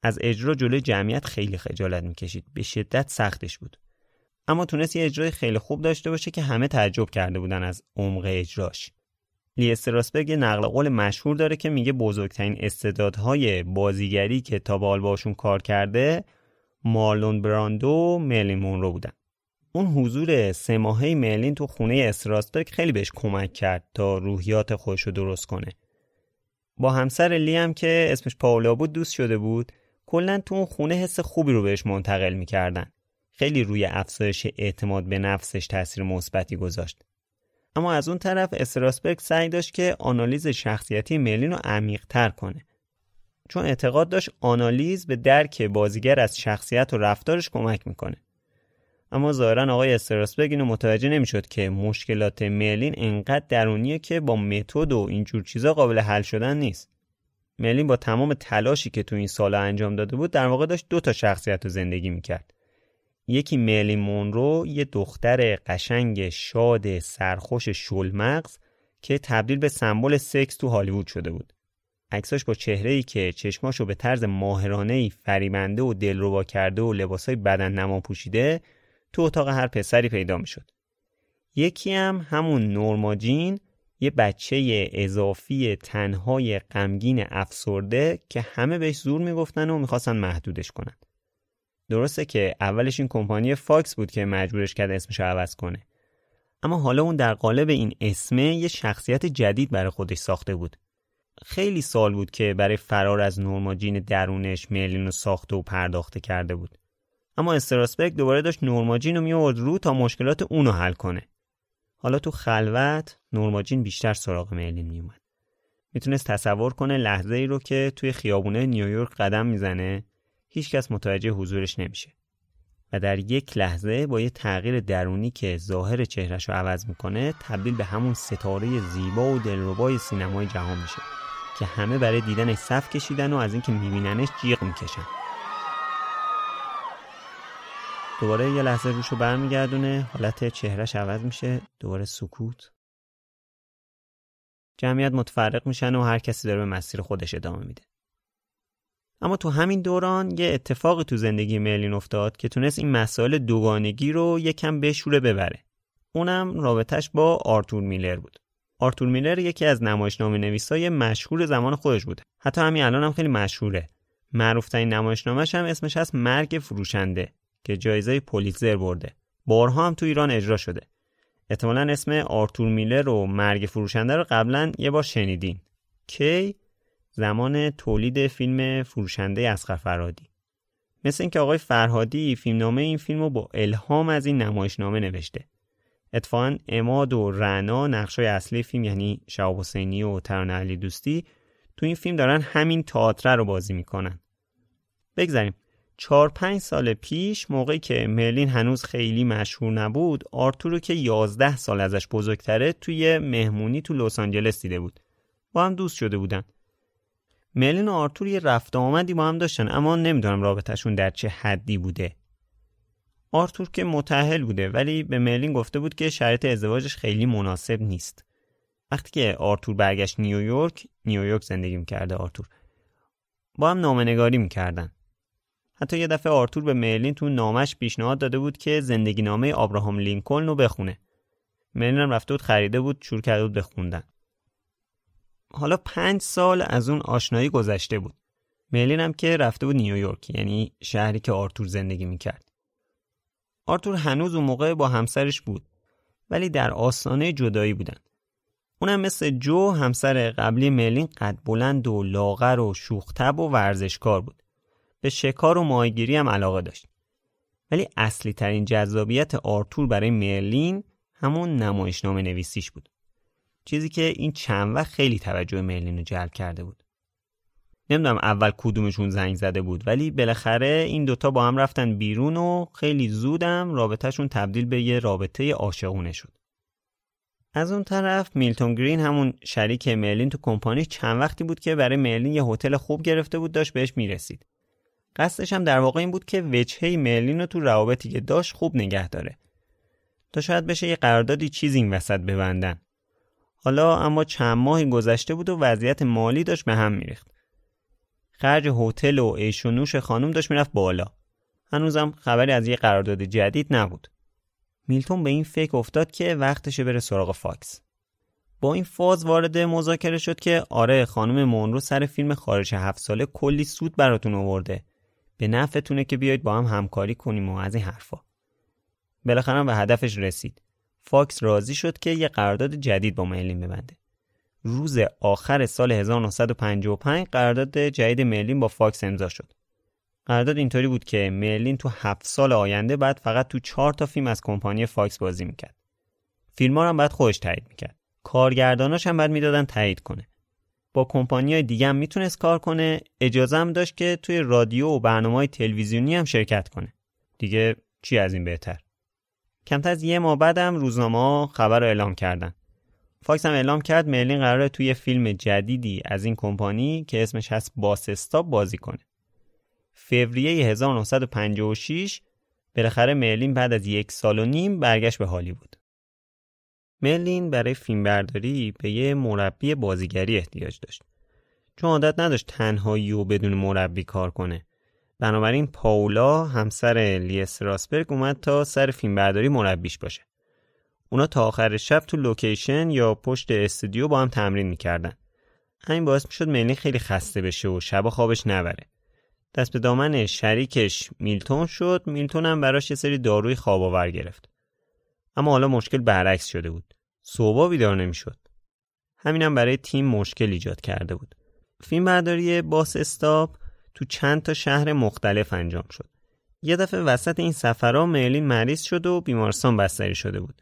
از اجرا جلوی جمعیت خیلی خجالت میکشید. به شدت سختش بود. اما تونست یه اجرای خیلی خوب داشته باشه که همه تعجب کرده بودن از عمق اجراش. لی استراسبرگ یه نقل قول مشهور داره که میگه بزرگترین استعدادهای بازیگری که تا به حال باشون کار کرده مارلون براندو و مرلین مونرو بودن. اون حضور 3 ماهه مرلین تو خونه استراسبرگ خیلی بهش کمک کرد تا روحیات خودش رو درست کنه. با همسر لی هم که اسمش پاولا بود دوست شده بود، کلاً تو اون خونه حس خوبی رو بهش منتقل می‌کردن. خیلی روی افزایش اعتماد به نفسش تأثیر مثبتی گذاشت. اما از اون طرف استراسبرگ سعی داشت که آنالیز شخصیتی مرلین رو عمیق‌تر کنه. چون اعتقاد داشت آنالیز به درک بازیگر از شخصیت و رفتارش کمک میکنه. اما ظاهراً آقای استراسبرگ اینو متوجه نمیشد که مشکلات مرلین انقدر درونیه که با متد و اینجور چیزا قابل حل شدن نیست. مرلین با تمام تلاشی که تو این سالا انجام داده بود در واقع داشت دو تا شخصیت رو زندگی میکرد. یکی مرلین مونرو، یه دختر قشنگ شاد سرخوش شلمغز که تبدیل به سمبل سکس تو هالیوود شده بود. عکساش با چهره‌ای که چشماشو به طرز ماهرانه‌ای فریبنده و دلربا کرده و لباسای بدن نما پوشیده تو اتاق هر پسری پیدا میشد. یکی هم همون نورما جین، یه بچه اضافی تنهای غمگین افسرده که همه بهش زور میگفتن و میخواستن محدودش کنن. درسته که اولش این کمپانی فاکس بود که مجبورش کرد اسمشو عوض کنه، اما حالا اون در قالب این اسمه یه شخصیت جدید برای خودش ساخته بود. خیلی سال بود که برای فرار از نورما جین درونش مرلین رو ساخته و پرداخته کرده بود، اما استراسبرگ دوباره داشت نورما جین رو می‌آورد رو تا مشکلات اون رو حل کنه. حالا تو خلوت نورما جین بیشتر سراغ مرلین میومد. میتونست تصور کنه لحظه ای رو که توی خیابونه نیویورک قدم میزنه هیچکس متوجه حضورش نمیشه و در یک لحظه با یه تغییر درونی که ظاهر چهرهش رو عوض میکنه تبدیل به همون ستاره زیبا و دلربای سینمای جهان میشه که همه برای دیدنش صف کشیدن و از اینکه میبیننش جیغ میکشن. دوباره یه لحظه روشو برمیگردونه، حالت چهرهش عوض میشه، دوباره سکوت. جمعیت متفرق میشن و هر کسی داره به مسیر خودش ادامه میده. اما تو همین دوران یه اتفاقی تو زندگی مرلین افتاد که تونست این مسائل دوگانگی رو یکم بشوره ببره. اونم رابطش با آرتور میلر بود. آرتور میلر یکی از نمایشنامه‌نویسای مشهور زمان خودش بود. حتی همین الان هم خیلی مشهوره. معروف‌ترین نمایشنامه‌ش هم اسمش هست مرگ فروشنده که جایزه پولیتزر برده. بارها هم تو ایران اجرا شده. احتمالاً اسم آرتور میلر و مرگ فروشنده رو قبلاً یه بار شنیدین. کی؟ زمان تولید فیلم فروشنده اصغر فرهادی. مثل اینکه آقای فرهادی فیلمنامه این فیلم رو با الهام از این نمایشنامه نوشته. اتفاقاً عماد و رعنا نقشای اصلی فیلم، یعنی شهاب حسینی و ترانه علی دوستی، تو این فیلم دارن همین تئاتر رو بازی میکنن. بگذاریم 4-5 سال پیش، موقعی که مرلین هنوز خیلی مشهور نبود، آرتورو که 11 سال ازش بزرگتره توی مهمونی تو لس آنجلس دیده بود. با هم دوست شده بودن. مرلین و آرتور یه رفت آمدی با هم داشتن، اما نمیدونم رابطهشون در چه حدی بوده. آرتور که متأهل بوده ولی به مرلین گفته بود که شرایط ازدواجش خیلی مناسب نیست. وقتی که آرتور برگشت نیویورک زندگی میکرده آرتور، با هم نامه‌نگاری میکردن. حتی یه دفعه آرتور به مرلین تو نامش پیشنهاد داده بود که زندگی نامه ابراهام لینکلن رو بخونه. مرلین هم رفته بود خریده بود، شروع کرده بود به خوندن. حالا 5 سال از اون آشنایی گذشته بود. مرلین هم که رفته بود نیویورک، یعنی شهری که آرتور زندگی میکرد. آرتور هنوز اون موقع با همسرش بود ولی در آستانه جدایی بودن. اونم مثل جو همسر قبلی مرلین قد بلند و لاغر و شوخ‌طبع و ورزشکار بود. به شکار و ماهیگیری هم علاقه داشت. ولی اصلی ترین جذابیت آرتور برای مرلین همون نمایشنامه نویسیش بود. چیزی که این چند وقت خیلی توجه مرلین رو جلب کرده بود. نمیدونم اول کدومشون زنگ زده بود ولی بالاخره این دوتا با هم رفتن بیرون و خیلی زودم رابطهشون تبدیل به یه رابطه عاشقونه شد. از اون طرف میلتون گرین، همون شریک مرلین تو کمپانی، چند وقتی بود که برای مرلین یه هتل خوب گرفته بود، داشت بهش میرسید. قصدش هم در واقع این بود که وجهه مرلین رو تو روابطی که داشت خوب نگه داره تا شاید بشه یه قراردادی چیزی این وسط ببندن. حالا اما چند ماهی گذشته بود و وضعیت مالی داشت به هم میریخت. خرج هتل و عیش و نوش خانم داشت میرفت بالا. هنوزم خبری از یه قرارداد جدید نبود. میلتون به این فکر افتاد که وقتشه بره سراغ فاکس. با این فاز وارد مذاکره شد که آره، خانم مونرو سر فیلم خارج 7 ساله کلی سود براتون آورده. به نفعتونه که بیایید با هم همکاری کنیم و از این حرفا. بالاخره به هدفش رسید. فاکس راضی شد که یه قرارداد جدید با مرلین ببنده. روز آخر سال 1955 قرارداد جدید مرلین با فاکس امضا شد. قرارداد اینطوری بود که مرلین تو 7 سال آینده بعد فقط تو 4 تا فیلم از کمپانی فاکس بازی میکرد. فیلم‌ها رو هم بعد خودش تایید میکرد. کارگرداناش هم بعد میدادن تایید کنه. با کمپانی‌های دیگه هم میتونست کار کنه. اجازه هم داشت که توی رادیو و برنامه‌های تلویزیونی هم شرکت کنه. دیگه چی از این بهتر؟ کمتر از یه ماه بعدم روزنامه‌ها خبر رو اعلام کردن. فاکس هم اعلام کرد مرلین قراره توی فیلم جدیدی از این کمپانی که اسمش هست باس استاپ بازی کنه. فوریه 1956 بالاخره مرلین بعد از 1.5 سال برگشت به هالیوود. مرلین برای فیلمبرداری به یه مربی بازیگری احتیاج داشت، چون عادت نداشت تنهایی و بدون مربی کار کنه. بنابراین پاولا همسر لی استراسبرگ اومد تا سر فیلمبرداری مربیش باشه. اونا تا آخر شب تو لوکیشن یا پشت استودیو با هم تمرین میکردن. همین باعث میشد مرلین خیلی خسته بشه و شب خوابش نبره. دست به دامن شریکش میلتون شد. میلتون هم براش یه سری داروی خواب آور گرفت. اما حالا مشکل برعکس شده بود. صبح بیدار نمیشد. همینم برای تیم مشکل ایجاد کرده بود. فیلمبرداری باس استاپ تو چند تا شهر مختلف انجام شد. یه دفعه وسط این سفرها مرلین مریض شد و بیمارستان بستری شده بود.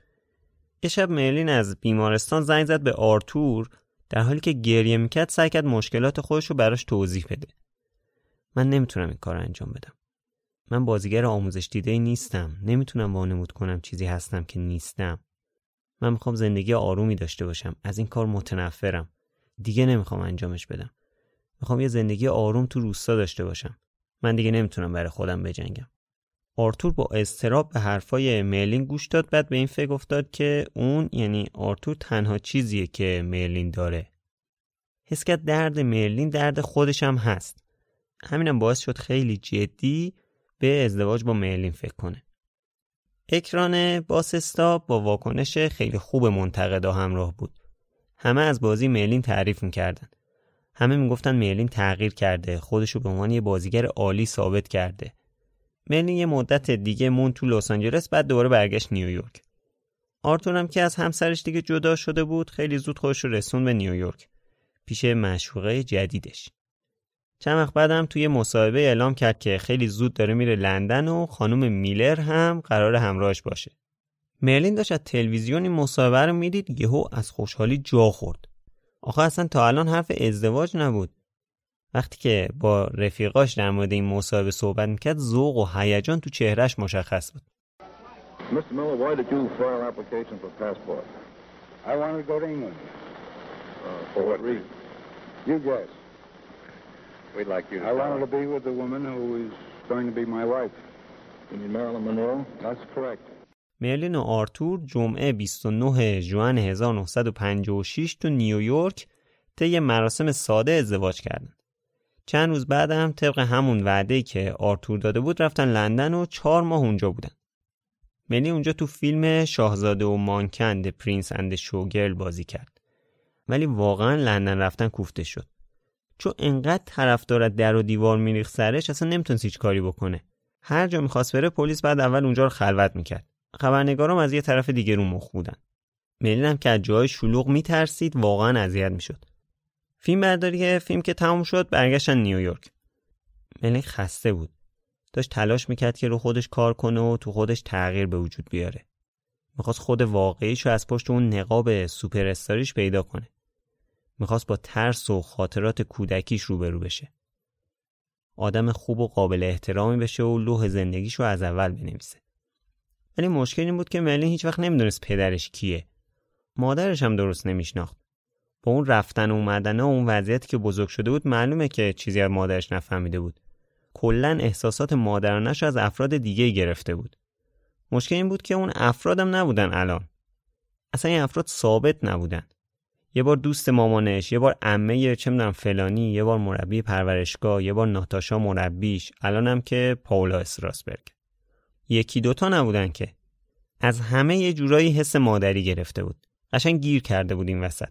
یه شب مرلین از بیمارستان زنگ زد به آرتور. در حالی که گریه میکرد سعی کرد مشکلات خودش رو براش توضیح بده. من نمیتونم این کار انجام بدم. من بازیگر آموزش دیده نیستم. نمیتونم وانمود کنم چیزی هستم که نیستم. من میخوام زندگی آرومی داشته باشم. از این کار متنفرم. دیگه نمیخوام انجامش بدم. میخوام یه زندگی آروم تو روستا داشته باشم. من دیگه نمیتونم برای خودم بجنگم. آرتور با اضطراب به حرفای مرلین گوش داد. بعد به این فکر افتاد که اون یعنی آرتور تنها چیزیه که مرلین داره. حس کرد درد مرلین درد خودش هم هست. همینم باعث شد خیلی جدی به ازدواج با مرلین فکر کنه. اکران باس استاپ با واکنش خیلی خوب منتقدا همراه بود. همه از بازی مرلین تعریف می‌کردن. همه میگفتن مرلین تغییر کرده، خودش رو به عنوان یه بازیگر عالی ثابت کرده. مرلین یه مدت دیگه موند تو لس آنجلس، بعد دوباره برگشت نیویورک. آرتور هم که از همسرش دیگه جدا شده بود، خیلی زود خودش رو رسوند به نیویورک پیش معشوقه جدیدش. چند وقت بعدم توی مصاحبه اعلام کرد که خیلی زود داره میره لندن و خانم میلر هم قرار همراهش باشه. مرلین داشت از تلویزیون این مصاحبه رو میدید، یهو از خوشحالی جا خورد. آخه اصلا تا الان حرف ازدواج نبود. وقتی که با رفیقاش در مورد این مصاحبه صحبت میکرد، ذوق و هیجان تو چهرهش مشخص بود. Mr. Miller, why did you file an application for passport? I wanted to go to England. For what reason? You guess. We'd like you to I wanted to be with the woman who is going to be my wife. You mean Marilyn Monroe? That's correct. مرلین و آرتور جمعه 29 ژوئن 1956 تو نیویورک طی مراسم ساده ازدواج کردند. چند روز بعد هم طبق همون وعده‌ای که آرتور داده بود رفتن لندن و 4 ماه اونجا بودن. مرلین اونجا تو فیلم شاهزاده و مانکن د پرنس اند شوگرل بازی کرد. ولی واقعا لندن رفتن کوفته شد. چون انقدر طرفدار در و دیوار میریخت سرش، اصلا نمیتونست هیچ کاری بکنه. هر جا می‌خواست بره پلیس بعد اول اونجا رو خلوت می‌کرد. خبرنگارام از یه طرف دیگه رو مخ بودن. مرلین هم که از جای شلوغ میترسید، واقعا اذیت میشد. فیلم که تموم شد برگشتن نیویورک. مرلین خسته بود. داشت تلاش میکرد که رو خودش کار کنه و تو خودش تغییر به وجود بیاره. میخواست خود واقعیش رو از پشت اون نقاب سوپر استاریش پیدا کنه. میخواست با ترس و خاطرات کودکیش روبرو بشه. آدم خوب و قابل احترامی بشه و لوح زندگیش رو از اول بنویسه. ولی مشکل این بود که مرلین هیچ وقت نمیدونست پدرش کیه. مادرش هم درست نمیشناخت. با اون رفتن و اومدن و اون وضعیتی که بزرگ شده بود، معلومه که چیزی از مادرش نفهمیده بود. کلا احساسات مادرانش از افراد دیگه گرفته بود. مشکل این بود که اون افرادم نبودن الان. اصلا این افراد ثابت نبودن. یه بار دوست مامانش، یه بار عمه فلانی، یه بار مربی پرورشگاه، یه بار ناتاشا مربیش، الانم که پاولا استراسبرگ. یکی دوتا نبودن که. از همه یه جورایی حس مادری گرفته بود. قشنگ گیر کرده بود این وسط.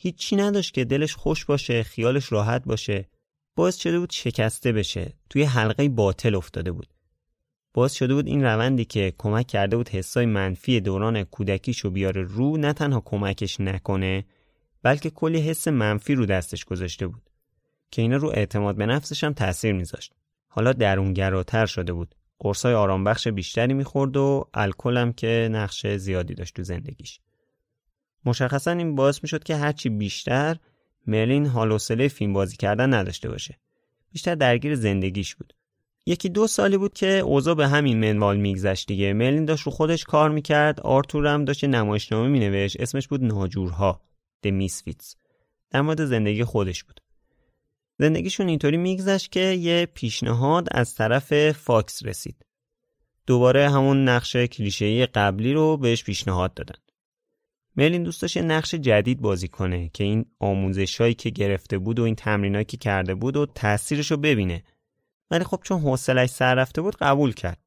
هیچی نداشت که دلش خوش باشه، خیالش راحت باشه. باعث شده بود شکسته بشه. توی حلقه باطل افتاده بود. باعث شده بود این روندی که کمک کرده بود حسای منفی دوران کودکیشو بیاره رو، نه تنها کمکش نکنه، بلکه کلی حس منفی رو دستش گذاشته بود که اینا رو اعتماد به نفسش هم تأثیر می‌ذاشت. حالا درونگراتر شده بود. قرصای آرامبخش بیشتری میخورد و الکل هم که نقش زیادی داشت تو زندگیش. مشخصا این باعث میشد که هرچی بیشتر مرلین حال و حوصله فیلم بازی کردن نداشته باشه. بیشتر درگیر زندگیش بود. یکی دو سالی بود که اوضاع به همین منوال میگذشت دیگه. مرلین داشت رو خودش کار میکرد، آرتور هم داشت نمایشنامه مینوشت، اسمش بود ناجورها، The Misfits، در مورد زندگی خودش بود. زندگیشون اینطوری میگذشت که یه پیشنهاد از طرف فاکس رسید. دوباره همون نقش کلیشه‌ای قبلی رو بهش پیشنهاد دادن. مرلین دوست داشت نقش جدید بازی کنه که این آموزشایی که گرفته بود و این تمرینایی که کرده بود و تأثیرشو ببینه. ولی خب چون حوصله‌اش سر رفته بود قبول کرد.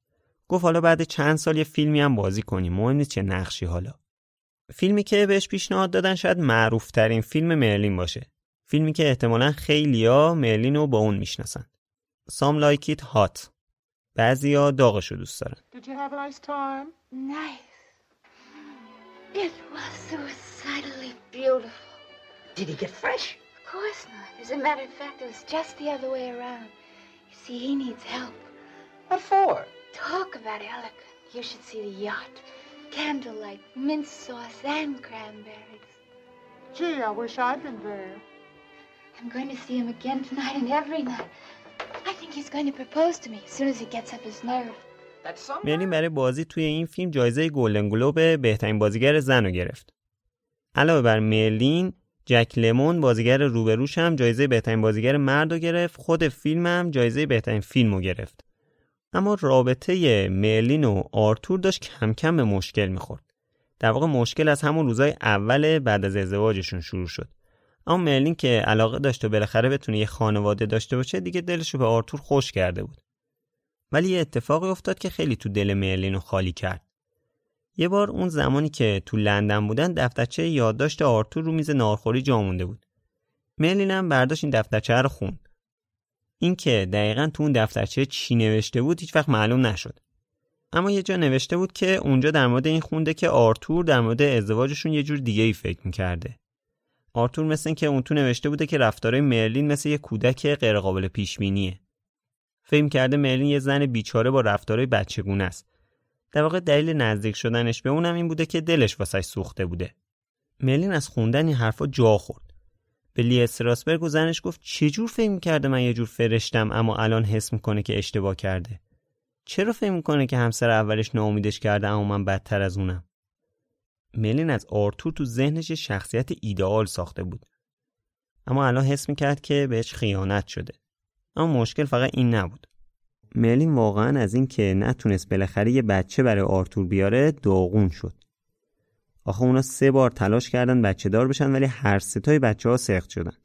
گفت حالا بعد چند سال یه فیلمی هم بازی کنیم، مهم نیست چه نقشی. حالا فیلمی که بهش پیشنهاد دادن شاید معروف‌ترین فیلم مرلین باشه. فیلمی که احتمالاً خیلی‌ها مرلین رو با اون میشناسن. Some Like It Hot. بعضیا داغشو دوست دارن. Did you have a nice time? Nice. It was suicidally beautiful. Did he get fresh? Of course not. As a matter of fact, it was just the other way around. You see, he needs help. What for? Talk about elegant. You should see the yacht. Candlelight, mint sauce, and cranberries. Gee, I wish I'd been there. I'm going to see him again tonight and every night. I think he's going to propose to me as soon as he gets up his nerve. مرلین برای بازی توی این فیلم جایزه گلدن گلوب بهترین بازیگر زن رو گرفت. علاوه بر مرلین، جک لمون بازیگر روبروش هم جایزه بهترین بازیگر مرد رو گرفت. خود فیلم هم جایزه بهترین فیلم رو گرفت. اما رابطه مرلین و آرتور داشت کم کم به مشکل می‌خورد. در واقع مشکل از همون روزای اول بعد از ازدواجشون شروع شد. اما مرلین که علاقه داشت و بالاخره بتونه یه خانواده داشته باشه دیگه دلشو به آرتور خوش کرده بود. ولی یه اتفاقی افتاد که خیلی تو دل مرلین رو خالی کرد. یه بار اون زمانی که تو لندن بودن دفترچه یادداشت آرتور رو میز ناهارخوری جا مونده بود. مرلین هم برداشت این دفترچه رو خوند. این که دقیقاً تو اون دفترچه چی نوشته بود هیچ وقت معلوم نشد. اما یه جا نوشته بود که اونجا در مورد این خونده که آرتور در مورد ازدواجشون یه جور دیگه‌ای فکر می‌کرده. آرتور مثل این که اون تو نوشته بوده که رفتارهای مرلین مثل یه کودک غیر قابل پیش‌بینیه. فهم کرده مرلین یه زن بیچاره با رفتارهای بچگونه است. در واقع دلیل نزدیک شدنش به اونم این بوده که دلش واسش سوخته بوده. مرلین از خوندن این حرفا جا خورد. به لی استراسبرگ و زنش گفت چجور فهم کرده من یه جور فرشتم اما الان حس میکنه که اشتباه کرده. چرا فهم میکنه که همسر اولش ناامیدش کرده اما من بدتر از اونم. مرلین از آرتور تو ذهنش شخصیت ایدئال ساخته بود. اما الان حس میکرد که بهش خیانت شده. اما مشکل فقط این نبود. مرلین واقعا از این که نتونست بالاخره یه بچه برای آرتور بیاره داغون شد. آخه اونا 3 بار تلاش کردن بچه دار بشن ولی هر 3 تای بچه‌ها سخت شدن.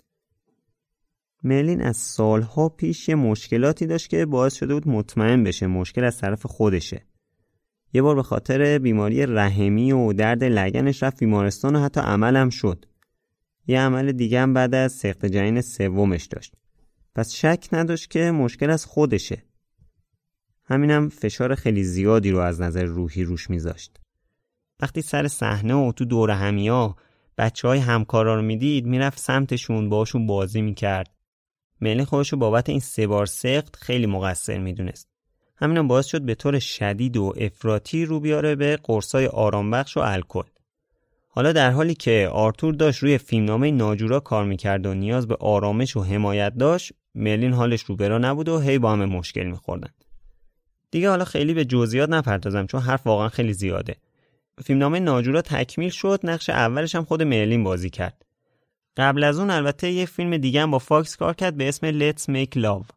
مرلین از سالها پیش یه مشکلاتی داشت که باعث شده بود مطمئن بشه مشکل از طرف خودشه. یه بار به خاطر بیماری رحمی و درد لگنش رفت بیمارستان و حتی عملم شد. یه عمل دیگه هم بعد از سقط جنین 3مش داشت. پس شک نداشت که مشکل از خودشه. همینم فشار خیلی زیادی رو از نظر روحی روش میذاشت. وقتی سر صحنه و تو دور همیا بچهای همکارا رو میدید میرفت سمتشون باشون بازی میکرد. مرلین خودش رو بابت این 3 بار سقط خیلی مقصر میدونست. همینم باعث شد به طور شدید و افراطی رو بیاره به قرصای آرامبخش و الکل. حالا در حالی که آرتور داشت روی فیلمنامه ناجورا کار میکرد و نیاز به آرامش و حمایت داشت، مرلین حالش روبرا نبود و هی با هم مشکل می‌خوردن. دیگه حالا خیلی به جزئیات نپردازم چون حرف واقعا خیلی زیاده. فیلمنامه ناجورا تکمیل شد، نقش اولش هم خود مرلین بازی کرد. قبل از اون البته یه فیلم دیگه هم با فاکس کار کرد به اسم Let's Make Love.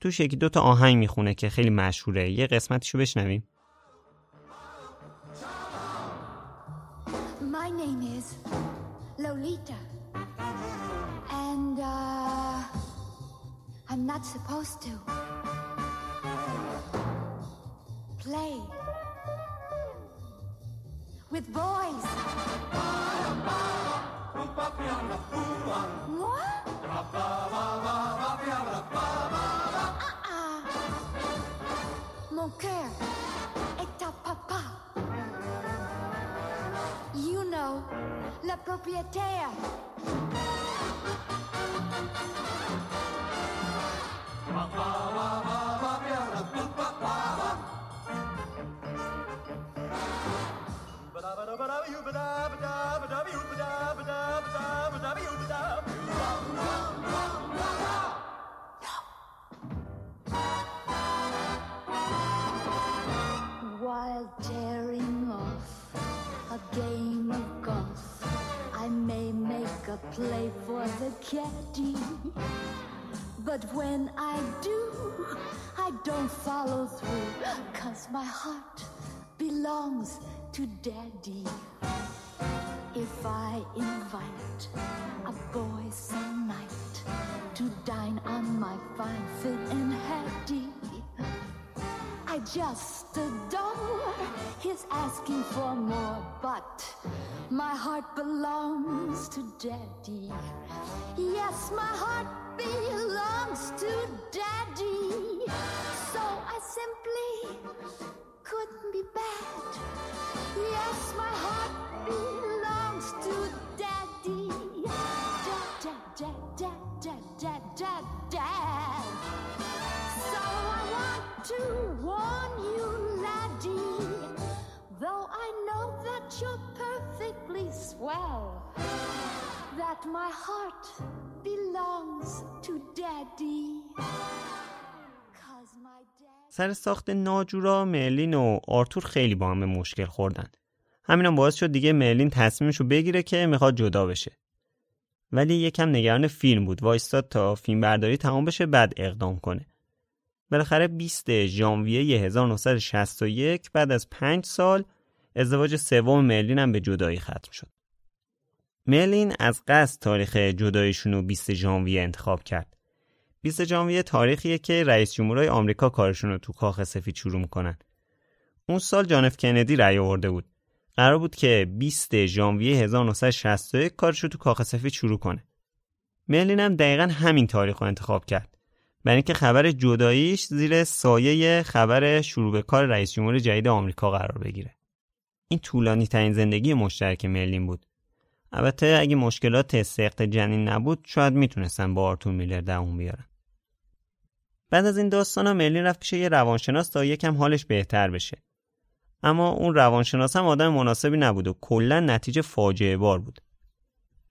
توش یکی 2 تا آهنگ میخونه که خیلی مشهوره. یه قسمتشو بشنویم. My name is Lolita, and I'm not supposed to play with boys. Mon cœur est à papa. You know, la propriétaire. No. caddy, but when I do, I don't follow through, 'cause my heart belongs to Daddy. If I invite a boy some night to dine on my fine fit and hattie, I just adore his asking for more, but my heart belongs to Daddy. Yes, my heart belongs to Daddy. So I simply couldn't be bad. Yes, my heart belongs to Daddy. Dad, dad, dad, dad, dad, dad, dad, dad. So I want to warn you, laddie, though I know that you're perfectly swell, that my heart belongs to Daddy. سر ساخت ناجورا مرلین و آرتور خیلی با هم به مشکل خوردن. همینم باعث شد دیگه مرلین تصمیمشو بگیره که میخواد جدا بشه. ولی یکم نگران فیلم بود. وایستاد تا فیلم برداری تمام بشه بعد اقدام کنه. بالاخره 20 ژانویه 1961 بعد از 5 سال ازدواج سوم مرلین هم به جدایی ختم شد. مرلین از قصد تاریخ جداییشون رو 20 ژانویه انتخاب کرد. 20 ژانویه تاریخیه که رئیس جمهورای آمریکا کارشون رو تو کاخ سفید شروع میکنن. اون سال جان اف کندی رأی آورده بود. قرار بود که 20 ژانویه 1961 کارش رو تو کاخ سفید شروع کنه. مرلین هم دقیقاً همین تاریخ رو انتخاب کرد. برای اینکه خبر جداییش زیر سایه خبر شروع به کار رئیس جمهور جدید آمریکا قرار بگیره. این طولانی ترین زندگی مشترک مرلین بود. البته اگه مشکلات استحقاق جنین نبود شاید میتونستن با آرتور میلر دووم بیارن. بعد از این داستانا مرلین رفت پیش یه روانشناس تا یکم حالش بهتر بشه. اما اون روانشناس هم آدم مناسبی نبود و کلا نتیجه فاجعه بار بود.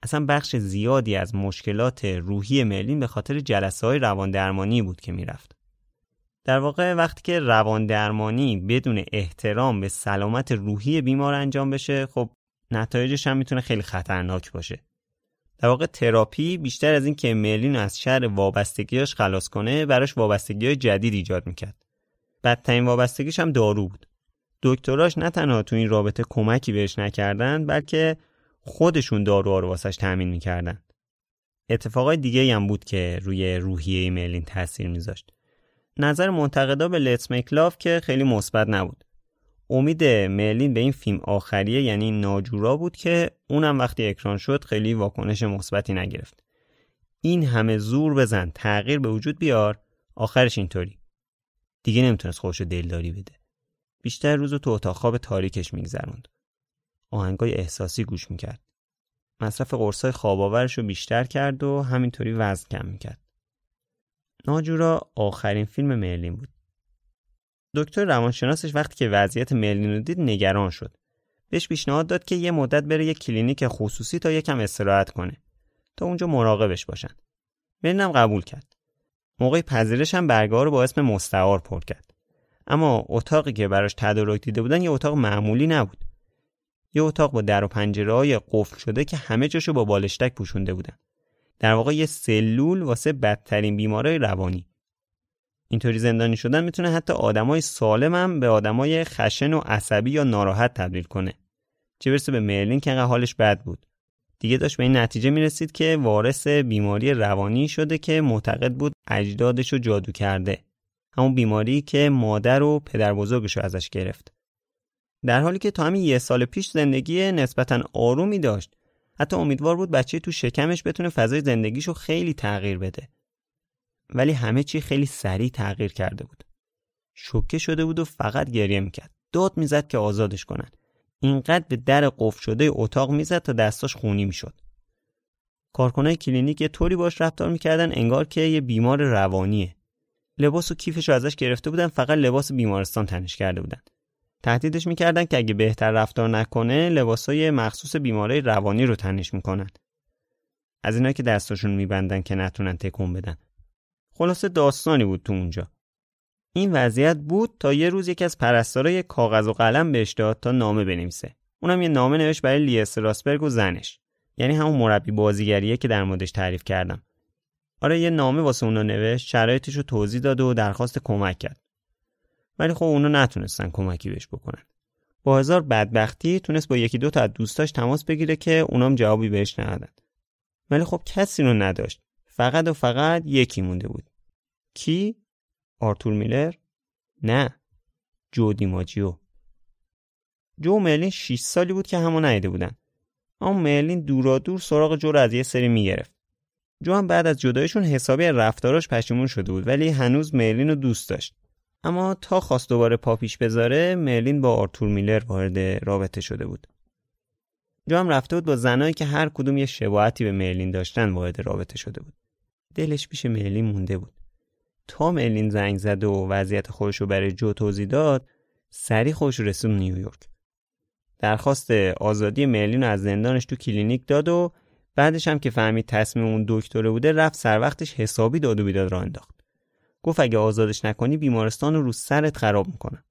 اصلا بخش زیادی از مشکلات روحی مرلین به خاطر جلسه‌های رواندرمانی بود که میرفت. در واقع وقتی که رواندرمانی بدون احترام به سلامت روحی بیمار انجام بشه، خب نتایجش هم میتونه خیلی خطرناک باشه. در واقع تراپی بیشتر از این که مرلین از شر وابستگیاش خلاص کنه، براش وابستگی‌های جدید ایجاد میکرد. بدترین وابستگیش هم دارو بود. دکتراش نه تنها تو این رابطه کمکی بهش نکردن، بلکه خودشون داروها رو واسش تامین میکردن. اتفاقای دیگه‌ای هم بود که روی روحیه مرلین تاثیر میذاشت. نظر منتقدا به لتس میک لاو که خیلی مثبت نبود. امید مرلین به این فیلم آخریه یعنی ناجورا بود که اونم وقتی اکران شد خیلی واکنش مثبتی نگرفت. این همه زور بزن تغییر به وجود بیار، آخرش اینطوری. دیگه نمیتونست خودشو دلداری بده. بیشتر روزو تو اتاق خواب تاریکش میگذروند. آهنگای احساسی گوش میکرد. مصرف قرصای خواباورشو بیشتر کرد و همینطوری وزن کم میکرد. ناجورا آخرین فیلم مرلین بود. دکتر روانشناسش وقتی که وضعیت مرلین رو دید نگران شد. بهش پیشنهاد داد که یه مدت بره یه کلینیک خصوصی تا یکم استراحت کنه تا اونجا مراقبش باشن. مرلین هم قبول کرد. موقع پذیرش هم برگه‌ها رو با اسم مستعار پر کرد. اما اتاقی که براش تدارک دیده بودن یه اتاق معمولی نبود. یه اتاق با در و پنجره‌های قفل شده که همه جاشو با بالشتک پوشونده بودن. در واقع یه سلول واسه بدترین بیمارای روانی. اینطوری زندانی شدن میتونه حتی آدمای سالم هم به آدمای خشن و عصبی یا ناراحت تبدیل کنه. چه برسه به مرلین که انقدر حالش بد بود. دیگه داشت به این نتیجه میرسید که وارث بیماری روانی شده که معتقد بود اجدادشو جادو کرده. همون بیماری که مادر و پدر بزرگشو ازش گرفت. در حالی که تا همین یه سال پیش زندگی نسبتاً آرومی داشت. حتی امیدوار بود بچه‌ای تو شکمش بتونه فضای زندگیشو خیلی تغییر بده. ولی همه چی خیلی سریع تغییر کرده بود. شوکه شده بود و فقط گریه میکرد. داد میزد که آزادش کنن. اینقدر به در قفل شده اتاق میزد تا دستاش خونی میشد. کارکنای کلینیک یه طوری باش رفتار میکردن انگار که یه بیمار روانیه. لباس و کیفش رو ازش گرفته بودن، فقط لباس بیمارستان تنش کرده بودن. تهدیدش میکردن که اگه بهتر رفتار نکنه لباسای مخصوص بیماری روانی رو تنش میکنن. از اینا که دستاشون میبندن که نتونن تکون بدن. خلاصه داستانی بود تو اونجا. این وضعیت بود تا یه روز یکی از پرستارا یه کاغذ و قلم بهش داد تا نامه بنویسه. اونم یه نامه نوشت برای لیس راسبرگ و زنش. یعنی همون مربی بازیگریه که در موردش تعریف کردم. آره یه نامه واسه اونا نوشت، شرایطشو توضیح داد و درخواست کمک کرد. ولی خب اونا نتونستن کمکی بهش بکنن. با هزار بدبختی تونست با یکی دو تا از دوستاش تماس بگیره که اونام جوابی بهش ندادن. ولی خب کسی رو نداشت. فقط و فقط یکی مونده بود. کی؟ آرتور میلر؟ نه. جو دیماجیو. جو و مرلین 6 سالی بود که همو ندیده بودن. اما مرلین دورادور سراغ جو رو از یه سری میگرفت. جو هم بعد از جدایشون حسابی رفتاراش پشیمون شده بود، ولی هنوز مرلین رو دوست داشت. اما تا خواست دوباره پا پیش بذاره، مرلین با آرتور میلر وارد رابطه شده بود. جو هم رفته بود با زنایی که هر کدوم یه شباهتی به مرلین داشتن وارد رابطه شده بود. دلش پیش مرلین مونده بود. تا مرلین زنگ زد و وضعیت خودش رو برای جو توضیح داد، سریع خودش رسوند نیویورک. درخواست آزادی مرلین رو از زندانش تو کلینیک داد و بعدش هم که فهمید تصمیم اون دکتره بوده، رفت سر وقتش حسابی داد و بیداد راه انداخت. گفت اگه آزادش نکنی بیمارستان رو سرت خراب میکنم.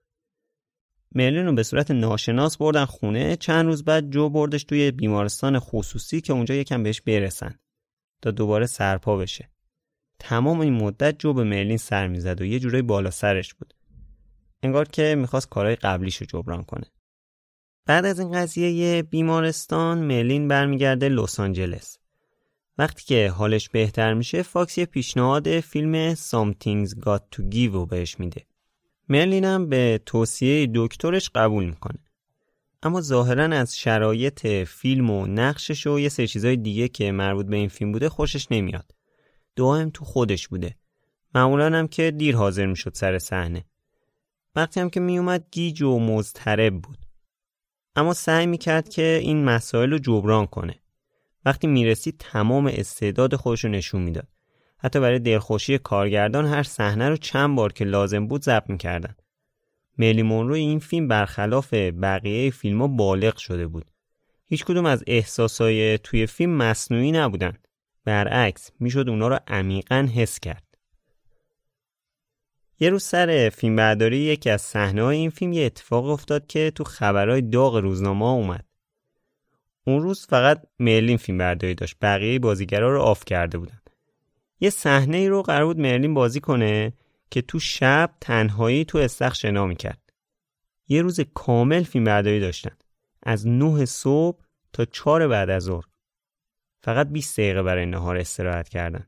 مرلین رو به صورت ناشناس بردن خونه. چند روز بعد جو بردش توی بیمارستان خصوصی که اونجا یکم بهش برسن تا دوباره سرپا بشه. تمام این مدت جو به مرلین سر میزد و یه جورایی بالا سرش بود، انگار که میخواست کارهای قبلیشو جبران کنه. بعد از این قضیه بیمارستان، مرلین برمیگرده لس آنجلس. وقتی که حالش بهتر میشه، فاکس یه پیشنهاد فیلم Something's Got to Give رو بهش میده. مرلین هم به توصیه دکترش قبول میکنه. اما ظاهرن از شرایط فیلم و نقشش و یه سری چیزای دیگه که مربوط به این فیلم بوده خوشش نمیاد. دائم تو خودش بوده. معمولا هم که دیر حاضر میشد سر صحنه. وقتی هم که میومد گیج و مضطرب بود. اما سعی میکرد که این مسائل رو جبران کنه. وقتی میرسید تمام استعداد خودش رو نشون میداد. حتی برای دلخوشی کارگردان هر صحنه رو چند بار که لازم بود ضبط میکردن. مرلین مونرو این فیلم برخلاف بقیه فیلم‌ها بالغ شده بود. هیچ کدوم از احساسای توی فیلم مصنوعی نبودن. برعکس میشد اونا رو عمیقاً حس کرد. یه روز سر فیلمبرداری یکی از صحنه‌های این فیلم یه اتفاق افتاد که تو خبرهای داغ روزنامه‌ها اومد. اون روز فقط مرلین فیلمبرداری داشت، بقیه بازیگرا رو آف کرده بودن. یه صحنه‌ای رو قرار بود مرلین بازی کنه که تو شب تنهایی تو استخر شنا می‌کرد. یه روز کامل فیلمبرداری داشتن، از 9 صبح تا 4 بعد از ظهر. فقط 20 دقیقه برای نهار استراحت کردن.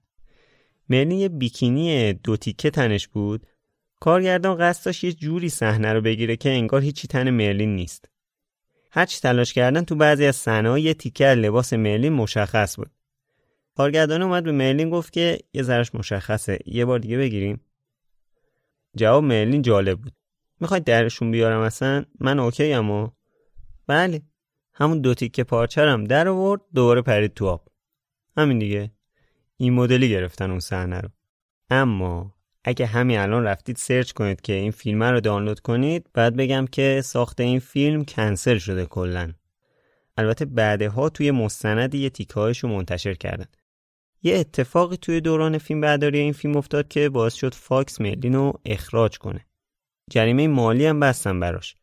مرلین یه بیکینی دو تیکه تنش بود. کارگردان قصد داشت یه جوری صحنه رو بگیره که انگار هیچی تن مرلین نیست. هرچی تلاش کردن تو بعضی از صحنه‌ها یه تیکه لباس مرلین مشخص بود. کارگردان اومد به مرلین گفت که یه ذره‌اش مشخصه، یه بار دیگه بگیریم. جواب مرلین جالب بود. میخوای درشون بیارم اصلا؟ من اوکی ام. بله. همون دو تیکه پارچه‌رم در آورد، دوباره پرید تو آب. همین دیگه. این مدلی گرفتن اون صحنه رو. اما اگه همین الان رفتید سرچ کنید که این فیلم رو دانلود کنید، بعد بگم که ساخت این فیلم کنسل شده کلاً. البته بعدها توی مستند یه تیکه‌هاشو منتشر کردن. یه اتفاقی توی دوران فیلمبرداری این فیلم افتاد که باعث شد فاکس مرلین رو اخراج کنه. جریمه مالی هم بستن براش.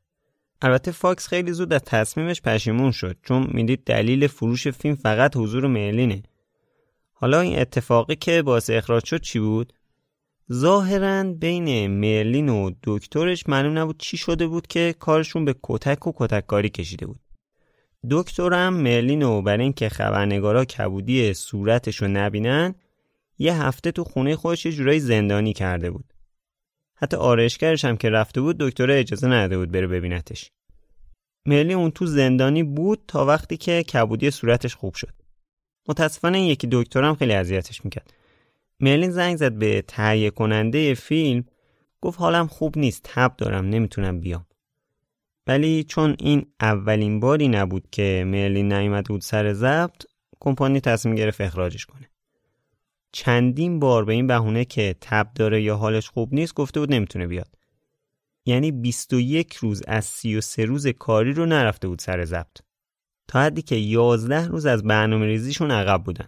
البته فاکس خیلی زود از تصمیمش پشیمون شد، چون میدید دلیل فروش فیلم فقط حضور مرلینه. حالا این اتفاقی که باعث اخراج شد چی بود؟ ظاهراً بین مرلین و دکترش معلوم نبود چی شده بود که کارشون به کتک و کتککاری کشیده بود. دکترم مرلین رو برای اینکه خبرنگارا کبودی صورتش رو نبینن، یه هفته تو خونه خودش یه جورایی زندانی کرده بود. حتی آرایشگرش هم که رفته بود، دکتر اجازه نداده بود بره ببینتش. مرلین اون تو زندانی بود تا وقتی که کبودی صورتش خوب شد. متاسفانه این یکی دکترم خیلی اذیتش میکرد. مرلین زنگ زد به تهیه کننده فیلم، گفت حالم خوب نیست، تب دارم، نمیتونم بیام. ولی چون این اولین باری نبود که مرلین نیامده بود سر ضبط، کمپانی تصمیم گرفت اخراجش کنه. چندین بار به این بهونه که تب داره یا حالش خوب نیست گفته بود نمیتونه بیاد. یعنی 21 روز از 33 روز کاری رو نرفته بود سر ضبط، تا حدی که 11 روز از برنامه‌ریزیشون عقب بودن.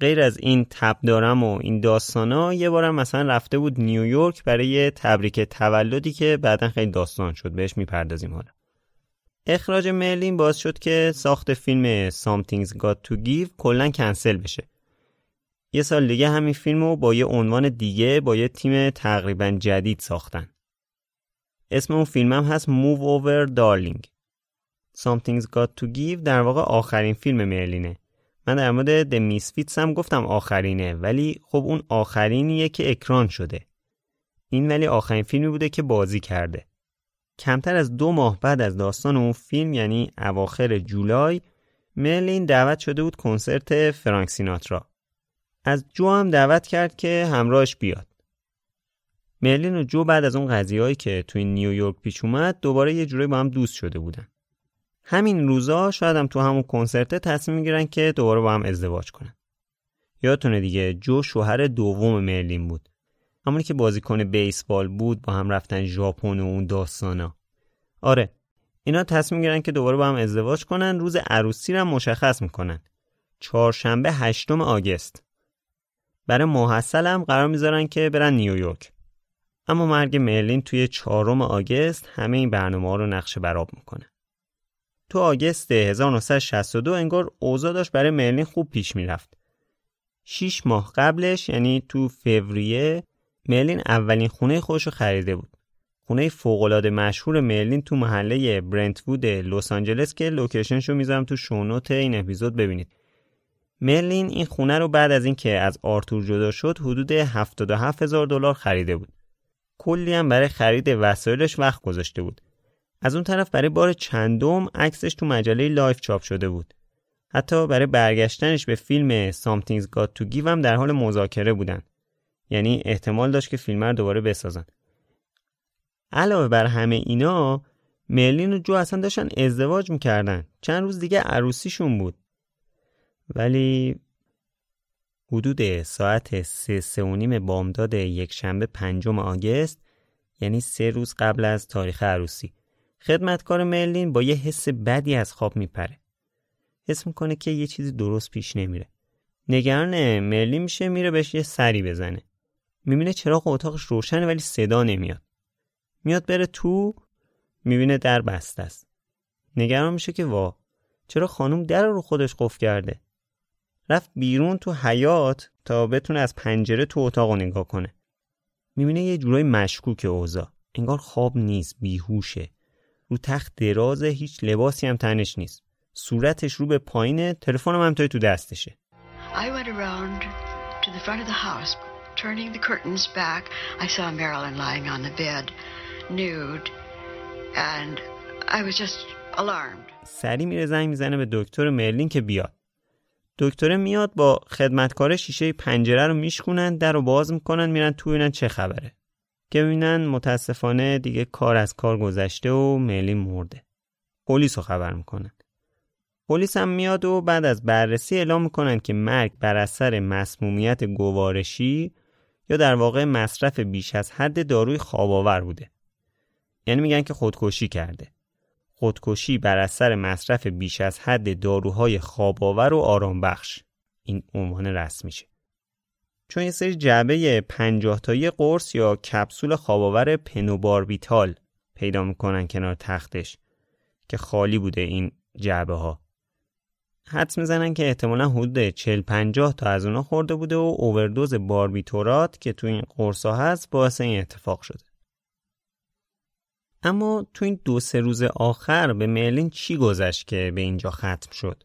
غیر از این تب دارم و این داستانا، یه بارم مثلا رفته بود نیویورک برای تبریک تولدی که بعدن خیلی داستان شد، بهش میپردازیم حالا. اخراج مرلین باعث شد که ساخت فیلم Something's Got To Give کلاً کنسل بشه. یه سال دیگه همین فیلمو با یه عنوان دیگه با یه تیم تقریباً جدید ساختن. اسم اون فیلم هم هست Move Over Darling. Something's Got To Give در واقع آخرین فیلم مرلینه. من در مورد The Misfits هم گفتم آخرینه، ولی خب اون آخرینیه که اکران شده. این ولی آخرین فیلمی بوده که بازی کرده. کمتر از 2 ماه بعد از داستان اون فیلم، یعنی اواخر جولای، مرلین دعوت شده بود کنسرت فرانک سیناترا. از جو هم دعوت کرد که همراهش بیاد. مرلین و جو بعد از اون قضیه‌ای که توی نیویورک پیش اومد دوباره یه جوری با هم دوست شده بودن. همین روزا شاید هم تو همون کنسرت تصمیم می‌گیرن که دوباره با هم ازدواج کنن. یادتونه دیگه جو شوهر دوم مرلین بود. همونی که بازیکن بیسبال بود، با هم رفتن ژاپن و اون داستانا. آره، اینا تصمیم گیرن که دوباره با هم ازدواج کنن. روز عروسی رو هم مشخص میکنن، چهارشنبه 8 آگوست. برای ماحصل هم قرار میذارن که برن نیویورک. اما مرگ مرلین توی 4 آگوست همه این برنامه‌ها رو نقشه برآب میکنه. تو آگوست 1962 انگار اوضاع داشت برای مرلین خوب پیش میرفت. 6 ماه قبلش، یعنی تو فوریه، مرلین اولین خونه خودش رو خریده بود. خونه فوق‌العاده مشهور مرلین تو محله برنت‌وود لس آنجلس که لوکیشنشو میذارم تو شونوت این اپیزود ببینید. مرلین این خونه رو بعد از اینکه از آرتور جدا شد حدود $77,000 خریده بود. کلی هم برای خرید وسایلش وقت گذاشته بود. از اون طرف برای بار چندم عکسش تو مجله لایف چاپ شده بود. حتی برای برگشتنش به فیلم Something's Got To Give هم در حال مذاکره بودن. یعنی احتمال داشت که فیلم رو دوباره بسازن. علاوه بر همه اینا، مرلین و جو اصلا داشتن ازدواج میکردن. چند روز دیگه عروسیشون بود. ولی حدود ساعت 3:30 بامداد یکشنبه 5 آگوست، یعنی 3 روز قبل از تاریخ عروسی، خدمتکار مرلین با یه حس بدی از خواب میپره. حس میکنه که یه چیزی درست پیش نمیره. نگران مرلین میشه، میره بهش یه سری بزنه. میبینه چراغ اتاقش روشنه ولی صدا نمیاد. میاد بره تو، میبینه در بسته است. نگران میشه که وا، چرا خانم در رو خودش قفل کرده؟ رفت بیرون تو حیاط تا بتونه از پنجره تو اتاق رو نگاه کنه. میبینه یه جورای مشکوک اوضاع، انگار خواب نیست، بیهوشه. رو تخت درازه، هیچ لباسی هم تنش نیست. صورتش رو به پایینه، تلفنم هم تو دستشه. I went around to the front of the house, turning the curtains back. I saw Marilyn lying on the bed, nude, and I was just alarmed. سری میره زنگ میزنه به دکتر مرلین که بیاد. دکتر میاد، با خدمتکار شیشه پنجره رو میشکونن، در رو باز میکنن، میرن تو ببینن چه خبره. که ببینن متاسفانه دیگه کار از کار گذشته و مرلین مرده. پلیس رو خبر میکنن. پلیس هم میاد و بعد از بررسی اعلام میکنن که مرگ بر اثر مسمومیت گوارشی یا در واقع مصرف بیش از حد داروی خواب‌آور بوده. یعنی میگن که خودکشی کرده. خودکشی بر اثر مصرف بیش از حد داروهای خواب‌آور و آرامبخش. این عنوان رسمیشه. چون یه سری جعبه 50 تایی قرص یا کپسول خواب‌آور پنوباربیتال پیدا میکنن کنار تختش که خالی بوده این جعبه ها. حدس میزنن که احتمالا حدود 40-50 تا از اونا خورده بوده و اووردوز باربیتورات که تو این قرصا هست باعث این اتفاق شده. اما تو این 2-3 روز آخر به مرلین چی گذشت که به اینجا ختم شد؟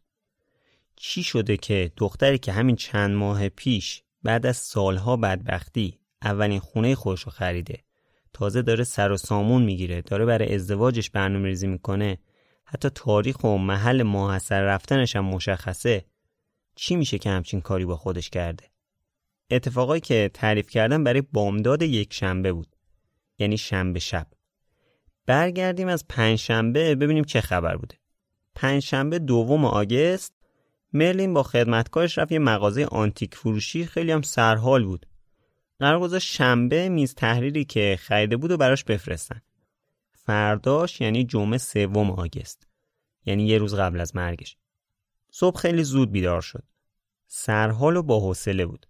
چی شده که دختری که همین چند ماه پیش بعد از سالها بدبختی اولین خونه خودش رو خریده، تازه داره سر و سامون میگیره، داره برای ازدواجش برنامه‌ریزی میکنه، حتی تاریخ و محل محصر رفتنش هم مشخصه، چی میشه که همچین کاری با خودش کرده؟ اتفاقایی که تعریف کردم برای بامداد یک شنبه بود، یعنی شنبه شب. برگردیم از 5 شنبه ببینیم چه خبر بوده. 5 شنبه 2 آگوست مرلین با خدمتکارش رفت یه مغازه آنتیک فروشی، خیلی هم سرحال بود. قرار گذاشت شنبه میز تحریری که خریده بود و براش بفرستن. فرداش، یعنی جمعه 3 آگوست، یعنی یه روز قبل از مرگش، صبح خیلی زود بیدار شد. سرحال و با حوصله بود.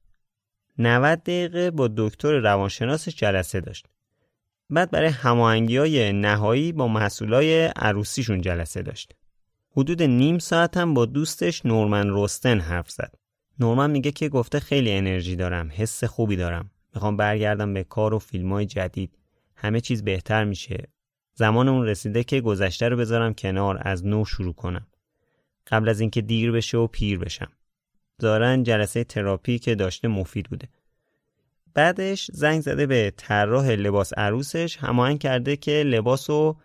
90 دقیقه با دکتر روانشناسش جلسه داشت. بعد برای هماهنگی‌های نهایی با مسئولای عروسیشون جلسه داشت. حدود نیم ساعت هم با دوستش نورمن رستن حرف زد. نورمن میگه که گفته خیلی انرژی دارم، حس خوبی دارم، میخوام برگردم به کار و فیلم‌های جدید، همه چیز بهتر میشه. زمان اون رسیده که گذشته رو بذارم کنار، از نو شروع کنم، قبل از اینکه دیر بشه و پیر بشم. ظاهراً جلسه تراپی که داشته مفید بوده. بعدش زنگ زده به طراح لباس عروسش، هماهنگ کرده که لباسو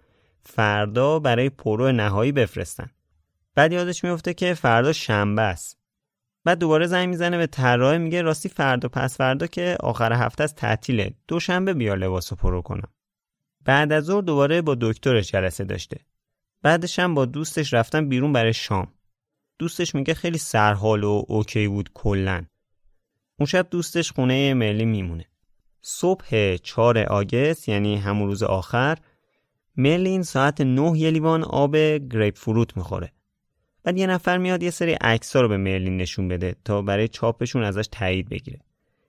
فردا برای پرو نهایی بفرستن. بعد یادش میفته که فردا شنبه است. بعد دوباره زنگ میزنه به طراح، میگه راستی فردا پس فردا که آخر هفته از تعطیله، دوشنبه بیا لباسو پرو کنم. بعد از ظهر دوباره با دکترش جلسه داشته. بعدش هم با دوستش رفتن بیرون برای شام. دوستش میگه خیلی سرحال و اوکی بود کلاً. اون شب دوستش خونه مرلی میمونه. صبح 4 آگست یعنی همون روز آخر، مرلین ساعت 9 یه لیوان آب گریپ فروت میخوره. بعد یه نفر میاد یه سری عکس‌ها رو به مرلین نشون بده تا برای چاپشون ازش تایید بگیره.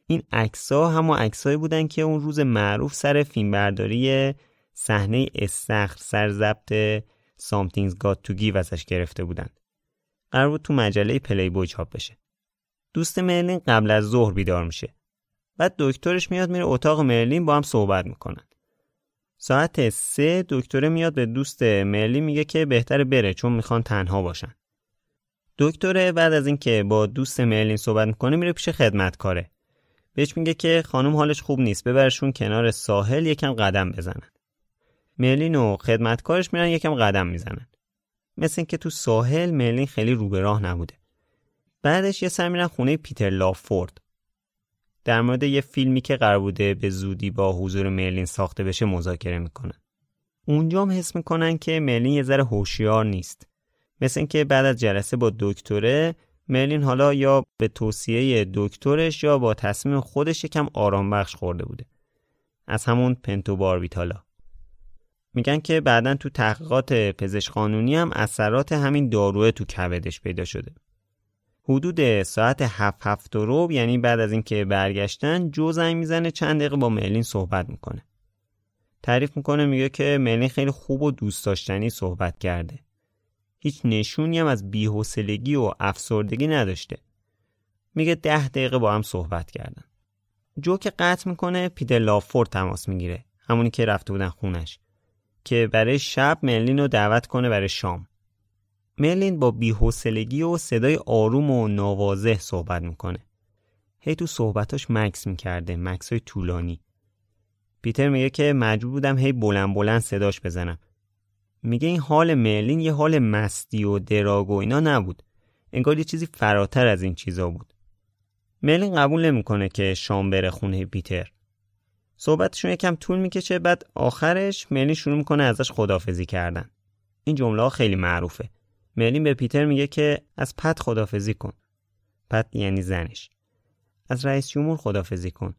این عکس‌ها همون عکسایی بودن که اون روز معروف سر فیلمبرداری صحنه استخر سر ضبط Something's Got To Give ازش گرفته بودن. قرار بود تو مجله پلی بوی چاپ بشه. دوست مرلین قبل از ظهر بیدار میشه. بعد دکترش میاد میره اتاق مرلین، با هم صحبت میکنن. ساعت 3 دکتره میاد به دوست مرلین میگه که بهتره بره چون میخوان تنها باشن. دکتره بعد از اینکه با دوست مرلین صحبت میکنه میره پیش خدمتکاره. بهش میگه که خانم حالش خوب نیست، ببرشون کنار ساحل یکم قدم بزنن. مرلین و خدمتکارش میرن یکم قدم میزنن. مثل اینکه تو ساحل مرلین خیلی رو به راه نبوده. بعدش یه سر میرن خونه پیتر لافورد. در مورد یه فیلمی که قرار بوده به زودی با حضور مرلین ساخته بشه مذاکره میکنن. اونجا هم حس میکنن که مرلین یه ذره هوشیار نیست. مثل اینکه بعد از جلسه با دکتره، مرلین حالا یا به توصیه دکترش یا با تصمیم خودش یکم آرام بخش خورده بوده. از همون پنتو باربیتالا. میگن که بعدن تو تحقیقات پزشک قانونی هم اثرات همین داروه تو کبدش پیدا شده. حدود ساعت 7:07 یعنی بعد از اینکه برگشتن، جو زنگ میزنه چند دقیقه با مرلین صحبت میکنه. تعریف میکنه، میگه که مرلین خیلی خوب و دوست داشتنی صحبت کرده. هیچ نشونی هم از بی‌حوصلگی و افسردگی نداشته. میگه 10 دقیقه با هم صحبت کردن. جو که قطع میکنه، پیتر لافورد تماس میگیره، همونی که رفته بودن خونش، که برای شب مرلین رو دعوت کنه برای شام. مرلین با بی‌حوصلگی و صدای آروم و ناواضح صحبت میکنه. هی تو صحبتاش مکس میکرده، مکس‌های طولانی. پیتر میگه که مجبور بودم هی بلند بلند صداش بزنم. میگه این حال مرلین یه حال مستی و دراگ و اینا نبود. انگار یه چیزی فراتر از این چیزا بود. مرلین قبول نمیکنه که شام بره خونه پیتر. صحبتشون یکم طول میکشه، بعد آخرش مرلین شروع میکنه ازش خداحافظی کردن. این جمله ها خیلی معروفه. مرلین به پیتر میگه که از پت خداحافظی کن. پت یعنی زنش. از رئیس جمهور خداحافظی کن.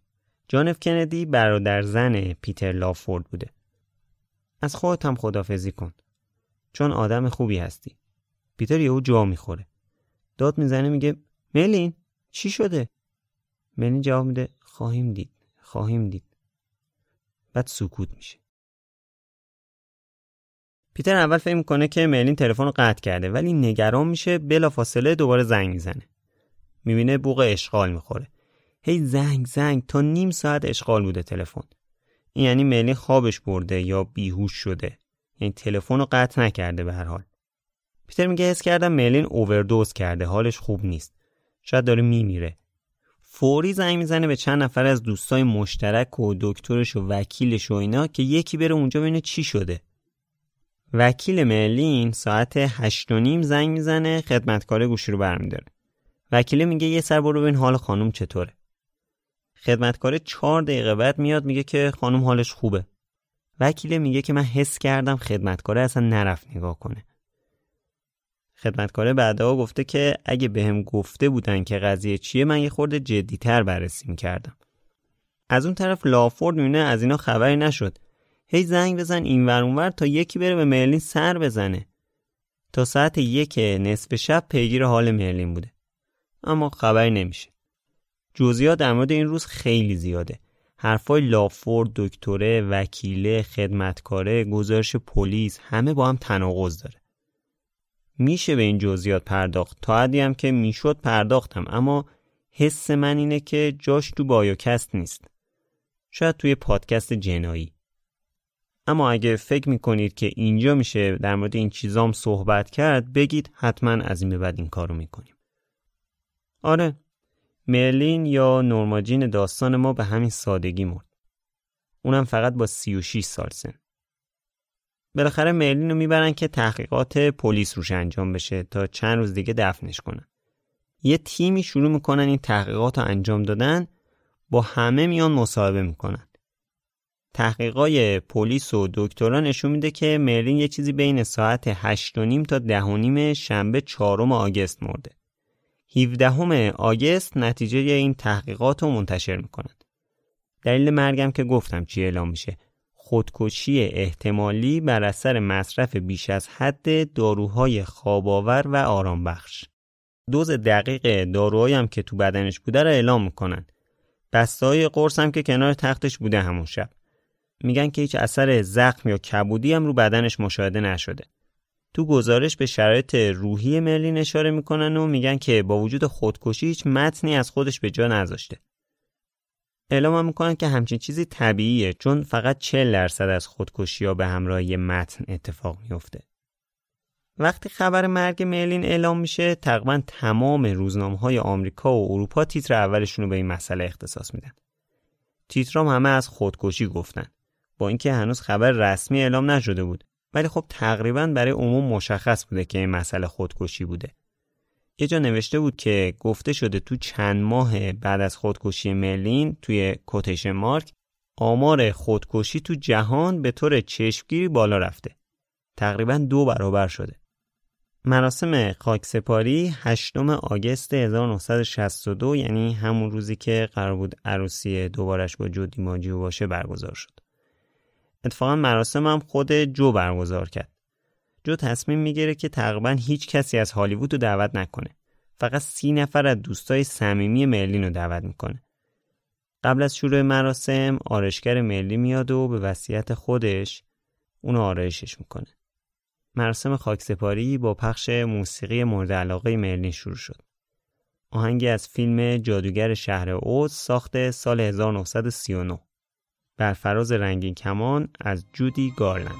جان اف کندی برادر زن پیتر لافورد بوده. از خودت هم خداحافظی کن، چون آدم خوبی هستی. پیتر یهو جا میخوره. داد میزنه، میگه مرلین چی شده؟ مرلین جواب میده خواهیم دید. بعد سکوت میشه. پیتر اول فکر میکنه که مرلین تلفن رو قطع کرده، ولی نگران میشه. بلافاصله دوباره زنگ میزنه. میبینه بوق اشغال میخوره. هی زنگ تا نیم ساعت اشغال بوده تلفن. این یعنی مرلین خوابش برده یا بیهوش شده. یعنی تلفن رو قطع نکرده به هر حال. پیتر میگه حس کردم مرلین اووردوز کرده، حالش خوب نیست. شاید داره میمیره. فوری زنگ میزنه به چند نفر از دوستای مشترک و دکترش و وکیلش و اینا که یکی بره اونجا ببینه چی شده. وکیل مرلین ساعت 8:30 زنگ میزنه، خدمتکار گوشی رو برمی‌داره. وکیل میگه یه سر برو ببین حال خانم چطوره. خدمتکار 4 دقیقه بعد میاد، میگه که خانم حالش خوبه. وکیل میگه که من حس کردم خدمتکار اصلا نرفت نگاه کنه. خدمتکار بعدها گفته که اگه بهم گفته بودن که قضیه چیه، من یه خورده جدی‌تر بررسی می‌کردم. از اون طرف لافورد میونه از اینا خبری نشد. هی زنگ بزن اینور اونور تا یکی بره به مرلین سر بزنه. تا ساعت 1:00 پیگیر حال مرلین بوده، اما خبری نمیشه. جزئیات در مورد این روز خیلی زیاده. حرفای لافورد، دکتره، وکیله، خدمتکاره، گزارش پلیس همه با هم تناقض داره. میشه به این جزئیات پرداخت، تا حدی هم که میشد پرداختم، اما حس من اینه که جاش تو بایوکست نیست. شاید توی پادکست جنایی. اما اگه فکر میکنید که اینجا میشه در مورد این چیزام صحبت کرد، بگید حتما از این به بعد این کارو میکنیم. آره، مرلین یا نورماجین داستان ما به همین سادگی مرد. اونم فقط با 36 سال سن. بالاخره مرلین رو میبرن که تحقیقات پلیس روش انجام بشه تا چند روز دیگه دفنش کنن. یه تیمی شروع میکنن این تحقیقات رو انجام دادن، با همه میان مصاحبه میکنن. تحقیقای پلیس و دکترا نشون میده که مرلین یه چیزی بین ساعت 8:30 تا 10:30 شنبه 4 آگوست مرده. 17 آگوست نتیجه این تحقیقات رو منتشر میکنند. دلیل مرگم که گفتم چی اعلام میشه. خودکشی احتمالی بر اثر مصرف بیش از حد داروهای خواب‌آور و آرامبخش. دوز دقیق داروهایی هم که تو بدنش بوده رو اعلام میکنن. بسته‌های قرص هم که کنار تختش بوده همون شب. میگن که هیچ اثر زخم یا کبودی هم رو بدنش مشاهده نشده. تو گزارش به شرایط روحی مرلین اشاره میکنن و میگن که با وجود خودکشی هیچ متنی از خودش به جا نذاشته. اعلام هم میکنن که همچین چیزی طبیعیه، چون فقط 40% از خودکشی‌ها به همراه یه متن اتفاق میفته. وقتی خبر مرگ مرلین اعلام میشه، تقریبا تمام روزنامه‌های آمریکا و اروپا تیتر اولشون رو به این مسئله اختصاص میدن. تیترام همه از خودکشی گفتن، با اینکه هنوز خبر رسمی اعلام نشده بود، ولی خب تقریباً برای عموم مشخص بوده که این مسئله خودکشی بوده. یه جا نوشته بود که گفته شده تو چند ماه بعد از خودکشی مرلین، توی کوتیشن مارک، آمار خودکشی تو جهان به طور چشمگیری بالا رفته. تقریباً 2 برابر شده. مراسم خاکسپاری 8 آگوست 1962، یعنی همون روزی که قرار بود عروسی دوبارش با جو دیماجیو باشه، برگزار شد. اتفاقا مراسم هم خود جو برگزار کرد. جو تصمیم میگیره که تقریبا هیچ کسی از هالیوود رو دعوت نکنه. فقط 30 از دوستای صمیمی مرلین رو دعوت میکنه. قبل از شروع مراسم، آرایشگر مرلین میاد و به وصیت خودش اونو آرایشش میکنه. مراسم خاکسپاری با پخش موسیقی مورد علاقه مرلین شروع شد. آهنگی از فیلم جادوگر شهر اوز ساخته سال 1939 بر فراز رنگین کمان از جودی گارلند.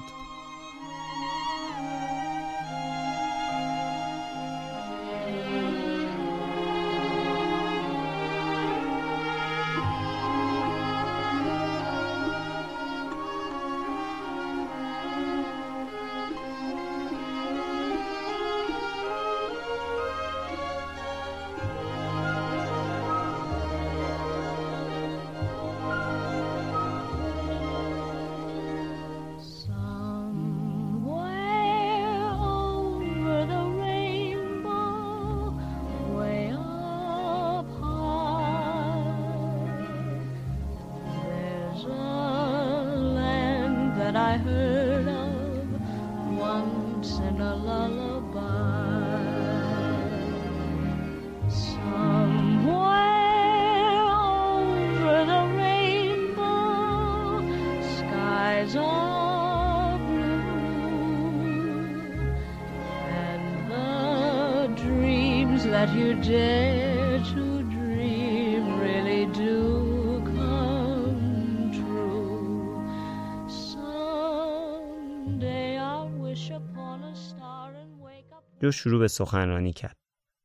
جو شروع به سخنرانی کرد،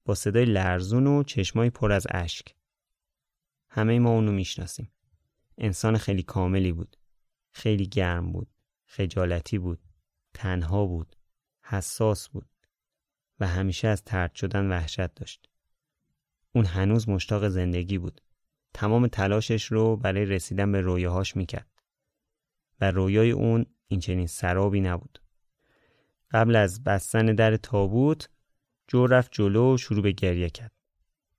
با صدای لرزون و چشمای پر از اشک. همه ما اونو میشناسیم. انسان خیلی کاملی بود. خیلی گرم بود. خجالتی بود. تنها بود. حساس بود. و همیشه از طرد شدن وحشت داشت. اون هنوز مشتاق زندگی بود. تمام تلاشش رو برای رسیدن به رویاهاش میکرد. و رویای اون این چنین سرابی نبود. قبل از بستن در تابوت، جو رفت جلو و شروع به گریه کرد.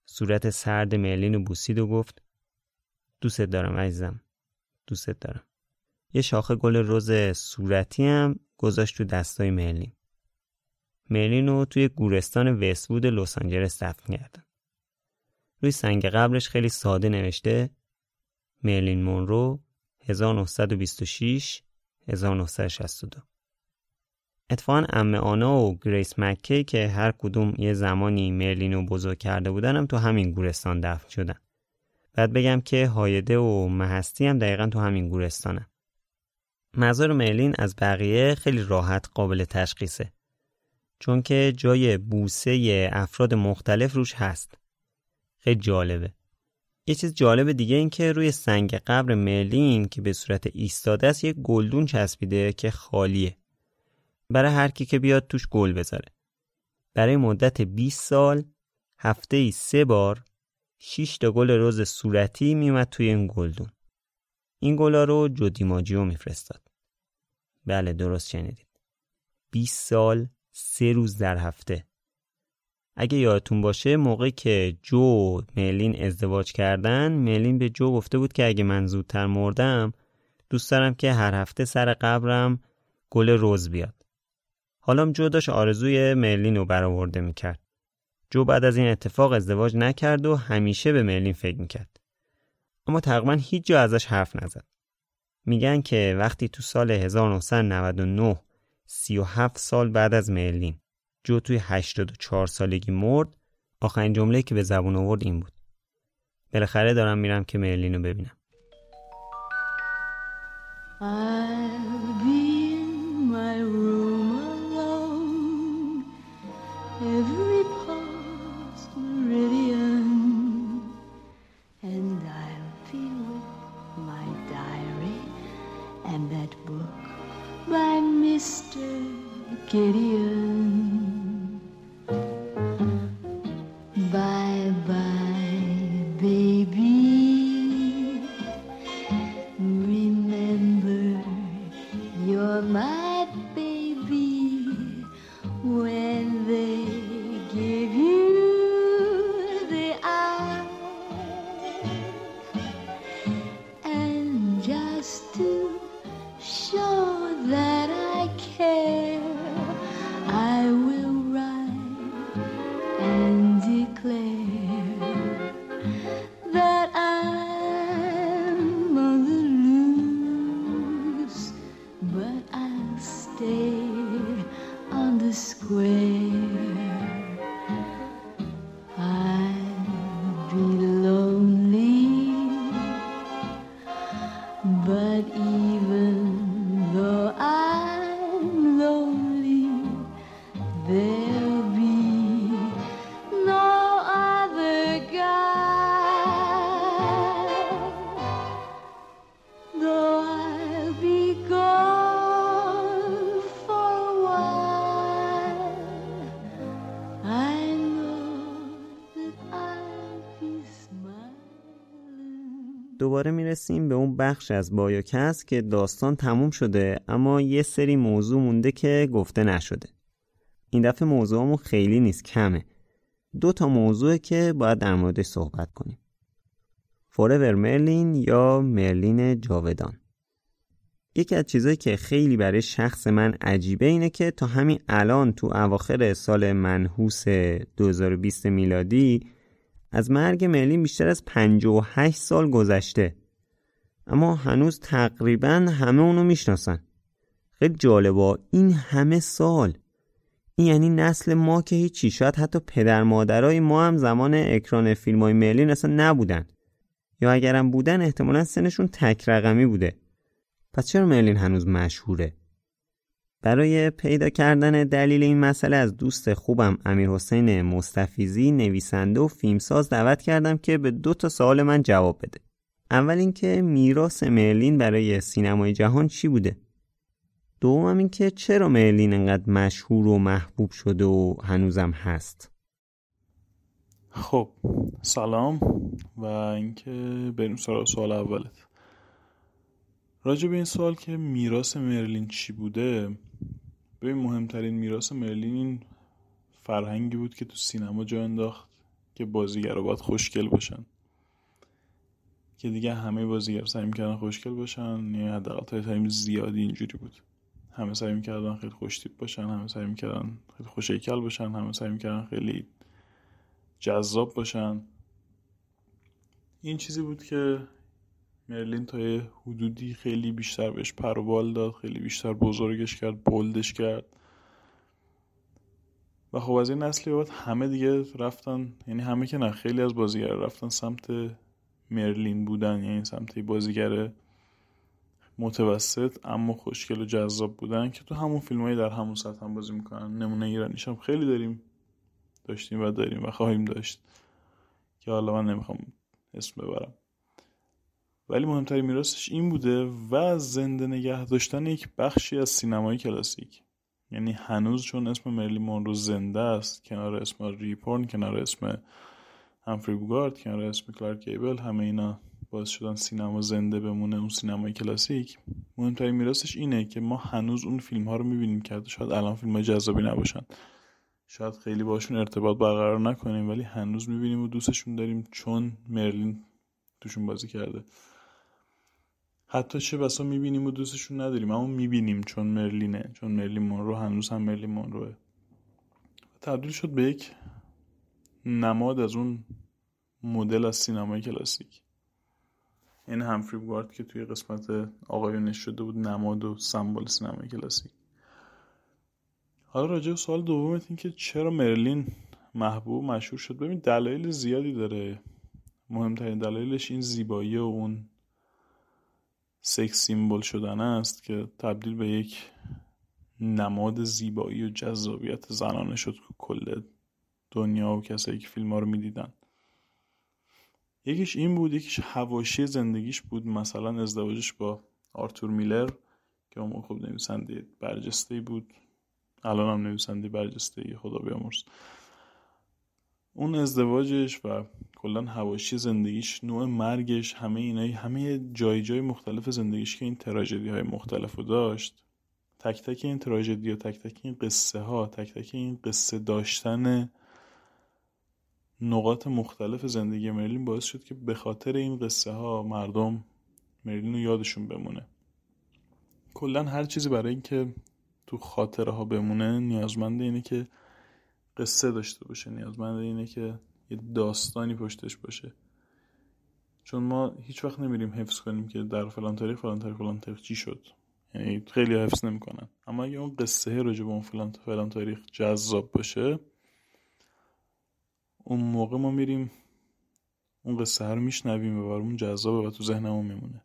صورت سرد مرلین رو بوسید و گفت: دوست دارم عزیزم، دوست دارم. یه شاخه گل رز صورتی هم گذاشت تو دستای مرلین. مرلین رو توی گورستان وست‌وود لس آنجلس دفن کردن. روی سنگ قبرش خیلی ساده نوشته: مرلین مونرو 1926 1962. اتفاقاً عمه آنا و گریس مککی که هر کدوم یه زمانی مرلینو بزرگ کرده بودن هم تو همین گورستان دفن شدن. بعد بگم که هایده و مهستی هم دقیقاً تو همین گورستانن. مزار مرلین از بقیه خیلی راحت قابل تشخیصه، چون که جای بوسه افراد مختلف روش هست. خیلی جالبه. یه چیز جالب دیگه این که روی سنگ قبر مرلین که به صورت ایستاده است یه گلدون چسبیده که خالیه، برای هر کی که بیاد توش گل بذاره. برای مدت 20 سال هفته‌ای 3 بار 6 تا گل رز صورتی میومد توی این گلدون. این گلا رو جو دیماجیو میفرستاد. بله درست شنیدید، 20 سال 3 روز در هفته. اگه یادتون باشه موقعی که جو و مرلین ازدواج کردن، مرلین به جو گفته بود که اگه من زودتر مردم دوست دارم که هر هفته سر قبرم گل رز بیاد. حالا جو داشت آرزوی مرلین رو برآورده میکرد. جو بعد از این اتفاق ازدواج نکرد و همیشه به مرلین فکر میکرد، اما تقریبا هیچ جا ازش حرف نزد. میگن که وقتی تو سال 1999 37 سال بعد از مرلین جو توی 84 سالگی مرد، آخرین جمله که به زبون آورد این بود: بالاخره دارم میرم که مرلین رو ببینم. I'll be in my room alone, every past meridian, and I'll be with my diary and that book by Mr. Gideon. دوباره میرسیم به اون بخش از بایوکست که داستان تموم شده، اما یه سری موضوع مونده که گفته نشده. این دفعه موضوعمون خیلی نیست، کمه. 2 تا موضوعه که باید در موردش صحبت کنیم: فوراور مرلین یا مرلین جاودان. یکی از چیزایی که خیلی برای شخص من عجیبه اینه که تا همین الان تو اواخر سال منحوس 2020 میلادی از مرگ مرلین بیشتر از 58 سال گذشته، اما هنوز تقریبا همه اونو میشناسن. خیلی جالبه، این همه سال، این یعنی نسل ما که هیچی، شاید حتی پدر مادرای ما هم زمان اکران فیلمای مرلین اصلا نبودن، یا اگرم بودن احتمالا سنشون تک رقمی بوده. پس چرا مرلین هنوز مشهوره؟ برای پیدا کردن دلیل این مسئله از دوست خوبم امیرحسین مستفیزی، نویسنده و فیلمساز، دعوت کردم که به 2 تا سوال من جواب بده. اول اینکه میراث مرلین برای سینمای جهان چی بوده؟ دوم اینکه چرا مرلین انقدر مشهور و محبوب شده و هنوزم هست؟ خب سلام، و اینکه بریم سراغ سوال اولت. راجع به این سوال که میراث مرلین چی بوده، ببین مهمترین میراث مرلین این فرهنگی بود که تو سینما جا انداخت که بازیگرا باید خوشگل باشن، که دیگه همه بازیگر سعی می‌کردن خوشگل باشن، یه حداقل تایم زیادی اینجوری بود. همه سعی می‌کردن خیلی خوش‌تیپ باشن، همه سعی می‌کردن خیلی خوش‌هیکل باشن، همه سعی می‌کردن خیلی جذاب باشن. این چیزی بود که مرلین تا یه حدودی خیلی بیشتر بهش پر و بال داد، خیلی بیشتر بزرگش کرد، بولدش کرد. و خب از این نسلی بعد همه دیگه رفتن، یعنی همه که نه، خیلی از بازیگرا رفتن سمت مرلین بودن، یعنی سمت بازیگر متوسط اما خوشگل و جذاب بودن که تو همون فیلمایی در همون سطح هم بازی میکنن. نمونه ایرانیش هم خیلی داشتیم و داریم و خواهیم داشت که حالا من نمیخوام اسم ببرم، ولی مهمترین میراثش این بوده و زنده نگه داشتن یک بخشی از سینمای کلاسیک. یعنی هنوز چون اسم مرلین مونرو زنده است، کنار اسم ریپورن، کنار اسم همفری بوگارت، کنار اسم کلارک گیبل، همه اینا باعث شدن سینما زنده بمونه، اون سینمای کلاسیک. مهمترین میراثش اینه که ما هنوز اون فیلم ها رو میبینیم که شاید الان فیلم های جذابی نباشن، شاید خیلی باشون ارتباط برقرار نکنیم، ولی هنوز میبینیم و دوستشون داریم چون مرلین توشون بازی کرده. حتی چه بسا میبینیم و دوستشون نداریم، اما میبینیم چون مرلینه، چون مرلین مونرو هنوز هم مرلین مونروه. تبدیل شد به یک نماد از اون مدل از سینمای کلاسیک. این همفری بوگارت که توی قسمت آقایونش شده بود نماد و سمبل سینمای کلاسیک. حالا راجع به سوال دومت، این که چرا مرلین محبوب مشهور شد، ببین دلایل زیادی داره. مهمترین دلایلش این زیبایی و اون سکس سیمبل شدن است که تبدیل به یک نماد زیبایی و جذابیت زنانه شد که کل دنیا و کسایی که فیلم‌ها رو می‌دیدن. یکیش این بود، یکیش حواشی زندگیش بود، مثلا ازدواجش با آرتور میلر که اون خوب نویسنده برجسته‌ای بود، الان هم نویسنده برجسته‌ای، خدا بیامرز. اون ازدواجش و کلان حواشی زندگیش، نوع مرگش، همه اینایی، همه جای مختلف زندگیش که این تراژدی های مختلف رو داشت، تک تک این تراژدی و تک تک این قصه ها، تک تک این قصه داشتن نقاط مختلف زندگی مرلین باعث شد که به خاطر این قصه ها مردم مرلین رو یادشون بمونه. کلان هر چیزی برای این که تو خاطره ها بمونه نیازمند اینه که قصه داشته باشه، نیازمند اینه که یه داستانی پشتش باشه. چون ما هیچ وقت نمیریم حفظ کنیم که در فلان تاریخ فلان تاریخ فلان تاریخ چی شد، یعنی خیلی حفظ نمیکنن. اما اگه اون قصه راجع به اون فلان تاریخ جذاب باشه، اون موقع ما میریم اون قصه رو میشنویم و برامون جذابه و تو ذهنمون میمونه.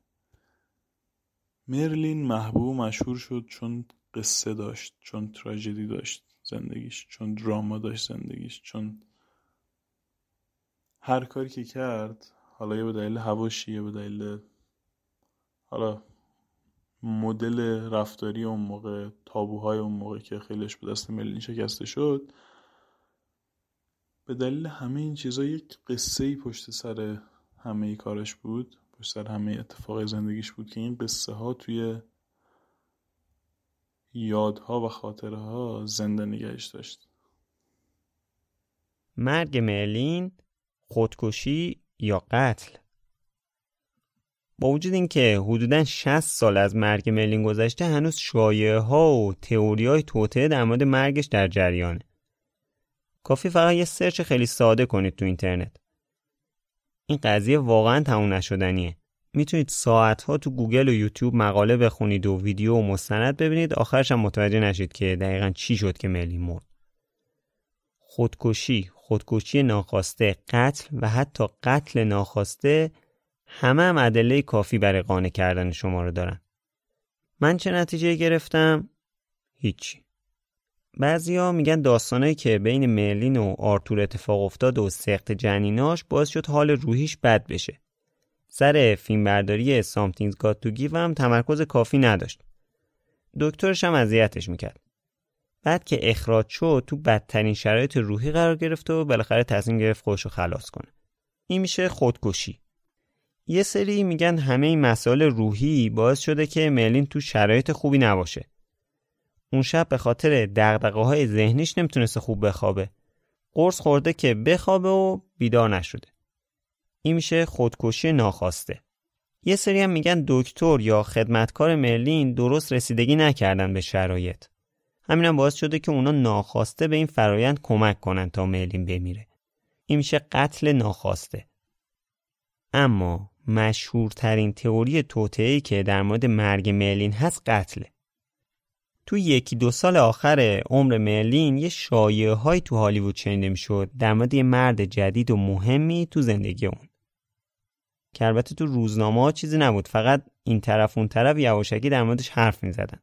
مرلین محبوب و مشهور شد چون قصه داشت، چون تراژدی داشت زندگیش، چون دراما داشت زندگیش، چون هر کاری که کرد، حالا یه به دلیل حواشیه، به دلیل حالا مدل رفتاری اون موقع، تابوهای اون موقع که خیلیش به دست مرلین شکسته شد، به دلیل همه این چیزا یک قصه‌ای پشت سر همه کارش بود، پشت سر همه اتفاقای زندگیش بود که این قصه ها توی یادها و خاطرها زنده نگهش داشت. مرگ مرلین خودکشی یا قتل؟ با وجود اینکه حدوداً 60 سال از مرگ مرلین گذشته، هنوز شایعه ها و تئوری های توطئه در مورد مرگش در جریانه. کافی فقط یه سرچ خیلی ساده کنید تو اینترنت. این قضیه واقعاً تموم نشدنیه. میتونید ساعتها تو گوگل و یوتیوب مقاله بخونید و ویدیو و مستند ببینید، آخرش هم متوجه نشید که دقیقاً چی شد که مرلین مرد. خودکشی ناخواسته، قتل و حتی قتل ناخواسته، همه هم ادله کافی برای قانع کردن شما رو دارن. من چه نتیجه گرفتم؟ هیچی. بعضیا میگن داستانایی که بین مرلین و آرتور اتفاق افتاد و سقط جنیناش باعث شد حال روحیش بد بشه. سر فیلمبرداری Something's Got To Give هم تمرکز کافی نداشت. دکترش هم اذیتش میکرد. بعد که اخراج شد تو بدترین شرایط روحی قرار گرفت و بالاخره تصمیم گرفت خودش رو خلاص کنه. این میشه خودکشی. یه سری میگن همه این مسائل روحی باعث شده که مرلین تو شرایط خوبی نباشه. اون شب به خاطر دغدغه‌های ذهنیش نمیتونسته خوب بخوابه. قرص خورده که بخوابه و بیدار نشده. این میشه خودکشی ناخواسته. یه سری هم میگن دکتر یا خدمتکار مرلین درست رسیدگی نکردن به شرایط. همین هم باعث شده که اونا ناخواسته به این فرایند کمک کنن تا مرلین بمیره. این میشه قتل ناخواسته. اما مشهورترین تئوری توطئه‌ای که در مورد مرگ مرلین هست قتله. تو یکی دو سال آخر عمر مرلین یه شایعه های تو هالیوود شنیده میشد در مورد یه مرد جدید و مهمی تو زندگی اون، که البته تو روزنامه ها چیزی نبود، فقط این طرف اون طرف یواشکی در موردش حرف میزدن.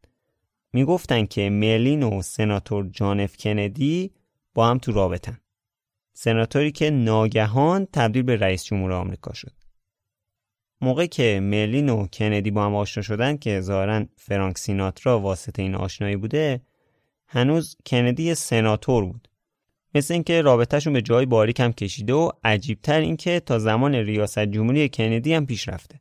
میگفتن که مرلین و سناتور جان اف کندی با هم تو رابطن، سناتوری که ناگهان تبدیل به رئیس جمهور آمریکا شد. موقعی که مرلین و کندی با هم آشنا شدن، که ظاهرا فرانک سیناترا واسطه این آشنایی بوده، هنوز کندی سناتور بود. مثل اینکه رابطهشون به جای باریک هم کشیده و عجیبتر اینکه تا زمان ریاست جمهوری کندی هم پیش رفته.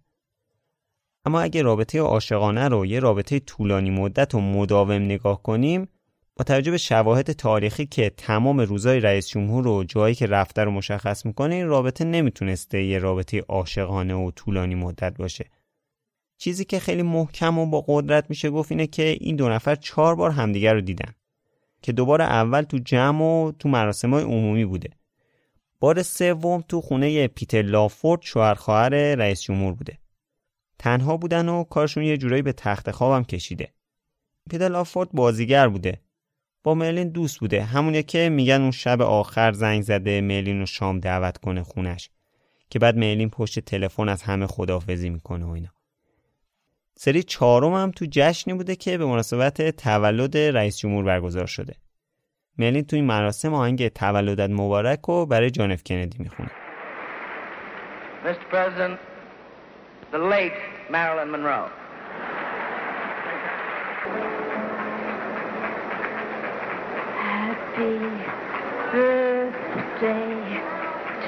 اما اگه رابطه عاشقانه رو یه رابطه طولانی مدت و مداوم نگاه کنیم، با توجه به شواهد تاریخی که تمام روزای رئیس جمهور و جایی که رفته رو مشخص میکنه، این رابطه نمیتونسته یه رابطه عاشقانه و طولانی مدت باشه. چیزی که خیلی محکم و با قدرت میشه گفت اینه که این دو نفر 4 بار همدیگر رو دیدن، که دوبار اول تو جمع و تو مراسم‌های عمومی بوده. بار سوم تو خونه پیتر لافورد، شوهر خواهر رئیس جمهور بوده. تنها بودن و کارشون یه جورایی به تخت خوابم کشیده. پیتر لافورد بازیگر بوده، با مرلین دوست بوده، همونیه که میگن اون شب آخر زنگ زده مرلین رو شام دعوت کنه خونش، که بعد مرلین پشت تلفن از همه خداحافظی میکنه و اینا. سری 4 هم تو جشنی بوده که به مناسبت تولد رئیس جمهور برگزار شده. مرلین تو این مراسم آهنگ تولدت مبارک رو برای جان اف کندی میخونه. Mr. President, the late Marilyn Monroe. Happy birthday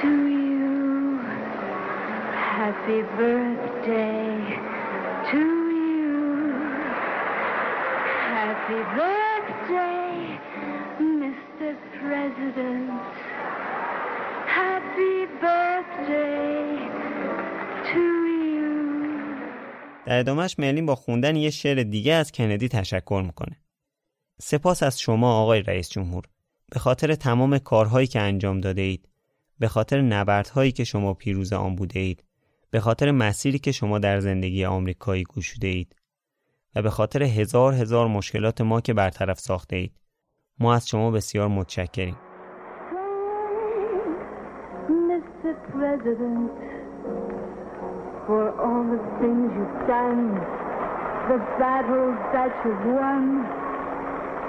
to you. Happy birthday to you. Happy birthday, Mr. President. Happy birthday to you. در ادامهش مرلین با خوندن یه شعر دیگه از کندی تشکر میکنه. سپاس از شما آقای رئیس جمهور، به خاطر تمام کارهایی که انجام داده اید، به خاطر نبردهایی که شما پیروز آن بوده اید، به خاطر مسیری که شما در زندگی آمریکایی گشوده اید و به خاطر هزار مشکلات ما که برطرف ساخته اید. ما از شما بسیار متشکریم.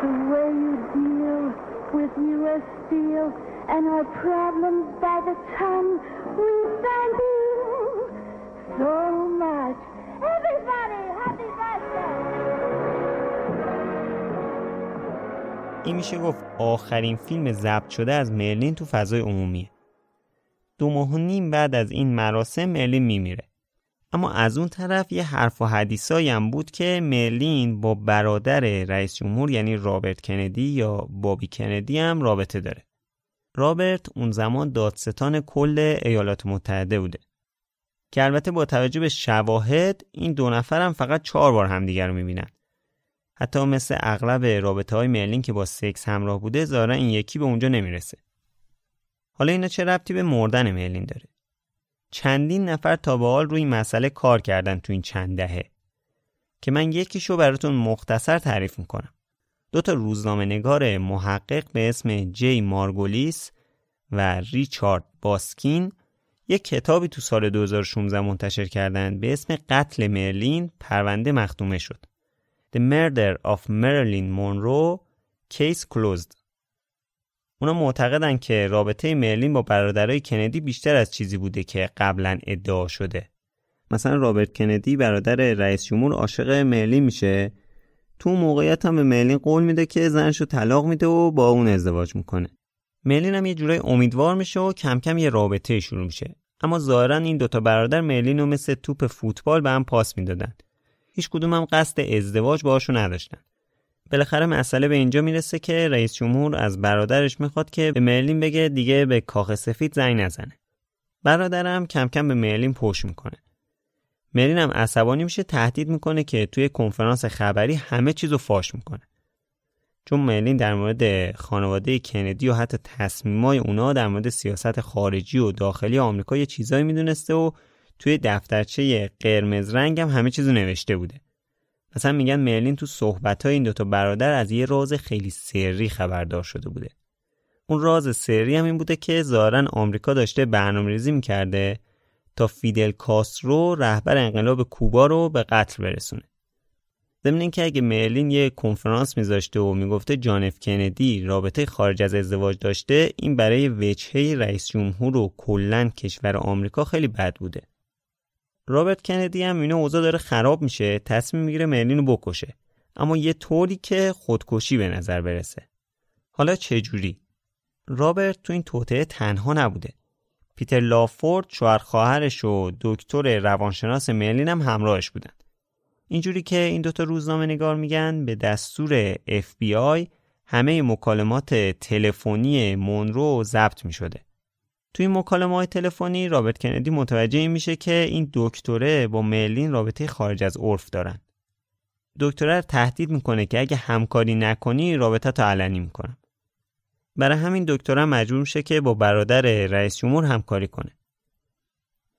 The way you deal with U.S. Steel and our problems by the ton, we thank you so much. Everybody, happy birthday! این میشه گفت آخرین فیلم ضبط شده از مرلین تو فضای عمومیه. 2.5 ماه بعد از این مراسم مرلین میمیره. اما از اون طرف یه حرف و حدیثایی هم بود که مرلین با برادر رئیس جمهور، یعنی رابرت کندی یا بابی کندی، هم رابطه داره. رابرت اون زمان دادستان کل ایالات متحده بوده، که البته با توجه به شواهد این دو نفر هم فقط 4 بار همدیگر رو میبینن. حتی مثل اغلب رابطه های مرلین که با سکس همراه بوده، ظاهرا این یکی به اونجا نمیرسه. حالا اینا چه ربطی به مردن مرلین داره؟ چندین نفر تا به حال روی مسئله کار کردن تو این چند دهه، که من یکیشو براتون مختصر تعریف میکنم. 2 روزنامه نگار محقق به اسم جی مارگولیس و ریچارد باسکین یک کتابی تو سال 2016 منتشر کردند به اسم قتل مرلین، پرونده مختومه شد. The Murder of Marilyn Monroe Case Closed. اونا معتقدن که رابطه مرلین با برادرای کندی بیشتر از چیزی بوده که قبلا ادعا شده. مثلا رابرت کندی برادر رئیس جمهور عاشق مرلین میشه، تو موقعیت هم به مرلین قول میده که زنشو طلاق میده و با اون ازدواج میکنه. مرلین هم یه جورای امیدوار میشه و کم کم یه رابطه شروع میشه. اما ظاهرا این 2 برادر مرلین رو مثل توپ فوتبال به هم پاس میدادن. هیچ کدوم هم قصد ازدواج باهاشون نداشتن. بالاخره مسئله به اینجا میرسه که رئیس جمهور از برادرش میخواد که به مرلین بگه دیگه به کاخ سفید زنگ نزنه. برادرم کم کم به مرلین پشت میکنه. مرلین هم عصبانی میشه، تهدید میکنه که توی کنفرانس خبری همه چیزو فاش میکنه. چون مرلین در مورد خانواده کندی و حتی تصمیمای اونا در مورد سیاست خارجی و داخلی آمریکا یه چیزایی میدونسته و توی دفترچه قرمز رنگ هم همه چیزو نوشته بوده. مثلا میگن مرلین تو صحبت‌های این دوتا برادر از یه راز خیلی سری خبردار شده بوده. اون راز سری هم این بوده که ظاهراً آمریکا داشته برنامه‌ریزی می‌کرده تا فیدل کاسترو رهبر انقلاب کوبا رو به قتل برسونه. ضمن اینکه اگه مرلین یه کنفرانس می‌ذاشته و میگفته جان اف کندی رابطه خارج از ازدواج داشته، این برای وجهه رئیس جمهور و کلاً کشور آمریکا خیلی بد بوده. رابرت کندی هم اینو اوضاع داره خراب میشه، تصمیم میگیره مرلین رو بکشه، اما یه طوری که خودکشی به نظر برسه. حالا چه جوری؟ رابرت تو این توطئه تنها نبوده. پیتر لافورد شوهر خواهرش و دکتر روانشناس مرلین هم همراهش بودن. اینجوری که این دوتا روزنامه نگار میگن به دستور FBI همه مکالمات تلفنی مونرو ضبط میشده. توی مکالمه‌های تلفنی رابرت کندی متوجه میشه که این دکتره با مرلین رابطه خارج از عرف دارن. دکتره رو تهدید میکنه که اگه همکاری نکنی رابطه تو علنی میکنم. برای همین دکتره مجبور میشه که با برادر رئیس جمهور همکاری کنه.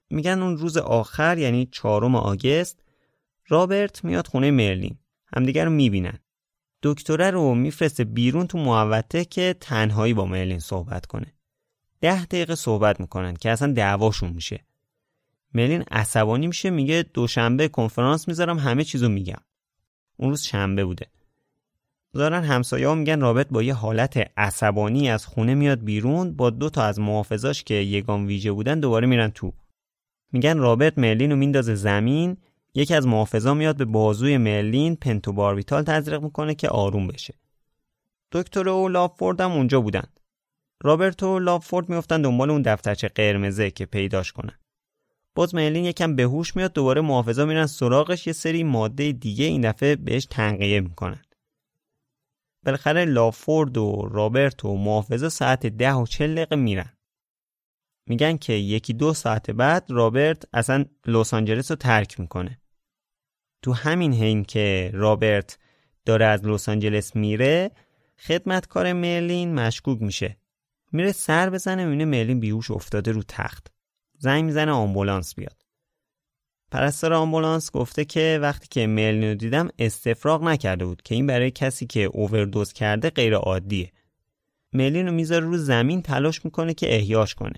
میگن اون روز آخر یعنی 4 آگوست رابرت میاد خونه مرلین. همدیگر رو میبینن. دکتره رو میفرسته بیرون تو محوطه که تنهایی با مرلین صحبت کنه. 10 دقیقه صحبت میکنن که اصلا دعواشون میشه. مرلین عصبانی میشه، میگه دوشنبه کنفرانس میذارم همه چیزو میگم. اون روز شنبه بوده. ظاهرا همسایه‌ها میگن رابرت با یه حالت عصبانی از خونه میاد بیرون، با 2 تا از محافظاش که یگان ویژه بودن دوباره میرن تو. میگن رابرت مرلین رو میندازه زمین، یکی از محافظا میاد به بازوی مرلین پنتوباربیتال تزریق میکنه که آروم بشه. دکتر و لافورد هم اونجا بودن. رابرت و لافورد میافتن دنبال اون دفترچه قرمزه که پیداش کنن. باز مرلین یکم به هوش میاد، دوباره محافظا میرن سراغش، یه سری ماده دیگه این دفعه بهش تنقیه میکنن. بالاخره لافورد و رابرت و محافظا ساعت 10:40 میرن. میگن که 1-2 ساعت بعد رابرت اصلا لس آنجلس رو ترک میکنه. تو همین حین که رابرت داره از لس آنجلس میره، خدمتکار مرلین مشکوک میشه. میره سر بزنه، میبینه مرلین بیهوش افتاده رو تخت. زنگ میزنه آمبولانس بیاد. پرستار آمبولانس گفته که وقتی که مرلین رو دیدم استفراغ نکرده بود، که این برای کسی که اووردوز کرده غیر عادیه. مرلین رو میذاره رو زمین، تلاش میکنه که احیاش کنه.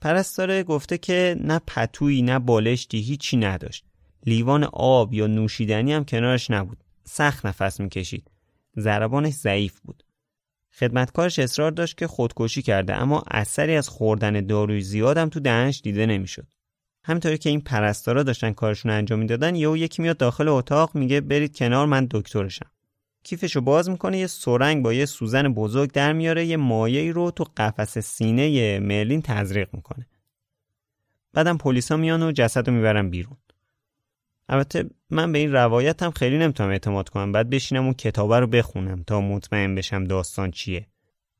پرستاره گفته که نه پتویی نه بالشتی هیچی نداشت. لیوان آب یا نوشیدنی هم کنارش نبود. سخت نفس میکشید. ضربانش ضعیف بود. خدمتکارش اصرار داشت که خودکشی کرده، اما اثری از خوردن داروی زیاد هم تو دهنش دیده نمیشد. همینطوری که این پرستارا داشتن کارشون انجام میدادن، یهو یکی میاد داخل اتاق، میگه برید کنار من دکترشم. کیفشو باز میکنه، یه سرنگ با یه سوزن بزرگ در میاره، یه مایعی رو تو قفس سینه مرلین تزریق میکنه. بعدم پلیسا میان و جسدو میبرن بیرون. البته من به این روایت هم خیلی نمیتونم اعتماد کنم، بعد بشینم اون کتابه رو بخونم تا مطمئن بشم داستان چیه.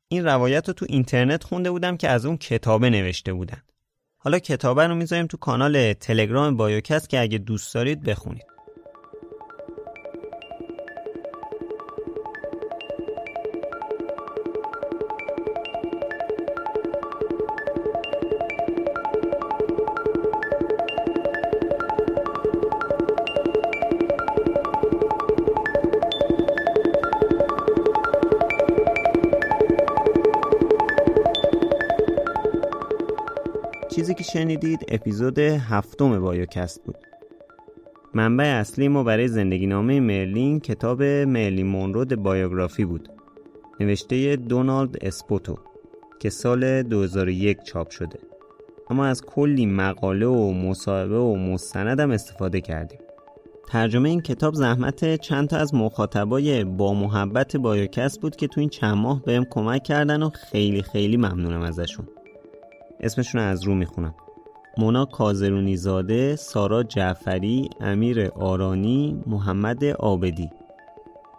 این روایت رو تو اینترنت خونده بودم که از اون کتابه نوشته بودن. حالا کتابه رو میذاریم تو کانال تلگرام بایوکست که اگه دوست دارید بخونید. چیزی که شنیدید اپیزود 7 بایوکست بود. منبع اصلی ما برای زندگی نامه مرلین کتاب مرلین مونرو د بایوگرافی بود، نوشته دونالد اسپوتو که سال 2001 چاپ شده. اما از کلی مقاله و مصاحبه و مستند هم استفاده کردیم. ترجمه این کتاب زحمت چند تا از مخاطبای با محبت بایوکست بود که تو این چند ماه بهم کمک کردن و خیلی خیلی ممنونم ازشون. اسمشون از رو میخونم: مونا کازرونی زاده، سارا جعفری، امیر آرانی، محمد عابدی.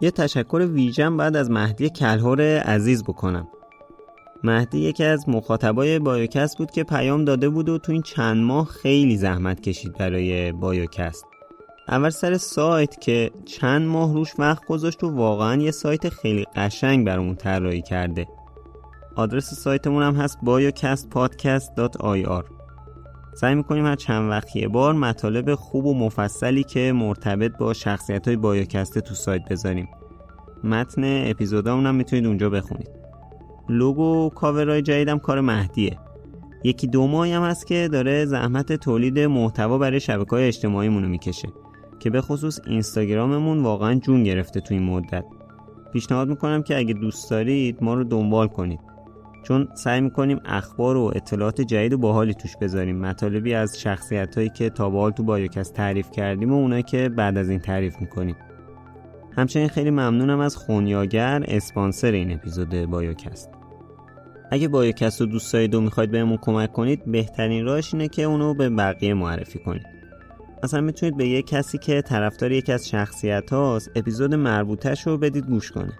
یه تشکر ویژه‌ام بعد از مهدی کلهر عزیز بکنم. مهدی یکی از مخاطبای بایوکست بود که پیام داده بود و تو این چند ماه خیلی زحمت کشید برای بایوکست. اول سر سایت که چند ماه روش وقت گذاشت و واقعا یه سایت خیلی قشنگ برامون طراحی کرده. آدرس سایتمون هم هست biocastpodcast.ir. سعی میکنیم هر چند وقت یه بار مطالب خوب و مفصلی که مرتبط با شخصیت‌های بایوکسته تو سایت بذاریم. متن اپیزودامون هم میتونید اونجا بخونید. لوگو و کاورای جدیدم کار مهدیه. 1-2 ماهی هم هست که داره زحمت تولید محتوا برای شبکه‌های اجتماعیمونو میکشه که به خصوص اینستاگراممون واقعا جون گرفته تو این مدت. پیشنهاد میکنم که اگه دوست دارید ما رو دنبال کنید، چون سعی میکنیم اخبار و اطلاعات جدید و باحالی توش بذاریم، مطالبی از شخصیتایی که تا به حال تو بایوکست تعریف کردیم و اونایی که بعد از این تعریف میکنیم. همچنین خیلی ممنونم از خونیاگر، اسپانسر این اپیزود بایوکست. اگه بایوکست رو دوست دارید و میخواید بهمون کمک کنید، بهترین راهش اینه که اونو به بقیه معرفی کنید. مثلا میتونید به یه کسی که طرفدار یکی از شخصیت‌هاست اپیزود مربوطه‌ش رو بدید گوش کنه.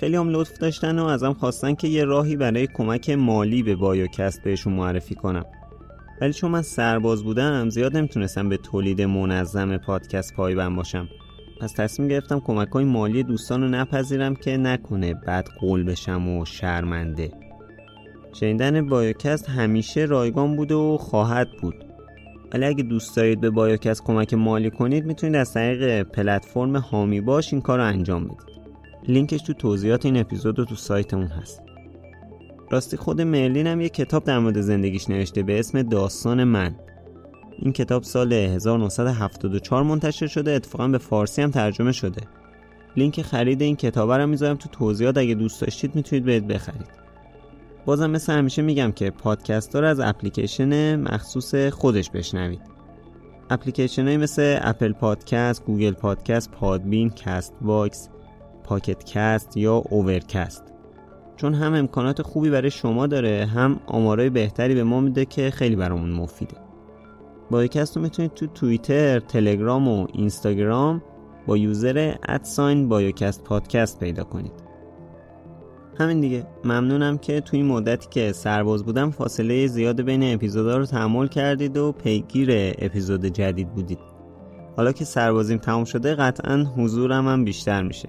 خیلی هم لطف داشتن و ازم خواستن که یه راهی برای کمک مالی به بایوکست بهشون معرفی کنم، ولی چون من سرباز بودم زیاد نمیتونستم به تولید منظم پادکست پایبند باشم، پس تصمیم گرفتم کمک‌های مالی دوستان رو نپذیرم که نکنه بعد قول بشم و شرمنده. شنیدن بایوکست همیشه رایگان بود و خواهد بود، ولی اگه دوست دارید به بایوکست کمک مالی کنید میتونید از طریق پلتفرم هامی باش این کار رو انجام بدید. لینکش تو توضیحات این اپیزود و تو سایتمون هست. راستی خود مرلین هم یه کتاب در مورد زندگیش نوشته به اسم داستان من. این کتاب سال 1974 منتشر شده، اتفاقا به فارسی هم ترجمه شده. لینک خرید این کتاب رو میذارم تو توضیحات، اگه دوست داشتید میتونید برید بخرید. بازم مثل همیشه میگم که پادکست ها رو از اپلیکیشن مخصوص خودش بشنوید. اپلیکیشن هایی مثل اپل پادکست، گوگل پادکست، پادبین، کست باکس، پاکت کست یا اوورکست، چون هم امکانات خوبی برای شما داره، هم آمارای بهتری به ما میده که خیلی برامون مفیده. بایوکست رو میتونید تو توییتر، تلگرام و اینستاگرام با یوزر @biocastypodcast پیدا کنید. همین دیگه. ممنونم که توی این مدتی که سرباز بودم فاصله زیاد بین اپیزودا رو تحمل کردید و پیگیر اپیزود جدید بودید. حالا که سربازیم تموم شده قطعاً حضورم هم بیشتر میشه.